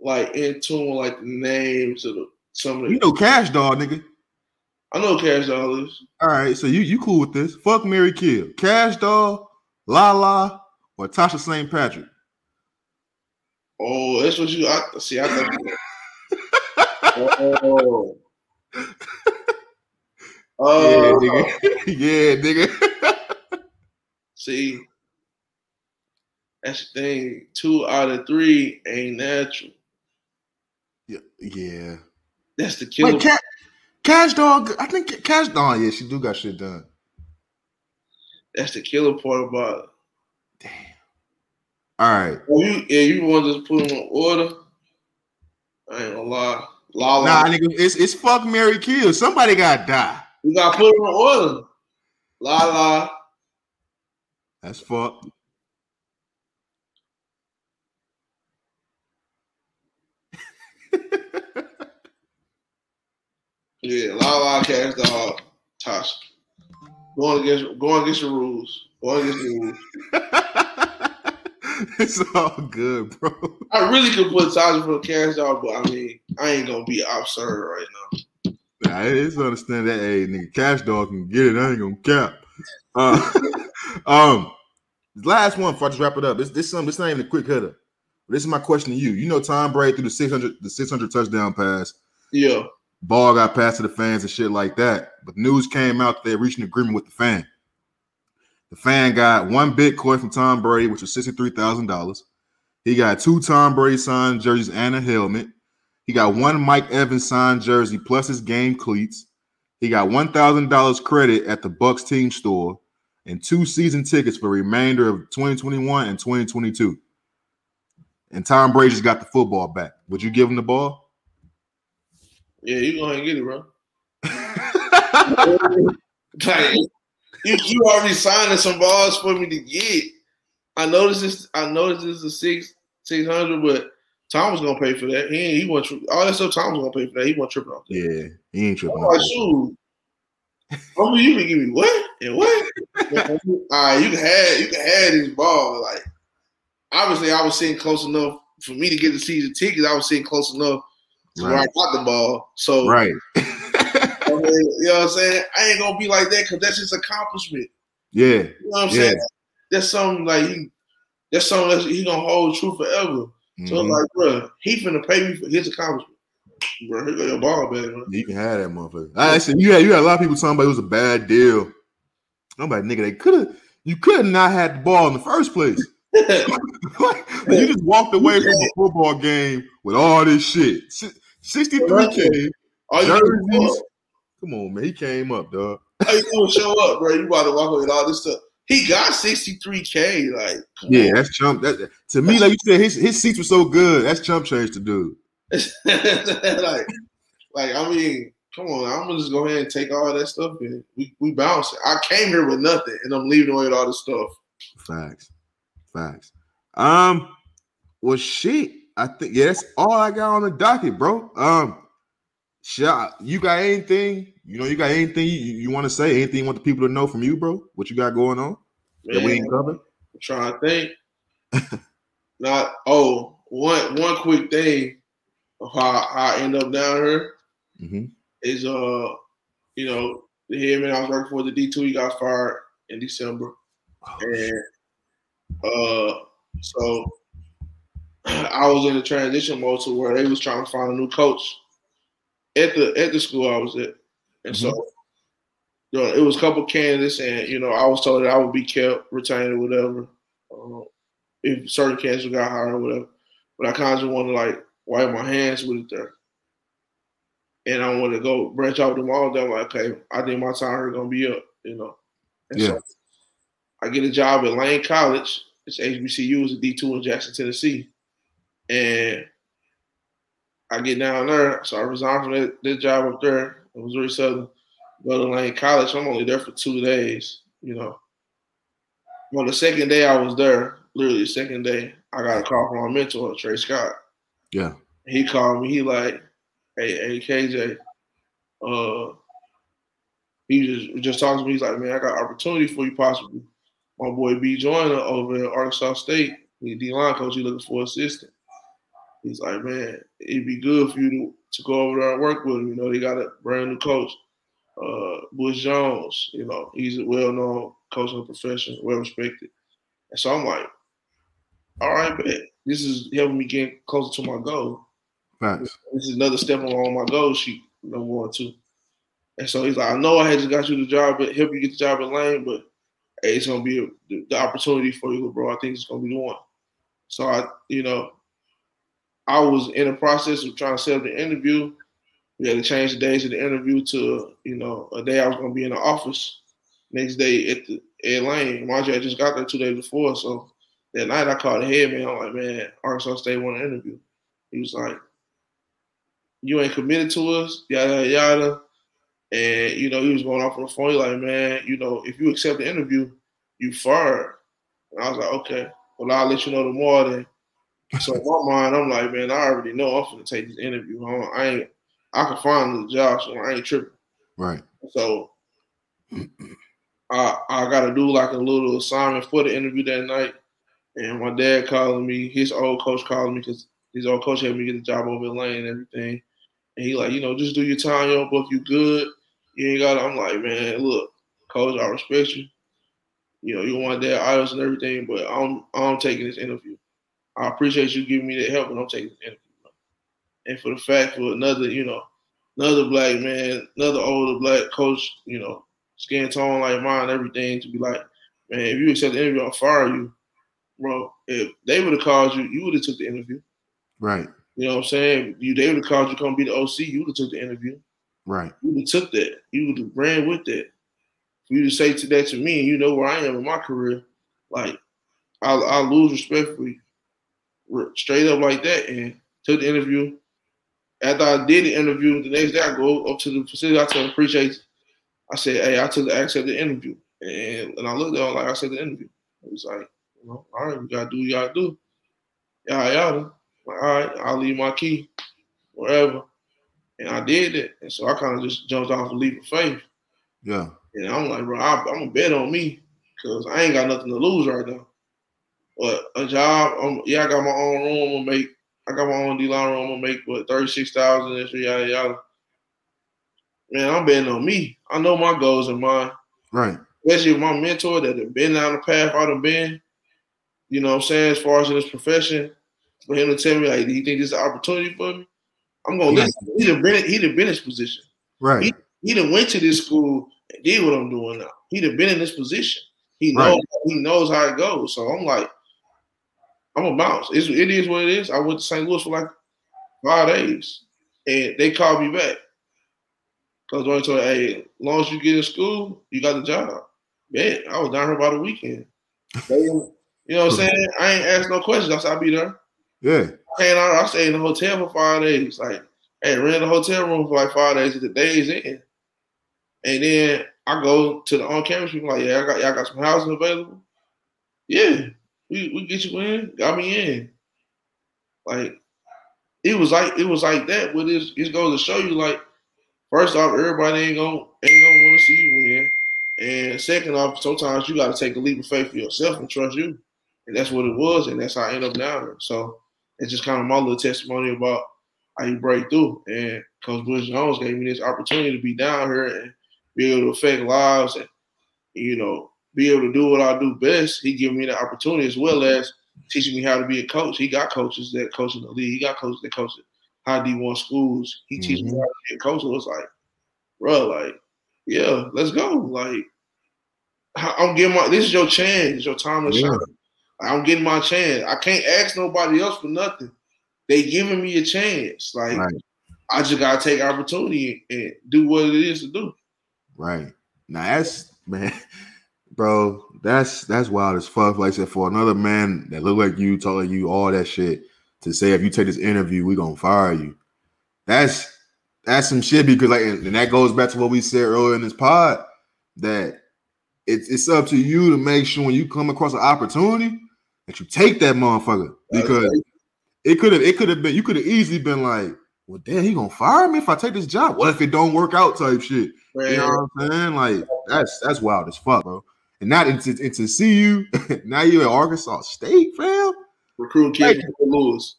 like in tune like the names of the some of the, you know, Cash Doll, nigga. I know Cash Doll is. All right, so you you cool with this? Fuck, marry, kill. Cash Doll, Lala, or Tasha Saint Patrick. Oh, that's what you I, see. I thought. Oh, oh, yeah, nigga. Yeah, nigga. See, that's the thing. Two out of three ain't natural. Yeah, yeah. That's the killer. Wait, Cash, Cash Dog. I think Cash Dog. Yeah, she do got shit done. That's the killer part about it. Damn. All right. Well, you, yeah, you want to just put them in order? I ain't gonna lie. Lala. Nah, nigga, it's it's fuck, marry, kill. Somebody gotta die. You gotta put them in order. Lala. That's fuck. Yeah, Lala, Cash Dog, Tasha. Going against, going against the rules. Going against the rules. It's all good, bro. I really could put Tasha for the Cash Dog, but I mean, I ain't gonna be absurd right now. Nah, it's understand that, hey, nigga, Cash Dog can get it. I ain't gonna cap. Uh, um, last one before I just wrap it up. This this some this not even a quick hitter. This is my question to you. You know, Tom Brady threw the six hundred the six hundred touchdown pass. Yeah, ball got passed to the fans and shit like that. But news came out they reached an agreement with the fan. The fan got one Bitcoin from Tom Brady, which was sixty-three thousand dollars. He got two Tom Brady signed jerseys and a helmet. He got one Mike Evans signed jersey plus his game cleats. He got one thousand dollars credit at the Bucks team store and two season tickets for the remainder of twenty twenty-one and twenty twenty-two. And Tom Brady just got the football back. Would you give him the ball? Yeah, you go ahead and get it, bro. You, you already signing some balls for me to get. I noticed this. I noticed this is a six six hundred, but Tom was gonna pay for that. He ain't, he won't tri- all that stuff. Tom was gonna pay for that. He won't trip off that. Yeah, he ain't tripping. I'm like, shoot, oh, you can give me what and what? All right, you can have you can have this ball. Like, obviously, I was sitting close enough for me to get the season tickets. I was sitting close enough to right. where I got the ball. So right. You know what I'm saying? I ain't gonna be like that because that's his accomplishment. Yeah, you know what I'm yeah. saying. That's something like he, that's something that he gonna hold true forever. Mm-hmm. So I'm like, bro, he finna pay me for his accomplishment. Bro, he got your ball, man. You can have that motherfucker. I said you had you had a lot of people talking about it was a bad deal. I'm like, nigga, they could have. You could not had the ball in the first place. Like, you just walked away from a football game with all this shit. sixty-three K jerseys. Come on, man. He came up, dog. How you gonna show up, bro? You about to walk away with all this stuff. He got sixty-three K. Like, yeah, on. That's chump. That, to me, like you said, his his seats were so good. That's chump change to do. like, like, I mean, come on. I'm gonna just go ahead and take all that stuff and we we bounce it. I came here with nothing and I'm leaving away with all this stuff. Facts. Facts. Um, well shit. I think yeah, that's all I got on the docket, bro. Um You got anything? You know, you got anything you, you want to say? Anything you want the people to know from you, bro? What you got going on Man, that we ain't covered? I'm trying to think. Not oh, one one quick thing of how I end up down here mm-hmm. is uh, you know, the headman I was working for the D two, he got fired in December, oh, and uh, so I was in the transition mode to where they was trying to find a new coach. At the at the school I was at, and mm-hmm. so you know, it was a couple candidates, and you know I was told that I would be kept, retained, or whatever, uh, if certain candidates got hired or whatever. But I kind of just wanted to like wipe my hands with it there, and I wanted to go branch out with them all. Then I'm like, okay, I think my time is gonna be up, you know. And yeah. so I get a job at Lane College. It's H B C U, it's a D two in Jackson, Tennessee, and I get down there, so I resigned from that, that job up there in Missouri Southern, go to Lane College. I'm only there for two days, you know. Well, the second day I was there, literally the second day, I got a call from my mentor, Trey Scott. Yeah. He called me. He like, hey, hey K J, uh, he just just talked to me. He's like, man, I got an opportunity for you possibly. My boy B. Joyner over at Arkansas State, he's D-line coach. He looking for an assistant. He's like, man, it'd be good for you to, to go over there and work with him. You know, they got a brand new coach, uh, Bush Jones. You know, he's a well-known coach in the profession, well-respected. And so I'm like, all right, man, this is helping me get closer to my goal. Right. This is another step along my goal sheet, number one, two. And so he's like, I know I had just got you the job, but help you get the job at Lane, but hey, it's going to be a, the opportunity for you, bro. I think it's going to be the one. So, I, you know, I was in the process of trying to set up the interview. We had to change the days of the interview to, you know, a day I was going to be in the office. Next day at the at Lane. Mind you, I just got there two days before. So that night I called the head man. I'm like, man, Arkansas State want to interview. He was like, you ain't committed to us, yada, yada. And, you know, he was going off on the phone. He like, man, you know, if you accept the interview, you fired. And I was like, okay, well, I'll let you know tomorrow then. So in my mind, I'm like, man, I already know I'm going to take this interview. I ain't, I can find the job, so I ain't tripping. Right. So I I got to do like a little assignment for the interview that night. And my dad calling me, his old coach calling me because his old coach had me get the job over at Lane and everything. And he like, you know, just do your time, yo, but if you good, you ain't got it. I'm like, man, look, coach, I respect you. You know, you want that idols and everything, but I'm I'm taking this interview. I appreciate you giving me that help, and I'm taking the interview. And for the fact for another, you know, another black man, another older black coach, you know, skin tone like mine, everything, to be like, man, if you accept the interview, I'll fire you. Bro, if they would have called you, you would have took the interview. Right. You know what I'm saying? You, they would have called you come be the O C, you would have took the interview. Right. You would have took that. You would have ran with that. For you to say to that to me, and you know where I am in my career, like, I, I lose respect for you. Straight up like that, and took the interview. After I did the interview, the next day I go up to the facility. I tell them, appreciate you. I said, hey, I took the accept the interview. And, and I looked at him like I said the interview. It was like, you know, all right, we got to do what y'all do. Y'all, y'all. Like, all right, I'll leave my key, wherever. And I did it. And so I kind of just jumped off a leap of faith. Yeah. And I'm like, bro, I, I'm going to bet on me because I ain't got nothing to lose right now. But a job, um, yeah, I got my own room. I'm gonna make, I got my own D-line room. I'm gonna make what thirty-six thousand this year, yada yada. Man, I'm betting on me. I know my goals are mine. Right. Especially with my mentor that have been down the path I done been. You know what I'm saying? As far as in this profession, for him to tell me like, do you think this is an opportunity for me? I'm gonna yeah. listen. He done been, he done been in his position. Right. He, he done went to this school and did what I'm doing now. He done been in this position. He knows. Right. He knows how it goes. So I'm like. I'm a bounce. It's, it is what it is. I went to Saint Louis for like five days, and they called me back. Because I told them, hey, as long as you get in school, you got the job. Man, I was down here by the weekend. They, you know what I'm saying? I ain't asked no questions. I said, I'll be there. Yeah. And I, I stayed in the hotel for five days. Like, hey, rented the hotel room for like five days at the day's end. And then I go to the on-campus people like, yeah, I got, y'all got some housing available? Yeah. We, we get you in, got me in. Like it was like it was like that. But it's it's goes to show you like, first off, everybody ain't gonna ain't gonna want to see you win, and second off, sometimes you got to take a leap of faith for yourself and trust you, and that's what it was, and that's how I end up down there. So it's just kind of my little testimony about how you break through. And Coach Bush Jones gave me this opportunity to be down here and be able to affect lives, and you know. Be able to do what I do best. He gave me the opportunity as well as teaching me how to be a coach. He got coaches that coach in the league. He got coaches that coach at high D one schools. He mm-hmm. teaches me how to be a coach. It was like, bro, like, yeah, let's go. Like, I'm getting my. This is your chance. It's your time to yeah. shine. I'm getting my chance. I can't ask nobody else for nothing. They giving me a chance. Like, right. I just gotta take opportunity and, and do what it is to do. Right now, that's man. Bro, that's that's wild as fuck. Like I said, for another man that look like you, telling you all that shit to say, if you take this interview, we gonna fire you. That's that's some shit because like, and that goes back to what we said earlier in this pod that it's, it's up to you to make sure when you come across an opportunity that you take that motherfucker, because okay. it could have it could have been you could have easily been like, well, damn, he gonna fire me if I take this job. What if it don't work out? Type shit. Man. You know what I'm saying? Like that's that's wild as fuck, bro. And now it's it's to see you. Now you at Arkansas State, fam. Recruit kids like, to lose.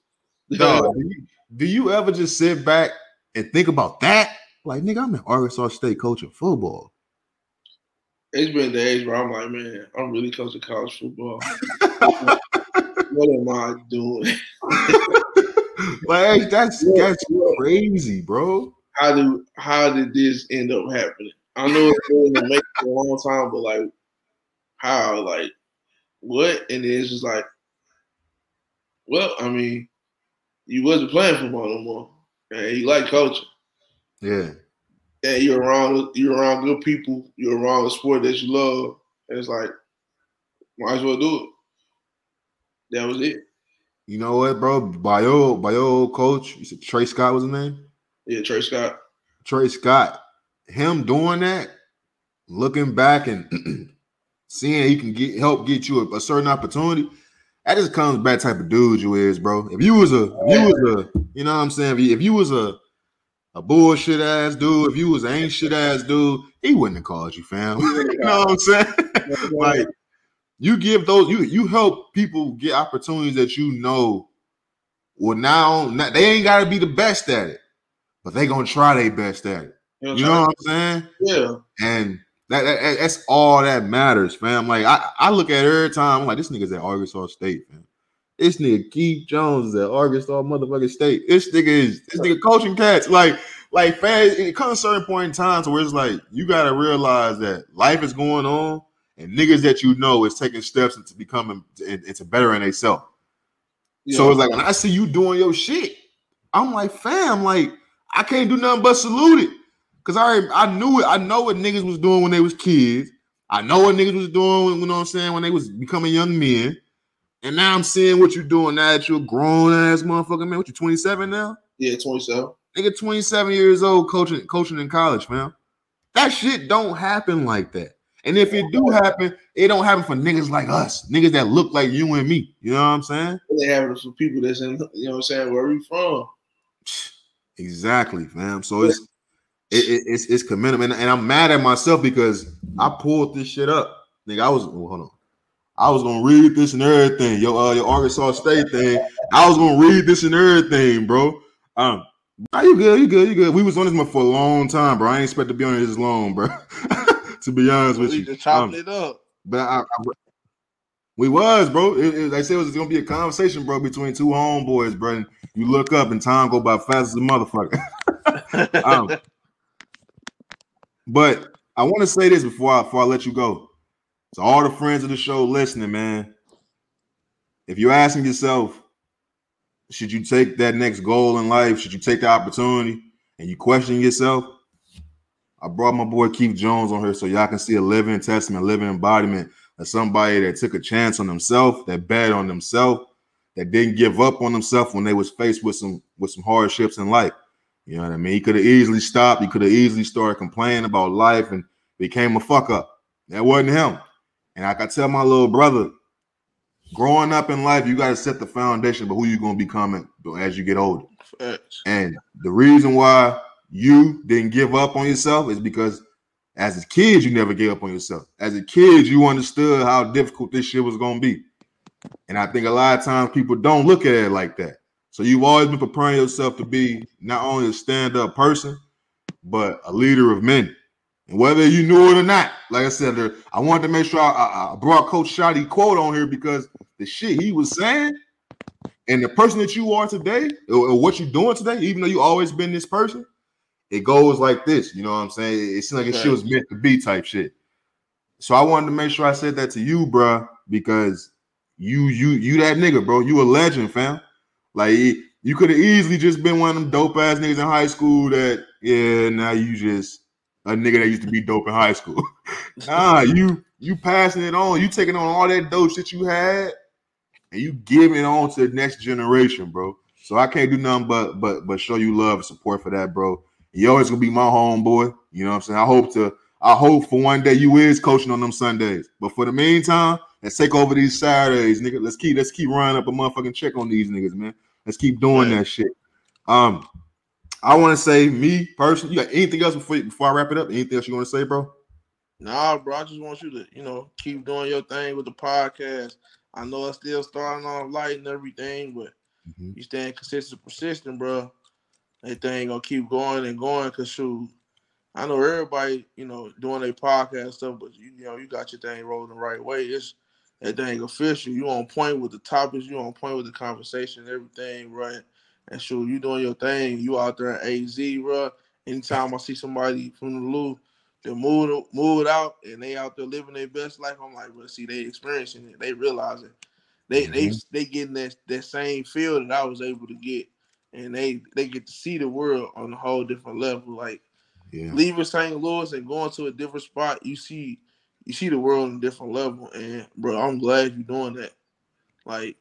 Dog, do, you, do you ever just sit back and think about that? Like, nigga, I'm an Arkansas State coaching football. It's been days where I'm like, man, I'm really coaching college football. What am I doing? Like, that's yeah, that's yeah. crazy, bro. How do how did this end up happening? I know it's been in the making for a long time, but like, how? Like, what? And then it's just like, well, I mean, you wasn't playing football no more, and you like coaching. Yeah. And you're around you're around good people. You're around a sport that you love. And it's like, might as well do it. That was it. You know what, bro? By your, by your old coach, you said Trey Scott was his name? Yeah, Trey Scott. Trey Scott. Him doing that, looking back and seeing he can get help get you a, a certain opportunity, that just comes back type of dude you is, bro. If you was a, if you was a, you know what I'm saying? If you, if you was a, a bullshit ass dude, if you was an ain't shit ass dude, he wouldn't have called you, fam. You know what I'm saying? Like, you give those, you you help people get opportunities that you know, well, now, now they ain't got to be the best at it, but they gonna try their best at it. You know what I'm saying? Yeah. And that, that that's all that matters, fam. Like I, I look at it every time, I'm like, this nigga's at Arkansas State, man. This nigga Keith Jones is at Arkansas motherfucking State. This nigga is this nigga coaching cats. Like, like fam, it comes a certain point in time to where it's like you gotta realize that life is going on. And niggas that you know is taking steps into becoming into bettering themselves. Yeah. So it's like when I see you doing your shit, I'm like, fam, like I can't do nothing but salute it, cause I I knew it. I know what niggas was doing when they was kids. I know what niggas was doing. You know what I'm saying? When they was becoming young men, and now I'm seeing what you're doing now that you're a grown ass motherfucking man. What you twenty-seven now? Yeah, twenty-seven. Nigga, twenty-seven years old coaching coaching in college, man. That shit don't happen like that. And if it do happen, it don't happen for niggas like us, niggas that look like you and me. You know what I'm saying? It happens for people that's in, you know what I'm saying, where we from. Exactly, fam. So it's it, it, it's it's commendable, and, and I'm mad at myself because I pulled this shit up, nigga. I was oh, hold on, I was gonna read this and everything. Yo, uh, your Arkansas State thing. I was gonna read this and everything, bro. Um. Nah, you good? You good? You good? We was on this one for a long time, bro. I ain't expect to be on this long, bro. To be honest with you, um, it up. But I, I, we was, bro. It, it, they said it was gonna be a conversation, bro, between two homeboys, bro. And you look up and time go by fast as a motherfucker. um, but I want to say this before I before I let you go. To all the friends of the show listening, man, if you're asking yourself, should you take that next goal in life? Should you take the opportunity? And you question yourself. I brought my boy Keith Jones on here so y'all can see a living testament, a living embodiment of somebody that took a chance on themselves, that bet on themselves, that didn't give up on themselves when they was faced with some with some hardships in life. You know what I mean? He could have easily stopped. He could have easily started complaining about life and became a fuck up. That wasn't him. And like I tell my little brother, growing up in life, you got to set the foundation for who you're going to become as you get older. And the reason why you didn't give up on yourself is because as a kid, you never gave up on yourself. As a kid, you understood how difficult this shit was going to be. And I think a lot of times people don't look at it like that. So you've always been preparing yourself to be not only a stand-up person, but a leader of men. And whether you knew it or not, like I said, I wanted to make sure I, I brought Coach Shotty quote on here because the shit he was saying and the person that you are today or, or what you're doing today, even though you've always been this person, it goes like this, you know what I'm saying? It seems like okay. It shit was meant to be type shit. So I wanted to make sure I said that to you, bro, because you, you, you that nigga, bro. You a legend, fam. Like you could have easily just been one of them dope ass niggas in high school that, yeah, now nah, you just a nigga that used to be dope in high school. Nah, you you passing it on. You taking on all that dope shit you had, and you giving it on to the next generation, bro. So I can't do nothing but but but show you love and support for that, bro. You're always gonna be my homeboy. You know what I'm saying? I hope to, I I hope for one day you is coaching on them Sundays. But for the meantime, let's take over these Saturdays, nigga. Let's keep let's keep running up a motherfucking check on these niggas, man. Let's keep doing that shit. Um, I want to say, me personally, you got anything else before before I wrap it up? Anything else you want to say, bro? Nah, bro. I just want you to, you know, keep doing your thing with the podcast. I know it's still starting off light and everything, but mm-hmm. you staying consistent, persistent, bro. That thing gonna keep going and going. Cause shoot, I know everybody, you know, doing their podcast stuff, but you, you know, you got your thing rolling the right way. It's that thing official. You on point with the topics. You on point with the conversation, and everything, right? And shoot, you doing your thing. You out there in A Z, bro. Anytime I see somebody from the loop, they move move it out, and they out there living their best life. I'm like, well, see, they experiencing it. They realize it. They mm-hmm. they they getting that that same feel that I was able to get, and they they get to see the world on a whole different level. Like yeah. leaving Saint Louis and going to a different spot, you see you see the world on a different level. And bro, I'm glad you're doing that. Like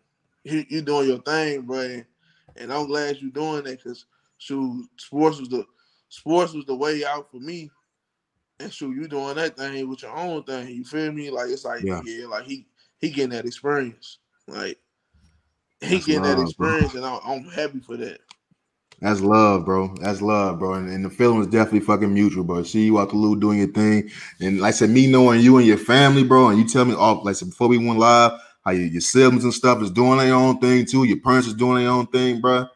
you you doing your thing, bro. And, and I'm glad you're doing that because shoot, sports was the sports was the way out for me. And shoot, you doing that thing with your own thing. You feel me? Like it's like yeah, yeah like he he getting that experience. Like he That's getting love, that experience, bro. And I'm, I'm happy for that. That's love, bro. That's love, bro. And, and the feeling is definitely fucking mutual, bro. See you out the loop doing your thing, and like I said, me knowing you and your family, bro. And you tell me off, like I said, before we went live, how your, your siblings and stuff is doing their own thing too. Your parents is doing their own thing, bro.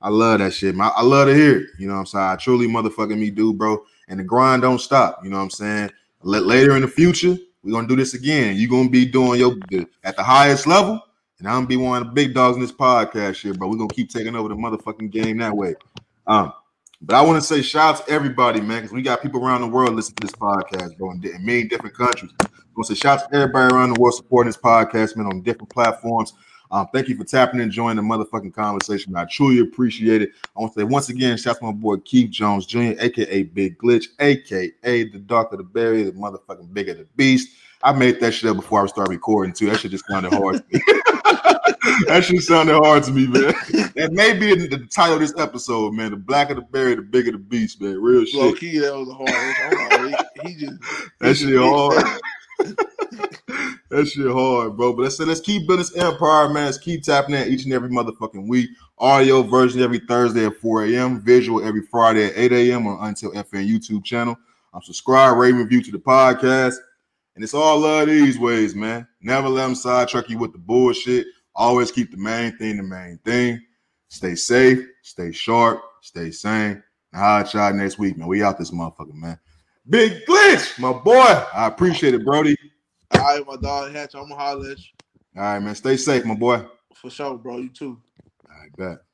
I love that shit, man. I love to hear it. You know what I'm saying? I truly motherfucking me do, bro. And the grind don't stop. You know what I'm saying? Later in the future, we're going to do this again. You're going to be doing your at the highest level, and I'm going to be one of the big dogs in this podcast shit, bro. We're going to keep taking over the motherfucking game that way. Um, but I want to say shout out to everybody, man, because we got people around the world listening to this podcast, bro, in, in many different countries. I want to say shout out to everybody around the world supporting this podcast, man, on different platforms. Um, thank you for tapping and joining the motherfucking conversation. I truly appreciate it. I want to say once again, shout out to my boy Keith Jones Junior, a k a. Big Glitch, a k a the Dark of the Berry, the motherfucking Big of the Beast. I made that shit up before I started recording, too. That shit just sounded hard to me. That shit sounded hard to me, man. That may be the title of this episode, man. The Black of the Berry, the Big of the Beast, man. Real shit. Low key, that was a hard one. He, he just, that he shit just hard. That shit hard, bro. But I said, let's keep building this empire, man. Let's keep tapping that each and every motherfucking week. Audio version every Thursday at four a.m. Visual every Friday at eight a.m. on Until F N YouTube channel. I'm subscribed, rate, review to the podcast. And it's all love these ways, man. Never let them sidetrack you with the bullshit. Always keep the main thing the main thing. Stay safe, stay sharp, stay sane. And holla at y'all next week, man. We out this motherfucker, man. Big Glitch, my boy. I appreciate it, Brody. All right, my dog. Hatch, I'm going to holler at you. All right, man. Stay safe, my boy. For sure, bro. You too. All right, bet.